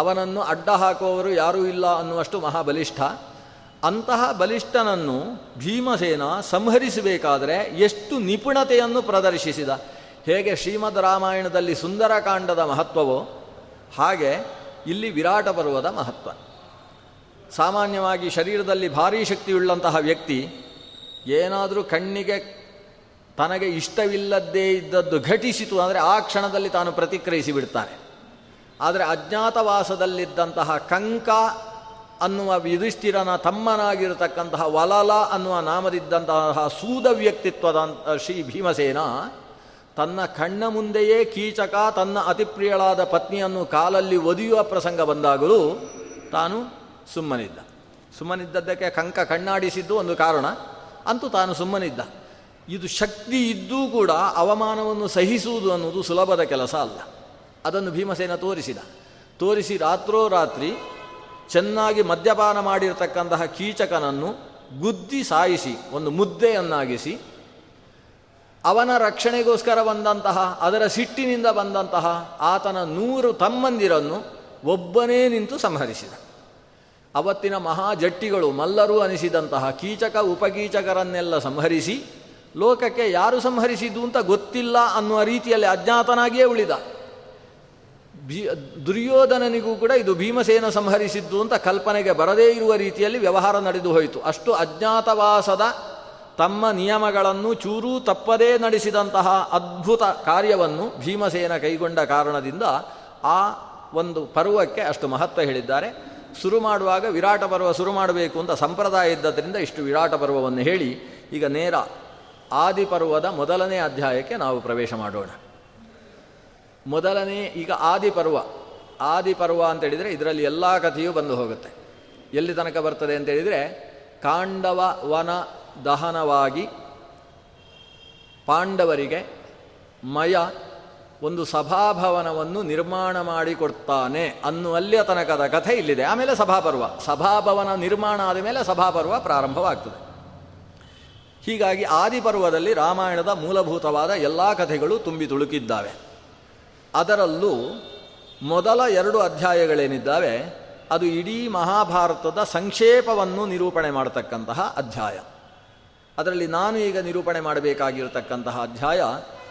ಅವನನ್ನು ಅಡ್ಡ ಹಾಕುವವರು ಯಾರೂ ಇಲ್ಲ ಅನ್ನುವಷ್ಟು ಮಹಾಬಲಿಷ್ಠ. ಅಂತಹ ಬಲಿಷ್ಠನನ್ನು ಭೀಮಸೇನ ಸಂಹರಿಸಬೇಕಾದರೆ ಎಷ್ಟು ನಿಪುಣತೆಯನ್ನು ಪ್ರದರ್ಶಿಸಿದ. ಹೇಗೆ ಶ್ರೀಮದ್ ರಾಮಾಯಣದಲ್ಲಿ ಸುಂದರಕಾಂಡದ ಮಹತ್ವವೋ ಹಾಗೆ ಇಲ್ಲಿ ವಿರಾಟ ಪರ್ವದ ಮಹತ್ವ. ಸಾಮಾನ್ಯವಾಗಿ ಶರೀರದಲ್ಲಿ ಭಾರೀ ಶಕ್ತಿಯುಳ್ಳಂತಹ ವ್ಯಕ್ತಿ ಏನಾದರೂ ಕಣ್ಣಿಗೆ ತನಗೆ ಇಷ್ಟವಿಲ್ಲದೇ ಇದ್ದದ್ದು ಘಟಿಸಿತು ಅಂದರೆ ಆ ಕ್ಷಣದಲ್ಲಿ ತಾನು ಪ್ರತಿಕ್ರಿಯಿಸಿ ಬಿಡ್ತಾನೆ. ಆದರೆ ಅಜ್ಞಾತವಾಸದಲ್ಲಿದ್ದಂತಹ ಕಂಕ ಅನ್ನುವ ಯುಧಿಷ್ಠಿರನ ತಮ್ಮನಾಗಿರತಕ್ಕಂತಹ ವಲಲ ಅನ್ನುವ ನಾಮದಿದ್ದಂತಹ ಸೂದ ವ್ಯಕ್ತಿತ್ವದ ಶ್ರೀ ಭೀಮಸೇನ ತನ್ನ ಕಣ್ಣ ಮುಂದೆಯೇ ಕೀಚಕ ತನ್ನ ಅತಿಪ್ರಿಯಳಾದ ಪತ್ನಿಯನ್ನು ಕಾಲಲ್ಲಿ ಒದೆಯುವ ಪ್ರಸಂಗ ಬಂದಾಗಲೂ ತಾನು ಸುಮ್ಮನಿದ್ದ. ಸುಮ್ಮನಿದ್ದದ್ದಕ್ಕೆ ಕಂಕ ಕಣ್ಣಾಡಿಸಿದ್ದು ಒಂದು ಕಾರಣ, ಅಂತೂ ತಾನು ಸುಮ್ಮನಿದ್ದ. ಇದು ಶಕ್ತಿ ಇದ್ದೂ ಕೂಡ ಅವಮಾನವನ್ನು ಸಹಿಸುವುದು ಅನ್ನೋದು ಸುಲಭದ ಕೆಲಸ ಅಲ್ಲ. ಅದನ್ನು ಭೀಮಸೇನ ತೋರಿಸಿ ರಾತ್ರೋರಾತ್ರಿ ಚೆನ್ನಾಗಿ ಮದ್ಯಪಾನ ಮಾಡಿರತಕ್ಕಂತಹ ಕೀಚಕನನ್ನು ಗುದ್ದಿ ಸಾಯಿಸಿ ಒಂದು ಮುದ್ದೆಯನ್ನಾಗಿಸಿ, ಅವನ ರಕ್ಷಣೆಗೋಸ್ಕರ ಬಂದಂತಹ, ಅದರ ಸಿಟ್ಟಿನಿಂದ ಬಂದಂತಹ ಆತನ 100 ತಮ್ಮಂದಿರನ್ನು ಒಬ್ಬನೇ ನಿಂತು ಸಂಹರಿಸಿದ. ಅವತ್ತಿನ ಮಹಾಜಟ್ಟಿಗಳು ಮಲ್ಲರೂ ಅನಿಸಿದಂತಹ ಕೀಚಕ ಉಪಕೀಚಕರನ್ನೆಲ್ಲ ಸಂಹರಿಸಿ ಲೋಕಕ್ಕೆ ಯಾರು ಸಂಹರಿಸಿದ್ದು ಅಂತ ಗೊತ್ತಿಲ್ಲ ಅನ್ನುವ ರೀತಿಯಲ್ಲಿ ಅಜ್ಞಾತನಾಗಿಯೇ ಉಳಿದ. ದುರ್ಯೋಧನನಿಗೂ ಕೂಡ ಇದು ಭೀಮಸೇನ ಸಂಹರಿಸಿದ್ದು ಅಂತ ಕಲ್ಪನೆಗೆ ಬರದೇ ಇರುವ ರೀತಿಯಲ್ಲಿ ವ್ಯವಹಾರ ನಡೆದು ಹೋಯಿತು. ಅಷ್ಟು ಅಜ್ಞಾತವಾಸದ ತಮ್ಮ ನಿಯಮಗಳನ್ನು ಚೂರೂ ತಪ್ಪದೇ ನಡೆಸಿದಂತಹ ಅದ್ಭುತ ಕಾರ್ಯವನ್ನು ಭೀಮಸೇನ ಕೈಗೊಂಡ ಕಾರಣದಿಂದ ಆ ಒಂದು ಪರ್ವಕ್ಕೆ ಅಷ್ಟು ಮಹತ್ವ ಹೇಳಿದ್ದಾರೆ. ಶುರು ಮಾಡುವಾಗ ವಿರಾಟ ಪರ್ವ ಶುರು ಮಾಡಬೇಕು ಅಂತ ಸಂಪ್ರದಾಯ ಇದ್ದರಿಂದ ಇಷ್ಟು ವಿರಾಟ ಪರ್ವವನ್ನು ಹೇಳಿ ಈಗ ನೇರ ಆದಿಪರ್ವದ ಮೊದಲನೇ ಅಧ್ಯಾಯಕ್ಕೆ ನಾವು ಪ್ರವೇಶ ಮಾಡೋಣ. ಈಗ ಆದಿಪರ್ವ ಅಂತೇಳಿದರೆ ಇದರಲ್ಲಿ ಎಲ್ಲ ಕಥೆಯೂ ಬಂದು ಹೋಗುತ್ತೆ. ಎಲ್ಲಿ ತನಕ ಬರ್ತದೆ ಅಂತೇಳಿದರೆ, ಕಾಂಡವ ವನ ದಹನವಾಗಿ ಪಾಂಡವರಿಗೆ ಮಯ ಒಂದು ಸಭಾಭವನವನ್ನು ನಿರ್ಮಾಣ ಮಾಡಿಕೊಡ್ತಾನೆ ಅನ್ನುವಲ್ಲಿಯ ತನಕದ ಕಥೆ ಇಲ್ಲಿದೆ. ಆಮೇಲೆ ಸಭಾಭವನ ನಿರ್ಮಾಣ ಆದ ಮೇಲೆ ಸಭಾಪರ್ವ ಪ್ರಾರಂಭವಾಗ್ತದೆ. ಹೀಗಾಗಿ ಆದಿಪರ್ವದಲ್ಲಿ ರಾಮಾಯಣದ ಮೂಲಭೂತವಾದ ಎಲ್ಲ ಕಥೆಗಳು ತುಂಬಿ ತುಳುಕಿದ್ದಾವೆ. ಅದರಲ್ಲೂ ಮೊದಲ 2 ಅಧ್ಯಾಯಗಳೇನಿದ್ದಾವೆ ಅದು ಇಡೀ ಮಹಾಭಾರತದ ಸಂಕ್ಷೇಪವನ್ನು ನಿರೂಪಣೆ ಮಾಡತಕ್ಕಂತಹ ಅಧ್ಯಾಯ. ಅದರಲ್ಲಿ ನಾನು ಈಗ ನಿರೂಪಣೆ ಮಾಡಬೇಕಾಗಿರತಕ್ಕಂತಹ ಅಧ್ಯಾಯ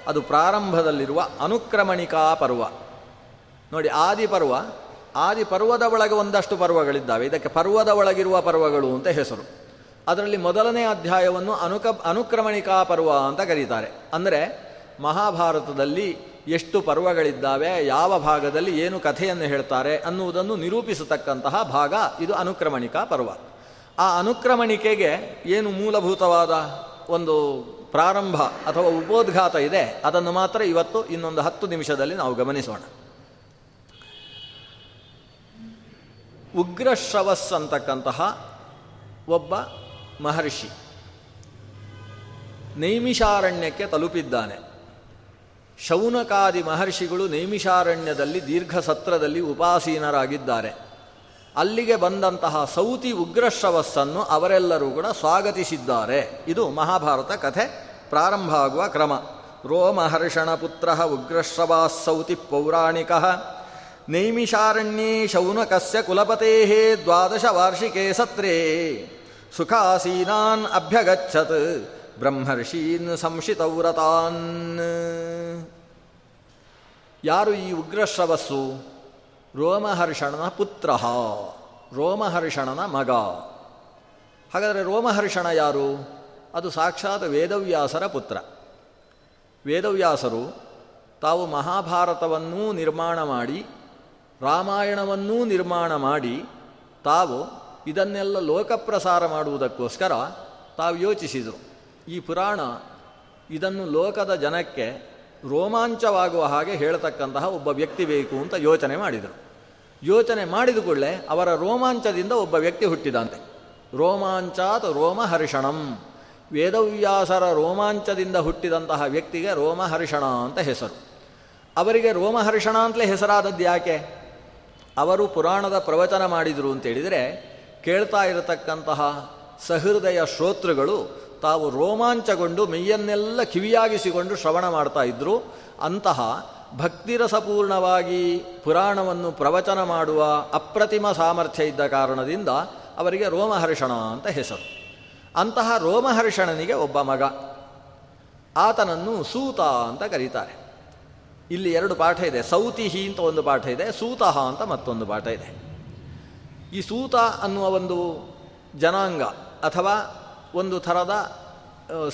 ಅದು ಪ್ರಾರಂಭದಲ್ಲಿರುವ ಅನುಕ್ರಮಣಿಕಾ ಪರ್ವ. ನೋಡಿ, ಆದಿಪರ್ವದ ಒಳಗೆ ಒಂದಷ್ಟು ಪರ್ವಗಳಿದ್ದಾವೆ, ಇದಕ್ಕೆ ಪರ್ವದ ಒಳಗಿರುವ ಪರ್ವಗಳು ಅಂತ ಹೆಸರು. ಅದರಲ್ಲಿ ಮೊದಲನೇ ಅಧ್ಯಾಯವನ್ನು ಅನುಕ್ರಮಣಿಕಾ ಪರ್ವ ಅಂತ ಕರೀತಾರೆ. ಅಂದರೆ ಮಹಾಭಾರತದಲ್ಲಿ ಎಷ್ಟು ಪರ್ವಗಳಿದ್ದಾವೆ, ಯಾವ ಭಾಗದಲ್ಲಿ ಏನು ಕಥೆಯನ್ನು ಹೇಳ್ತಾರೆ ಅನ್ನುವುದನ್ನು ನಿರೂಪಿಸತಕ್ಕಂತಹ ಭಾಗ ಇದು ಅನುಕ್ರಮಣಿಕಾ ಪರ್ವ. ಆ ಅನುಕ್ರಮಣಿಕೆಗೆ ಏನು ಮೂಲಭೂತವಾದ ಒಂದು ಪ್ರಾರಂಭ ಅಥವಾ ಉಪೋದ್ಘಾತ ಇದೆ, ಅದನ್ನು ಮಾತ್ರ ಇವತ್ತು ಇನ್ನೊಂದು 10 ನಿಮಿಷದಲ್ಲಿ ನಾವು ಗಮನಿಸೋಣ. ಉಗ್ರಶ್ರವಸ್ ಅಂತಕ್ಕಂತಹ ಒಬ್ಬ ಮಹರ್ಷಿ ನೈಮಿಷಾರಣ್ಯಕ್ಕೆ ತಲುಪಿದ್ದಾನೆ. ಶೌನಕಾದಿ ಮಹರ್ಷಿಗಳು ನೈಮಿಷಾರಣ್ಯದಲ್ಲಿ ದೀರ್ಘ ಸತ್ರದಲ್ಲಿ ಉಪಾಸೀನರಾಗಿದ್ದಾರೆ. ಅಲ್ಲಿಗೆ ಬಂದಂತಹ ಸೌತಿ ಉಗ್ರಶ್ರವಸ್ಸನ್ನು ಅವರೆಲ್ಲರೂ ಕೂಡ ಸ್ವಾಗತಿಸಿದ್ದಾರೆ. ಇದು ಮಹಾಭಾರತ ಕಥೆ ಪ್ರಾರಂಭ ಆಗುವ ಕ್ರಮ. ರೋಮಹರ್ಷಣ ಪುತ್ರ ಉಗ್ರಶ್ರವಾಸ್ಸೌತಿ ಪೌರಾಣಿಕ ನೈಮಿಷಾರಣ್ಯೇ ಶೌನಕಸ್ಯ ಕುಲಪತೇಃ 12 ವಾರ್ಷಿಕೇ ಸತ್ರೇ ಸುಖಾಸೀನಾನ್ ಅಭ್ಯಗಚ್ಚತ್ ಬ್ರಹ್ಮರ್ಷೀನ್ ಸಂಶಿತವ್ರತಾನ್. ಯಾರು ಈ ಉಗ್ರಶ್ರವಸ್ಸು? ರೋಮಹರ್ಷಣನ ಪುತ್ರ, ರೋಮಹರ್ಷಣನ ಮಗ. ಹಾಗಾದರೆ ರೋಮಹರ್ಷಣ ಯಾರು? ಅದು ಸಾಕ್ಷಾತ್ ವೇದವ್ಯಾಸರ ಪುತ್ರ. ವೇದವ್ಯಾಸರು ತಾವು ಮಹಾಭಾರತವನ್ನೂ ನಿರ್ಮಾಣ ಮಾಡಿ ರಾಮಾಯಣವನ್ನೂ ನಿರ್ಮಾಣ ಮಾಡಿ ತಾವು ಇದನ್ನೆಲ್ಲ ಲೋಕಪ್ರಸಾರ ಮಾಡುವುದಕ್ಕೋಸ್ಕರ ತಾವು ಯೋಚಿಸಿದರು, ಈ ಪುರಾಣ ಇದನ್ನು ಲೋಕದ ಜನಕ್ಕೆ ರೋಮಾಂಚವಾಗುವ ಹಾಗೆ ಹೇಳ್ತಕ್ಕಂತಹ ಒಬ್ಬ ವ್ಯಕ್ತಿ ಬೇಕು ಅಂತ ಯೋಚನೆ ಮಾಡಿದರು. ಯೋಚನೆ ಮಾಡಿದ ಕೂಡಲೇ ಅವರ ರೋಮಾಂಚದಿಂದ ಒಬ್ಬ ವ್ಯಕ್ತಿ ಹುಟ್ಟಿದಂತೆ. ರೋಮಾಂಚಾತ್ ರೋಮಹರ್ಷಣಂ. ವೇದವ್ಯಾಸರ ರೋಮಾಂಚದಿಂದ ಹುಟ್ಟಿದಂತಹ ವ್ಯಕ್ತಿಗೆ ರೋಮಹರ್ಷಣ ಅಂತ ಹೆಸರು. ಅವರಿಗೆ ರೋಮಹರ್ಷಣ ಅಂತಲೇ ಹೆಸರಾದದ್ದು ಯಾಕೆ? ಅವರು ಪುರಾಣದ ಪ್ರವಚನ ಮಾಡಿದರು ಅಂತೇಳಿದರೆ ಕೇಳ್ತಾ ಇರತಕ್ಕಂತಹ ಸಹೃದಯ ಶ್ರೋತೃಗಳು ತಾವು ರೋಮಾಂಚಗೊಂಡು ಮೈಯನ್ನೆಲ್ಲ ಕಿವಿಯಾಗಿಸಿಕೊಂಡು ಶ್ರವಣ ಮಾಡ್ತಾ ಇದ್ದರು. ಅಂತಹ ಭಕ್ತಿರಸಪೂರ್ಣವಾಗಿ ಪುರಾಣವನ್ನು ಪ್ರವಚನ ಮಾಡುವ ಅಪ್ರತಿಮ ಸಾಮರ್ಥ್ಯ ಇದ್ದ ಕಾರಣದಿಂದ ಅವರಿಗೆ ರೋಮಹರ್ಷಣ ಅಂತ ಹೆಸರು. ಅಂತಹ ರೋಮಹರ್ಷಣನಿಗೆ ಒಬ್ಬ ಮಗ, ಆತನನ್ನು ಸೂತ ಅಂತ ಕರೀತಾರೆ. ಇಲ್ಲಿ ಎರಡು ಪಾಠ ಇದೆ, ಸೌತಿಹಿ ಅಂತ ಒಂದು ಪಾಠ ಇದೆ, ಸೂತಃ ಅಂತ ಮತ್ತೊಂದು ಪಾಠ ಇದೆ. ಈ ಸೂತ ಅನ್ನುವ ಒಂದು ಜನಾಂಗ ಅಥವಾ ಒಂದು ಥರದ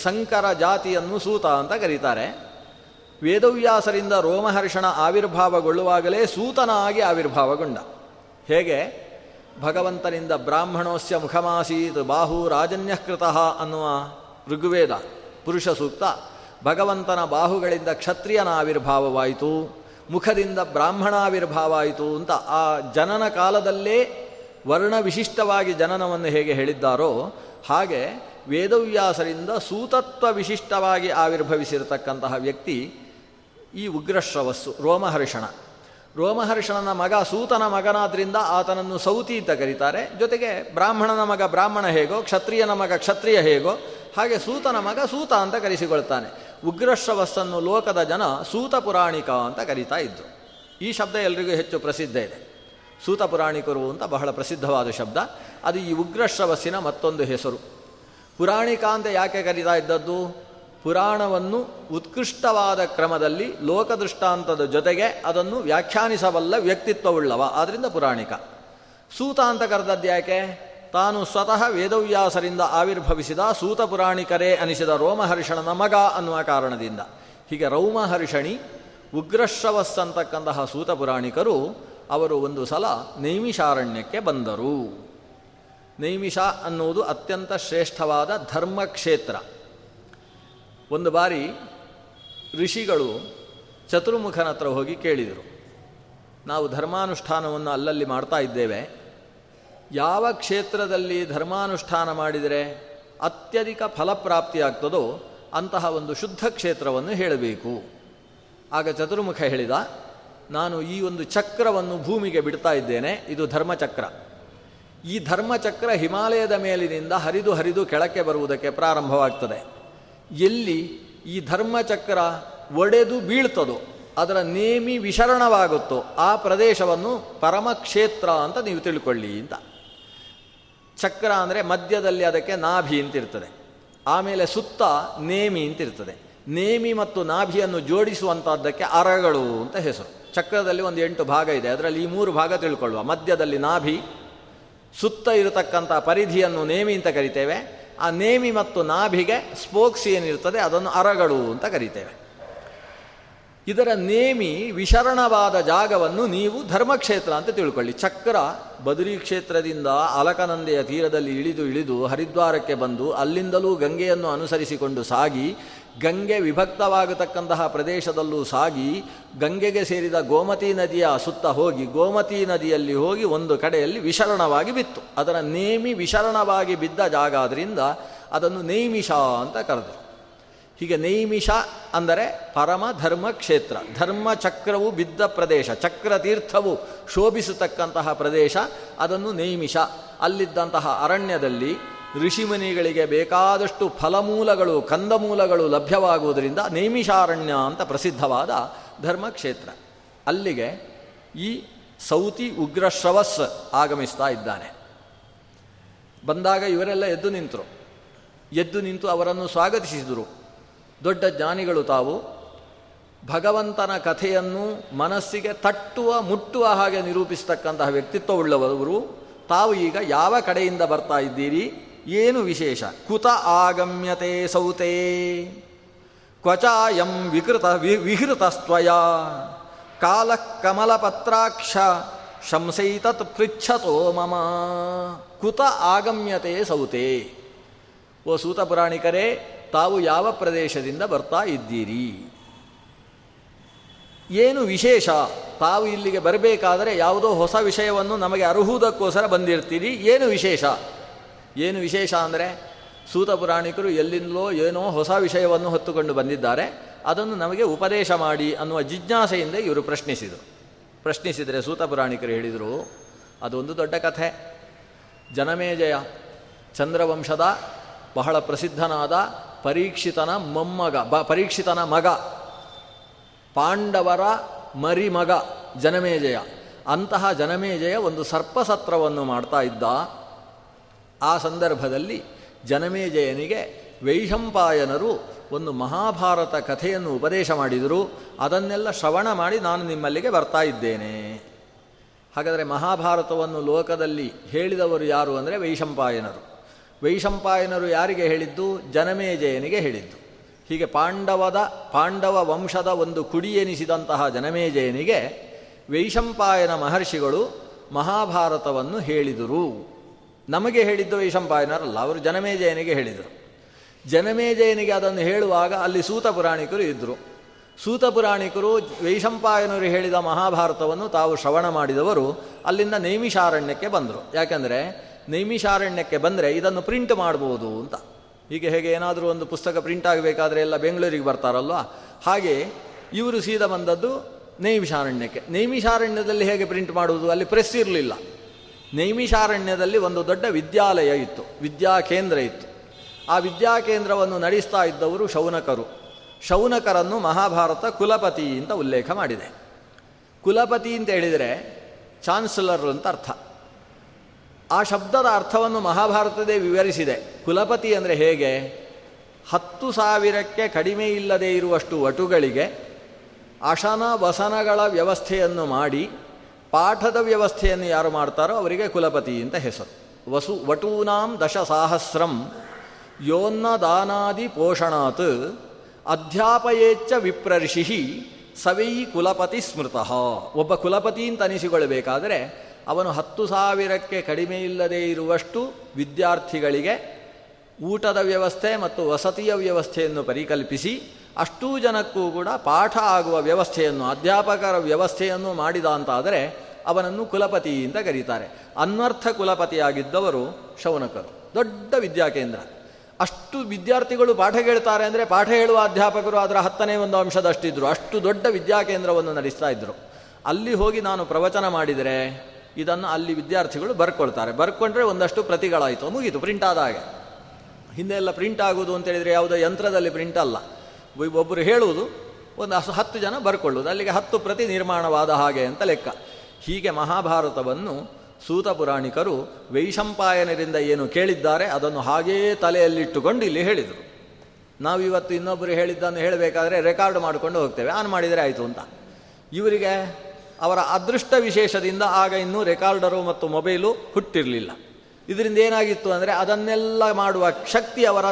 ಸಂಕರ ಜಾತಿಯನ್ನು ಸೂತ ಅಂತ ಕರೀತಾರೆ. ವೇದವ್ಯಾಸರಿಂದ ರೋಮಹರ್ಷಣ ಆವಿರ್ಭಾವಗೊಳ್ಳುವಾಗಲೇ ಸೂತನಾಗಿ ಆವಿರ್ಭಾವಗೊಂಡ. ಹೇಗೆ ಭಗವಂತನಿಂದ ಬ್ರಾಹ್ಮಣೋಸ್ಯ ಮುಖಮಾಸೀತ್ ಬಾಹು ರಾಜನ್ಯಃಕೃತಃ ಅನ್ನುವ ಋಗ್ವೇದ ಪುರುಷ ಸೂಕ್ತ, ಭಗವಂತನ ಬಾಹುಗಳಿಂದ ಕ್ಷತ್ರಿಯನ ಆವಿರ್ಭಾವವಾಯಿತು, ಮುಖದಿಂದ ಬ್ರಾಹ್ಮಣಾವಿರ್ಭಾವ ಆಯಿತು ಅಂತ ಆ ಜನನ ಕಾಲದಲ್ಲೇ ವರ್ಣವಿಶಿಷ್ಟವಾಗಿ ಜನನವನ್ನು ಹೇಗೆ ಹೇಳಿದ್ದಾರೋ ಹಾಗೆ ವೇದವ್ಯಾಸರಿಂದ ಸೂತತ್ವ ವಿಶಿಷ್ಟವಾಗಿ ಆವಿರ್ಭವಿಸಿರತಕ್ಕಂತಹ ವ್ಯಕ್ತಿ ಈ ಉಗ್ರಶ್ರವಸ್ಸು ರೋಮಹರ್ಷಣ. ರೋಮಹರ್ಷಣನ ಮಗ ಸೂತನ ಮಗನಾದ್ರಿಂದ ಆತನನ್ನು ಸೌತಿ ಅಂತ ಕರೀತಾರೆ. ಜೊತೆಗೆ ಬ್ರಾಹ್ಮಣನ ಮಗ ಬ್ರಾಹ್ಮಣ ಹೇಗೋ, ಕ್ಷತ್ರಿಯನ ಮಗ ಕ್ಷತ್ರಿಯ ಹೇಗೋ, ಹಾಗೆ ಸೂತನ ಮಗ ಸೂತ ಅಂತ ಕರೆಸಿಕೊಳ್ತಾನೆ. ಉಗ್ರಶ್ರವಸ್ಸನ್ನು ಲೋಕದ ಜನ ಸೂತ ಪುರಾಣಿಕ ಅಂತ ಕರೀತಾ ಇದ್ದರು. ಈ ಶಬ್ದ ಎಲ್ರಿಗೂ ಹೆಚ್ಚು ಪ್ರಸಿದ್ಧ ಇದೆ, ಸೂತ ಪುರಾಣಿಕರು ಅಂತ ಬಹಳ ಪ್ರಸಿದ್ಧವಾದ ಶಬ್ದ. ಅದು ಈ ಉಗ್ರಶ್ರವಸ್ಸಿನ ಮತ್ತೊಂದು ಹೆಸರು. ಪುರಾಣಿಕ ಅಂತ ಯಾಕೆ ಕರೀತಾ ಇದ್ದದ್ದು? ಪುರಾಣವನ್ನು ಉತ್ಕೃಷ್ಟವಾದ ಕ್ರಮದಲ್ಲಿ ಲೋಕದೃಷ್ಟಾಂತದ ಜೊತೆಗೆ ಅದನ್ನು ವ್ಯಾಖ್ಯಾನಿಸಬಲ್ಲ ವ್ಯಕ್ತಿತ್ವವುಳ್ಳವ, ಆದ್ದರಿಂದ ಪುರಾಣಿಕ. ಸೂತ ಅಂತ ಕರೆದದ್ದು ಯಾಕೆ? ತಾನು ಸ್ವತಃ ವೇದವ್ಯಾಸರಿಂದ ಆವಿರ್ಭವಿಸಿದ ಸೂತ ಪುರಾಣಿಕರೇ ಅನಿಸಿದ ರೋಮಹರ್ಷಣನ ಮಗ ಅನ್ನುವ ಕಾರಣದಿಂದ. ಹೀಗೆ ರೋಮಹರ್ಷಣಿ ಉಗ್ರಶ್ರವಸ್ ಅಂತಕ್ಕಂತಹ ಸೂತ ಪುರಾಣಿಕರು ಅವರು ಒಂದು ಸಲ ನೈಮಿಷಾರಣ್ಯಕ್ಕೆ ಬಂದರು. ನೈಮಿಷ ಅನ್ನುವುದು ಅತ್ಯಂತ ಶ್ರೇಷ್ಠವಾದ ಧರ್ಮಕ್ಷೇತ್ರ. ಒಂದು ಬಾರಿ ಋಷಿಗಳು ಚತುರ್ಮುಖನ ಹತ್ರ ಹೋಗಿ ಕೇಳಿದರು, ನಾವು ಧರ್ಮಾನುಷ್ಠಾನವನ್ನು ಅಲ್ಲಲ್ಲಿ ಮಾಡ್ತಾ ಇದ್ದೇವೆ, ಯಾವ ಕ್ಷೇತ್ರದಲ್ಲಿ ಧರ್ಮಾನುಷ್ಠಾನ ಮಾಡಿದರೆ ಅತ್ಯಧಿಕ ಫಲಪ್ರಾಪ್ತಿಯಾಗ್ತದೋ ಅಂತಹ ಒಂದು ಶುದ್ಧ ಕ್ಷೇತ್ರವನ್ನು ಹೇಳಬೇಕು. ಆಗ ಚತುರ್ಮುಖ ಹೇಳಿದ, ನಾನು ಈ ಒಂದು ಚಕ್ರವನ್ನು ಭೂಮಿಗೆ ಬಿಡ್ತಾ ಇದ್ದೇನೆ, ಇದು ಧರ್ಮಚಕ್ರ. ಈ ಧರ್ಮಚಕ್ರ ಹಿಮಾಲಯದ ಮೇಲಿನಿಂದ ಹರಿದು ಹರಿದು ಕೆಳಕ್ಕೆ ಬರುವುದಕ್ಕೆ ಪ್ರಾರಂಭವಾಗ್ತದೆ. ಎಲ್ಲಿ ಈ ಧರ್ಮಚಕ್ರ ಒಡೆದು ಬೀಳ್ತದೋ, ಅದರ ನೇಮಿ ವಿಶರಣವಾಗುತ್ತೋ ಆ ಪ್ರದೇಶವನ್ನು ಪರಮಕ್ಷೇತ್ರ ಅಂತ ನೀವು ತಿಳ್ಕೊಳ್ಳಿ ಅಂತ. ಚಕ್ರ ಅಂದರೆ ಮಧ್ಯದಲ್ಲಿ ಅದಕ್ಕೆ ನಾಭಿ ಅಂತಿರ್ತದೆ, ಆಮೇಲೆ ಸುತ್ತ ನೇಮಿ ಅಂತಿರ್ತದೆ. ನೇಮಿ ಮತ್ತು ನಾಭಿಯನ್ನು ಜೋಡಿಸುವಂಥದ್ದಕ್ಕೆ ಅರಗಳು ಅಂತ ಹೆಸರು. ಚಕ್ರದಲ್ಲಿ ಒಂದು 8 ಭಾಗ ಇದೆ, ಅದರಲ್ಲಿ ಈ 3 ಭಾಗ ತಿಳ್ಕೊಳ್ಳುವ. ಮಧ್ಯದಲ್ಲಿ ನಾಭಿ, ಸುತ್ತ ಇರತಕ್ಕಂಥ ಪರಿಧಿಯನ್ನು ನೇಮಿ ಅಂತ ಕರಿತೇವೆ. ಆ ನೇಮಿ ಮತ್ತು ನಾಭಿಗೆ ಸ್ಪೋಕ್ಸ್ ಏನಿರ್ತದೆ ಅದನ್ನು ಅರಗಳು ಅಂತ ಕರಿತೇವೆ. ಇದರ ನೇಮಿ ವಿಶರಣವಾದ ಜಾಗವನ್ನು ನೀವು ಧರ್ಮಕ್ಷೇತ್ರ ಅಂತ ತಿಳ್ಕೊಳ್ಳಿ. ಚಕ್ರ ಬದರಿ ಕ್ಷೇತ್ರದಿಂದ ಅಲಕನಂದೆಯ ತೀರದಲ್ಲಿ ಇಳಿದು ಇಳಿದು ಹರಿದ್ವಾರಕ್ಕೆ ಬಂದು ಅಲ್ಲಿಂದಲೂ ಗಂಗೆಯನ್ನು ಅನುಸರಿಸಿಕೊಂಡು ಸಾಗಿ ಗಂಗೆ ವಿಭಕ್ತವಾಗತಕ್ಕಂತಹ ಪ್ರದೇಶದಲ್ಲೂ ಸಾಗಿ ಗಂಗೆಗೆ ಸೇರಿದ ಗೋಮತಿ ನದಿಯ ಸುತ್ತ ಹೋಗಿ ಗೋಮತಿ ನದಿಯಲ್ಲಿ ಹೋಗಿ ಒಂದು ಕಡೆಯಲ್ಲಿ ವಿಶರಣವಾಗಿ ಬಿತ್ತು. ಅದರ ನೇಮಿ ವಿಶರಣವಾಗಿ ಬಿದ್ದ ಜಾಗ, ಅದರಿಂದ ಅದನ್ನು ನೈಮಿಷ ಅಂತ ಕರೆದರು. ಹೀಗೆ ನೈಮಿಷ ಅಂದರೆ ಪರಮ ಧರ್ಮ ಕ್ಷೇತ್ರ, ಧರ್ಮಚಕ್ರವು ಬಿದ್ದ ಪ್ರದೇಶ, ಚಕ್ರತೀರ್ಥವು ಶೋಭಿಸತಕ್ಕಂತಹ ಪ್ರದೇಶ, ಅದನ್ನು ನೈಮಿಷ. ಅಲ್ಲಿದ್ದಂತಹ ಅರಣ್ಯದಲ್ಲಿ ಋಷಿಮುನಿಗಳಿಗೆ ಬೇಕಾದಷ್ಟು ಫಲಮೂಲಗಳು, ಕಂದಮೂಲಗಳು ಲಭ್ಯವಾಗುವುದರಿಂದ ನೈಮಿಷಾರಣ್ಯ ಅಂತ ಪ್ರಸಿದ್ಧವಾದ ಧರ್ಮಕ್ಷೇತ್ರ. ಅಲ್ಲಿಗೆ ಈ ಸೌತಿ ಉಗ್ರಶ್ರವಸ್ ಆಗಮಿಸ್ತಾ ಇದ್ದಾನೆ. ಬಂದಾಗ ಇವರೆಲ್ಲ ಎದ್ದು ನಿಂತು ಅವರನ್ನು ಸ್ವಾಗತಿಸಿದರು. ದೊಡ್ಡ ಜ್ಞಾನಿಗಳು ತಾವು, ಭಗವಂತನ ಕಥೆಯನ್ನು ಮನಸ್ಸಿಗೆ ಮುಟ್ಟುವ ಹಾಗೆ ನಿರೂಪಿಸತಕ್ಕಂತಹ ವ್ಯಕ್ತಿತ್ವವುಳ್ಳವರು ತಾವು ಈಗ ಯಾವ ಕಡೆಯಿಂದ ಬರ್ತಾ ಇದ್ದೀರಿ, ಏನು ವಿಶೇಷ? ಕುತ ಆಗಮ್ಯತೆ ಸೌತೇ ಕ್ವಚಾಯಂ ವಿಹೃತಸ್ತ್ವಯ ಕಾಲಃ ಕಮಲಪತ್ರಾಕ್ಷ ಶಂಸೈತತ್ ಪೃಚ್ಛತೋ ಮಮ. ಕುತ ಆಗಮ್ಯತೆ ಸೌತೇ, ಓ ಸೂತ ಪುರಾಣಿಕರೇ, ತಾವು ಯಾವ ಪ್ರದೇಶದಿಂದ ಬರ್ತಾ ಇದ್ದೀರಿ, ಏನು ವಿಶೇಷ? ತಾವು ಇಲ್ಲಿಗೆ ಬರಬೇಕಾದರೆ ಯಾವುದೋ ಹೊಸ ವಿಷಯವನ್ನು ನಮಗೆ ಅರುಹುವುದಕ್ಕೋಸ್ಕರ ಬಂದಿರ್ತೀರಿ, ಏನು ವಿಶೇಷ? ಏನು ವಿಶೇಷ ಅಂದರೆ ಸೂತ ಪುರಾಣಿಕರು ಎಲ್ಲಿಂದಲೋ ಏನೋ ಹೊಸ ವಿಷಯವನ್ನು ಹೊತ್ತುಕೊಂಡು ಬಂದಿದ್ದಾರೆ, ಅದನ್ನು ನಮಗೆ ಉಪದೇಶ ಮಾಡಿ ಅನ್ನುವ ಜಿಜ್ಞಾಸೆಯಿಂದ ಇವರು ಪ್ರಶ್ನಿಸಿದರೆ ಸೂತ ಪುರಾಣಿಕರು ಹೇಳಿದರು ಅದೊಂದು ದೊಡ್ಡ ಕಥೆ. ಜನಮೇಜಯ ಚಂದ್ರವಂಶದ ಬಹಳ ಪ್ರಸಿದ್ಧನಾದ ಪರೀಕ್ಷಿತನ ಮಗ, ಪಾಂಡವರ ಮರಿಮಗ ಜನಮೇಜಯ. ಅಂತಹ ಜನಮೇಜಯ ಒಂದು ಸರ್ಪಸತ್ರವನ್ನು ಮಾಡ್ತಾ ಇದ್ದ. ಆ ಸಂದರ್ಭದಲ್ಲಿ ಜನಮೇಜಯನಿಗೆ ವೈಶಂಪಾಯನರು ಒಂದು ಮಹಾಭಾರತ ಕಥೆಯನ್ನು ಉಪದೇಶ ಮಾಡಿದರು. ಅದನ್ನೆಲ್ಲ ಶ್ರವಣ ಮಾಡಿ ನಾನು ನಿಮ್ಮಲ್ಲಿಗೆ ಬರ್ತಾ ಇದ್ದೇನೆ. ಹಾಗಾದರೆ ಮಹಾಭಾರತವನ್ನು ಲೋಕದಲ್ಲಿ ಹೇಳಿದವರು ಯಾರು ಅಂದರೆ ವೈಶಂಪಾಯನರು. ವೈಶಂಪಾಯನರು ಯಾರಿಗೆ ಹೇಳಿದ್ದು? ಜನಮೇಜಯನಿಗೆ ಹೇಳಿದ್ದು. ಹೀಗೆ ಪಾಂಡವ ವಂಶದ ಒಂದು ಕುಡಿಯೆನಿಸಿದಂತಹ ಜನಮೇಜಯನಿಗೆ ವೈಶಂಪಾಯನ ಮಹರ್ಷಿಗಳು ಮಹಾಭಾರತವನ್ನು ಹೇಳಿದರು. ನಮಗೆ ಹೇಳಿದ್ದು ವೈಶಂಪಾಯನರಲ್ಲ, ಅವರು ಜನಮೇಜಯನಿಗೆ ಹೇಳಿದರು. ಜನಮೇಜಯನಿಗೆ ಅದನ್ನು ಹೇಳುವಾಗ ಅಲ್ಲಿ ಸೂತ ಪುರಾಣಿಕರು ಇದ್ದರು. ಸೂತ ಪುರಾಣಿಕರು ವೈಶಂಪಾಯನರು ಹೇಳಿದ ಮಹಾಭಾರತವನ್ನು ತಾವು ಶ್ರವಣ ಮಾಡಿದವರು ಅಲ್ಲಿಂದ ನೈಮಿಷಾರಣ್ಯಕ್ಕೆ ಬಂದರು. ಯಾಕೆಂದರೆ ನೈಮಿಷಾರಣ್ಯಕ್ಕೆ ಬಂದರೆ ಇದನ್ನು ಪ್ರಿಂಟ್ ಮಾಡ್ಬೋದು ಅಂತ. ಹೀಗೆ ಹೇಗೆ ಏನಾದರೂ ಒಂದು ಪುಸ್ತಕ ಪ್ರಿಂಟ್ ಆಗಬೇಕಾದ್ರೆ ಎಲ್ಲ ಬೆಂಗಳೂರಿಗೆ ಬರ್ತಾರಲ್ವ, ಹಾಗೆ ಇವರು ಸೀದಾ ಬಂದದ್ದು ನೈಮಿಷಾರಣ್ಯಕ್ಕೆ. ನೈಮಿಷಾರಣ್ಯದಲ್ಲಿ ಹೇಗೆ ಪ್ರಿಂಟ್ ಮಾಡುವುದು? ಅಲ್ಲಿ ಪ್ರೆಸ್ ಇರಲಿಲ್ಲ. ನೈಮಿಷಾರಣ್ಯದಲ್ಲಿ ಒಂದು ದೊಡ್ಡ ವಿದ್ಯಾಲಯ ಇತ್ತು, ವಿದ್ಯಾಕೇಂದ್ರ ಇತ್ತು. ಆ ವಿದ್ಯಾಕೇಂದ್ರವನ್ನು ನಡೆಸ್ತಾ ಇದ್ದವರು ಶೌನಕರು. ಶೌನಕರನ್ನು ಮಹಾಭಾರತ ಕುಲಪತಿ ಅಂತ ಉಲ್ಲೇಖ ಮಾಡಿದೆ. ಕುಲಪತಿ ಅಂತ ಹೇಳಿದರೆ ಚಾನ್ಸಲರ್ ಅಂತ ಅರ್ಥ. ಆ ಶಬ್ದದ ಅರ್ಥವನ್ನು ಮಹಾಭಾರತದೇ ವಿವರಿಸಿದೆ. ಕುಲಪತಿ ಅಂದರೆ ಹೇಗೆ? 10,000ಕ್ಕೆ ಕಡಿಮೆ ಇಲ್ಲದೇ ಇರುವಷ್ಟು ವಟುಗಳಿಗೆ ಅಶನ ವಸನಗಳ ವ್ಯವಸ್ಥೆಯನ್ನು ಮಾಡಿ ಪಾಠದ ವ್ಯವಸ್ಥೆಯನ್ನು ಯಾರು ಮಾಡ್ತಾರೋ ಅವರಿಗೆ ಕುಲಪತಿ ಅಂತ ಹೆಸರು. ವಟೂನಾಂ 10,000 ಯೋನ್ನ ದಾನಾದಿ ಪೋಷಣಾತ್ ಅಧ್ಯಾಪಯೇಚ್ಛ ವಿಪ್ರರ್ಷಿ ಸವೈ ಕುಲಪತಿ ಸ್ಮೃತಃ. ಒಬ್ಬ ಕುಲಪತಿ ಅಂತ ಅನಿಸಿಕೊಳ್ಳಬೇಕಾದರೆ ಅವನು 10,000ಕ್ಕೆ ಕಡಿಮೆ ಇಲ್ಲದೇ ಇರುವಷ್ಟು ವಿದ್ಯಾರ್ಥಿಗಳಿಗೆ ಊಟದ ವ್ಯವಸ್ಥೆ ಮತ್ತು ವಸತಿಯ ವ್ಯವಸ್ಥೆಯನ್ನು ಪರಿಕಲ್ಪಿಸಿ ಅಷ್ಟೂ ಜನಕ್ಕೂ ಕೂಡ ಪಾಠ ಆಗುವ ವ್ಯವಸ್ಥೆಯನ್ನು, ಅಧ್ಯಾಪಕರ ವ್ಯವಸ್ಥೆಯನ್ನು ಮಾಡಿದ ಅಂತಾದರೆ ಅವನನ್ನು ಕುಲಪತಿ ಅಂತ ಕರೀತಾರೆ. ಅನ್ವರ್ಥ ಕುಲಪತಿಯಾಗಿದ್ದವರು ಶೌನಕರು. ದೊಡ್ಡ ವಿದ್ಯಾಕೇಂದ್ರ, ಅಷ್ಟು ವಿದ್ಯಾರ್ಥಿಗಳು ಪಾಠ ಕೇಳ್ತಾರೆ ಅಂದರೆ ಪಾಠ ಹೇಳುವ ಅಧ್ಯಾಪಕರು ಅದರ 10ನೇ ಅಂಶದಷ್ಟಿದ್ದರು. ಅಷ್ಟು ದೊಡ್ಡ ವಿದ್ಯಾಕೇಂದ್ರವನ್ನು ನಡೆಸ್ತಾ ಇದ್ದರು. ಅಲ್ಲಿ ಹೋಗಿ ನಾನು ಪ್ರವಚನ ಮಾಡಿದರೆ ಇದನ್ನು ಅಲ್ಲಿ ವಿದ್ಯಾರ್ಥಿಗಳು ಬರ್ಕೊಂಡ್ರೆ ಒಂದಷ್ಟು ಪ್ರತಿಗಳಾಯಿತು, ಮುಗೀತು, ಪ್ರಿಂಟ್ ಆದ ಹಾಗೆ. ಹಿಂದೆ ಎಲ್ಲ ಪ್ರಿಂಟ್ ಆಗೋದು ಅಂತೇಳಿದರೆ ಯಾವುದೋ ಯಂತ್ರದಲ್ಲಿ ಪ್ರಿಂಟ್ ಅಲ್ಲ, ಒಬ್ಬರು ಹೇಳುವುದು, ಒಂದು 10 ಜನ ಬರ್ಕೊಳ್ಳೋದು, ಅಲ್ಲಿಗೆ 10 ಪ್ರತಿ ನಿರ್ಮಾಣವಾದ ಹಾಗೆ ಅಂತ ಲೆಕ್ಕ. ಹೀಗೆ ಮಹಾಭಾರತವನ್ನು ಸೂತ ಪುರಾಣಿಕರು ವೈಶಂಪಾಯನರಿಂದ ಏನು ಕೇಳಿದ್ದಾರೆ ಅದನ್ನು ಹಾಗೇ ತಲೆಯಲ್ಲಿಟ್ಟುಕೊಂಡು ಇಲ್ಲಿ ಹೇಳಿದರು. ನಾವಿವತ್ತು ಇನ್ನೊಬ್ಬರು ಹೇಳಿದ್ದನ್ನು ಹೇಳಬೇಕಾದ್ರೆ ರೆಕಾರ್ಡ್ ಮಾಡಿಕೊಂಡು ಹೋಗ್ತೇವೆ, ಆನ್ ಮಾಡಿದರೆ ಆಯಿತು ಅಂತ. ಇವರಿಗೆ ಅವರ ಅದೃಷ್ಟ ವಿಶೇಷದಿಂದ ಆಗ ಇನ್ನೂ ರೆಕಾರ್ಡರು ಮತ್ತು ಮೊಬೈಲು ಹುಟ್ಟಿರಲಿಲ್ಲ. ಇದರಿಂದ ಏನಾಗಿತ್ತು ಅಂದರೆ ಅದನ್ನೆಲ್ಲ ಮಾಡುವ ಶಕ್ತಿ ಅವರ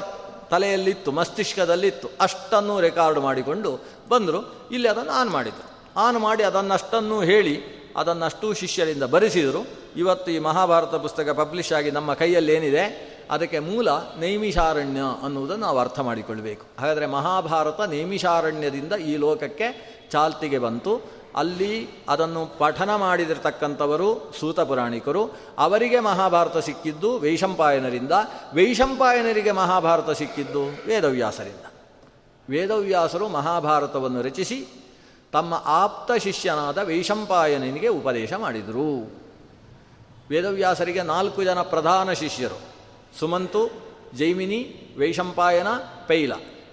ತಲೆಯಲ್ಲಿತ್ತು, ಮಸ್ತಿಷ್ಕದಲ್ಲಿತ್ತು. ಅಷ್ಟನ್ನು ರೆಕಾರ್ಡ್ ಮಾಡಿಕೊಂಡು ಬಂದರು, ಇಲ್ಲಿ ಅದನ್ನು ಆನ್ ಮಾಡಿದರು. ಆನ್ ಮಾಡಿ ಅದನ್ನಷ್ಟನ್ನು ಹೇಳಿ ಅದನ್ನಷ್ಟು ಶಿಷ್ಯರಿಂದ ಬರೆಸಿದರು. ಇವತ್ತು ಈ ಮಹಾಭಾರತ ಪುಸ್ತಕ ಪಬ್ಲಿಷ್ ಆಗಿ ನಮ್ಮ ಕೈಯಲ್ಲೇನಿದೆ ಅದಕ್ಕೆ ಮೂಲ ನೈಮಿಷಾರಣ್ಯ ಅನ್ನುವುದನ್ನು ನಾವು ಅರ್ಥ ಮಾಡಿಕೊಳ್ಳಬೇಕು. ಹಾಗಾದರೆ ಮಹಾಭಾರತ ನೈಮಿಷಾರಣ್ಯದಿಂದ ಈ ಲೋಕಕ್ಕೆ ಚಾಲ್ತಿಗೆ ಬಂತು. ಅಲ್ಲಿ ಅದನ್ನು ಪಠನ ಮಾಡಿದಿರತಕ್ಕಂಥವರು ಸೂತ ಪುರಾಣಿಕರು. ಅವರಿಗೆ ಮಹಾಭಾರತ ಸಿಕ್ಕಿದ್ದು ವೈಶಂಪಾಯನರಿಂದ. ವೈಶಂಪಾಯನರಿಗೆ ಮಹಾಭಾರತ ಸಿಕ್ಕಿದ್ದು ವೇದವ್ಯಾಸರಿಂದ. ವೇದವ್ಯಾಸರು ಮಹಾಭಾರತವನ್ನು ರಚಿಸಿ ತಮ್ಮ ಆಪ್ತ ಶಿಷ್ಯನಾದ ವೈಶಂಪಾಯನಿಗೆ ಉಪದೇಶ ಮಾಡಿದರು. ವೇದವ್ಯಾಸರಿಗೆ 4 ಜನ ಪ್ರಧಾನ ಶಿಷ್ಯರು: ಸುಮಂತು, ಜೈಮಿನಿ, ವೈಶಂಪಾಯನ, ಪೈಲ.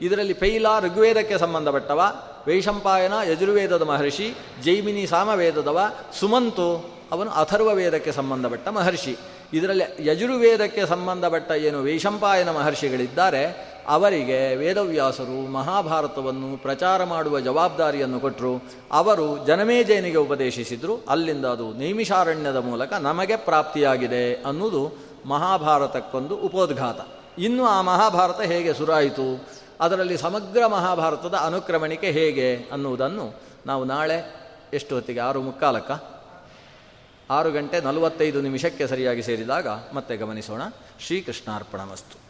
ಇದರಲ್ಲಿ ಪೈಲ ಋಗ್ವೇದಕ್ಕೆ ಸಂಬಂಧಪಟ್ಟವ, ವೈಶಂಪಾಯನ ಯಜುರ್ವೇದದ ಮಹರ್ಷಿ, ಜೈಮಿನಿ ಸಾಮವೇದದವ, ಸುಮಂತು ಅವನು ಅಥರ್ವ ವೇದಕ್ಕೆ ಸಂಬಂಧಪಟ್ಟ ಮಹರ್ಷಿ. ಇದರಲ್ಲಿ ಯಜುರ್ವೇದಕ್ಕೆ ಸಂಬಂಧಪಟ್ಟ ಏನು ವೈಶಂಪಾಯನ ಮಹರ್ಷಿಗಳಿದ್ದಾರೆ ಅವರಿಗೆ ವೇದವ್ಯಾಸರು ಮಹಾಭಾರತವನ್ನು ಪ್ರಚಾರ ಮಾಡುವ ಜವಾಬ್ದಾರಿಯನ್ನು ಕೊಟ್ಟರು. ಅವರು ಜನಮೇಜಯನಿಗೆ ಉಪದೇಶಿಸಿದರು. ಅಲ್ಲಿಂದ ಅದು ನೈಮಿಷಾರಣ್ಯದ ಮೂಲಕ ನಮಗೆ ಪ್ರಾಪ್ತಿಯಾಗಿದೆ ಅನ್ನೋದು ಮಹಾಭಾರತಕ್ಕೊಂದು ಉಪೋದ್ಘಾತ. ಇನ್ನು ಆ ಮಹಾಭಾರತ ಹೇಗೆ ಶುರುವಾಯಿತು, ಅದರಲ್ಲಿ ಸಮಗ್ರ ಮಹಾಭಾರತದ ಅನುಕ್ರಮಣಿಕೆ ಹೇಗೆ ಅನ್ನುವುದನ್ನು ನಾವು ನಾಳೆ ಎಷ್ಟು ಹೊತ್ತಿಗೆ, 6:45, 6:45 ಸರಿಯಾಗಿ ಸೇರಿದಾಗ ಮತ್ತೆ ಗಮನಿಸೋಣ. ಶ್ರೀಕೃಷ್ಣಾರ್ಪಣಮಸ್ತು.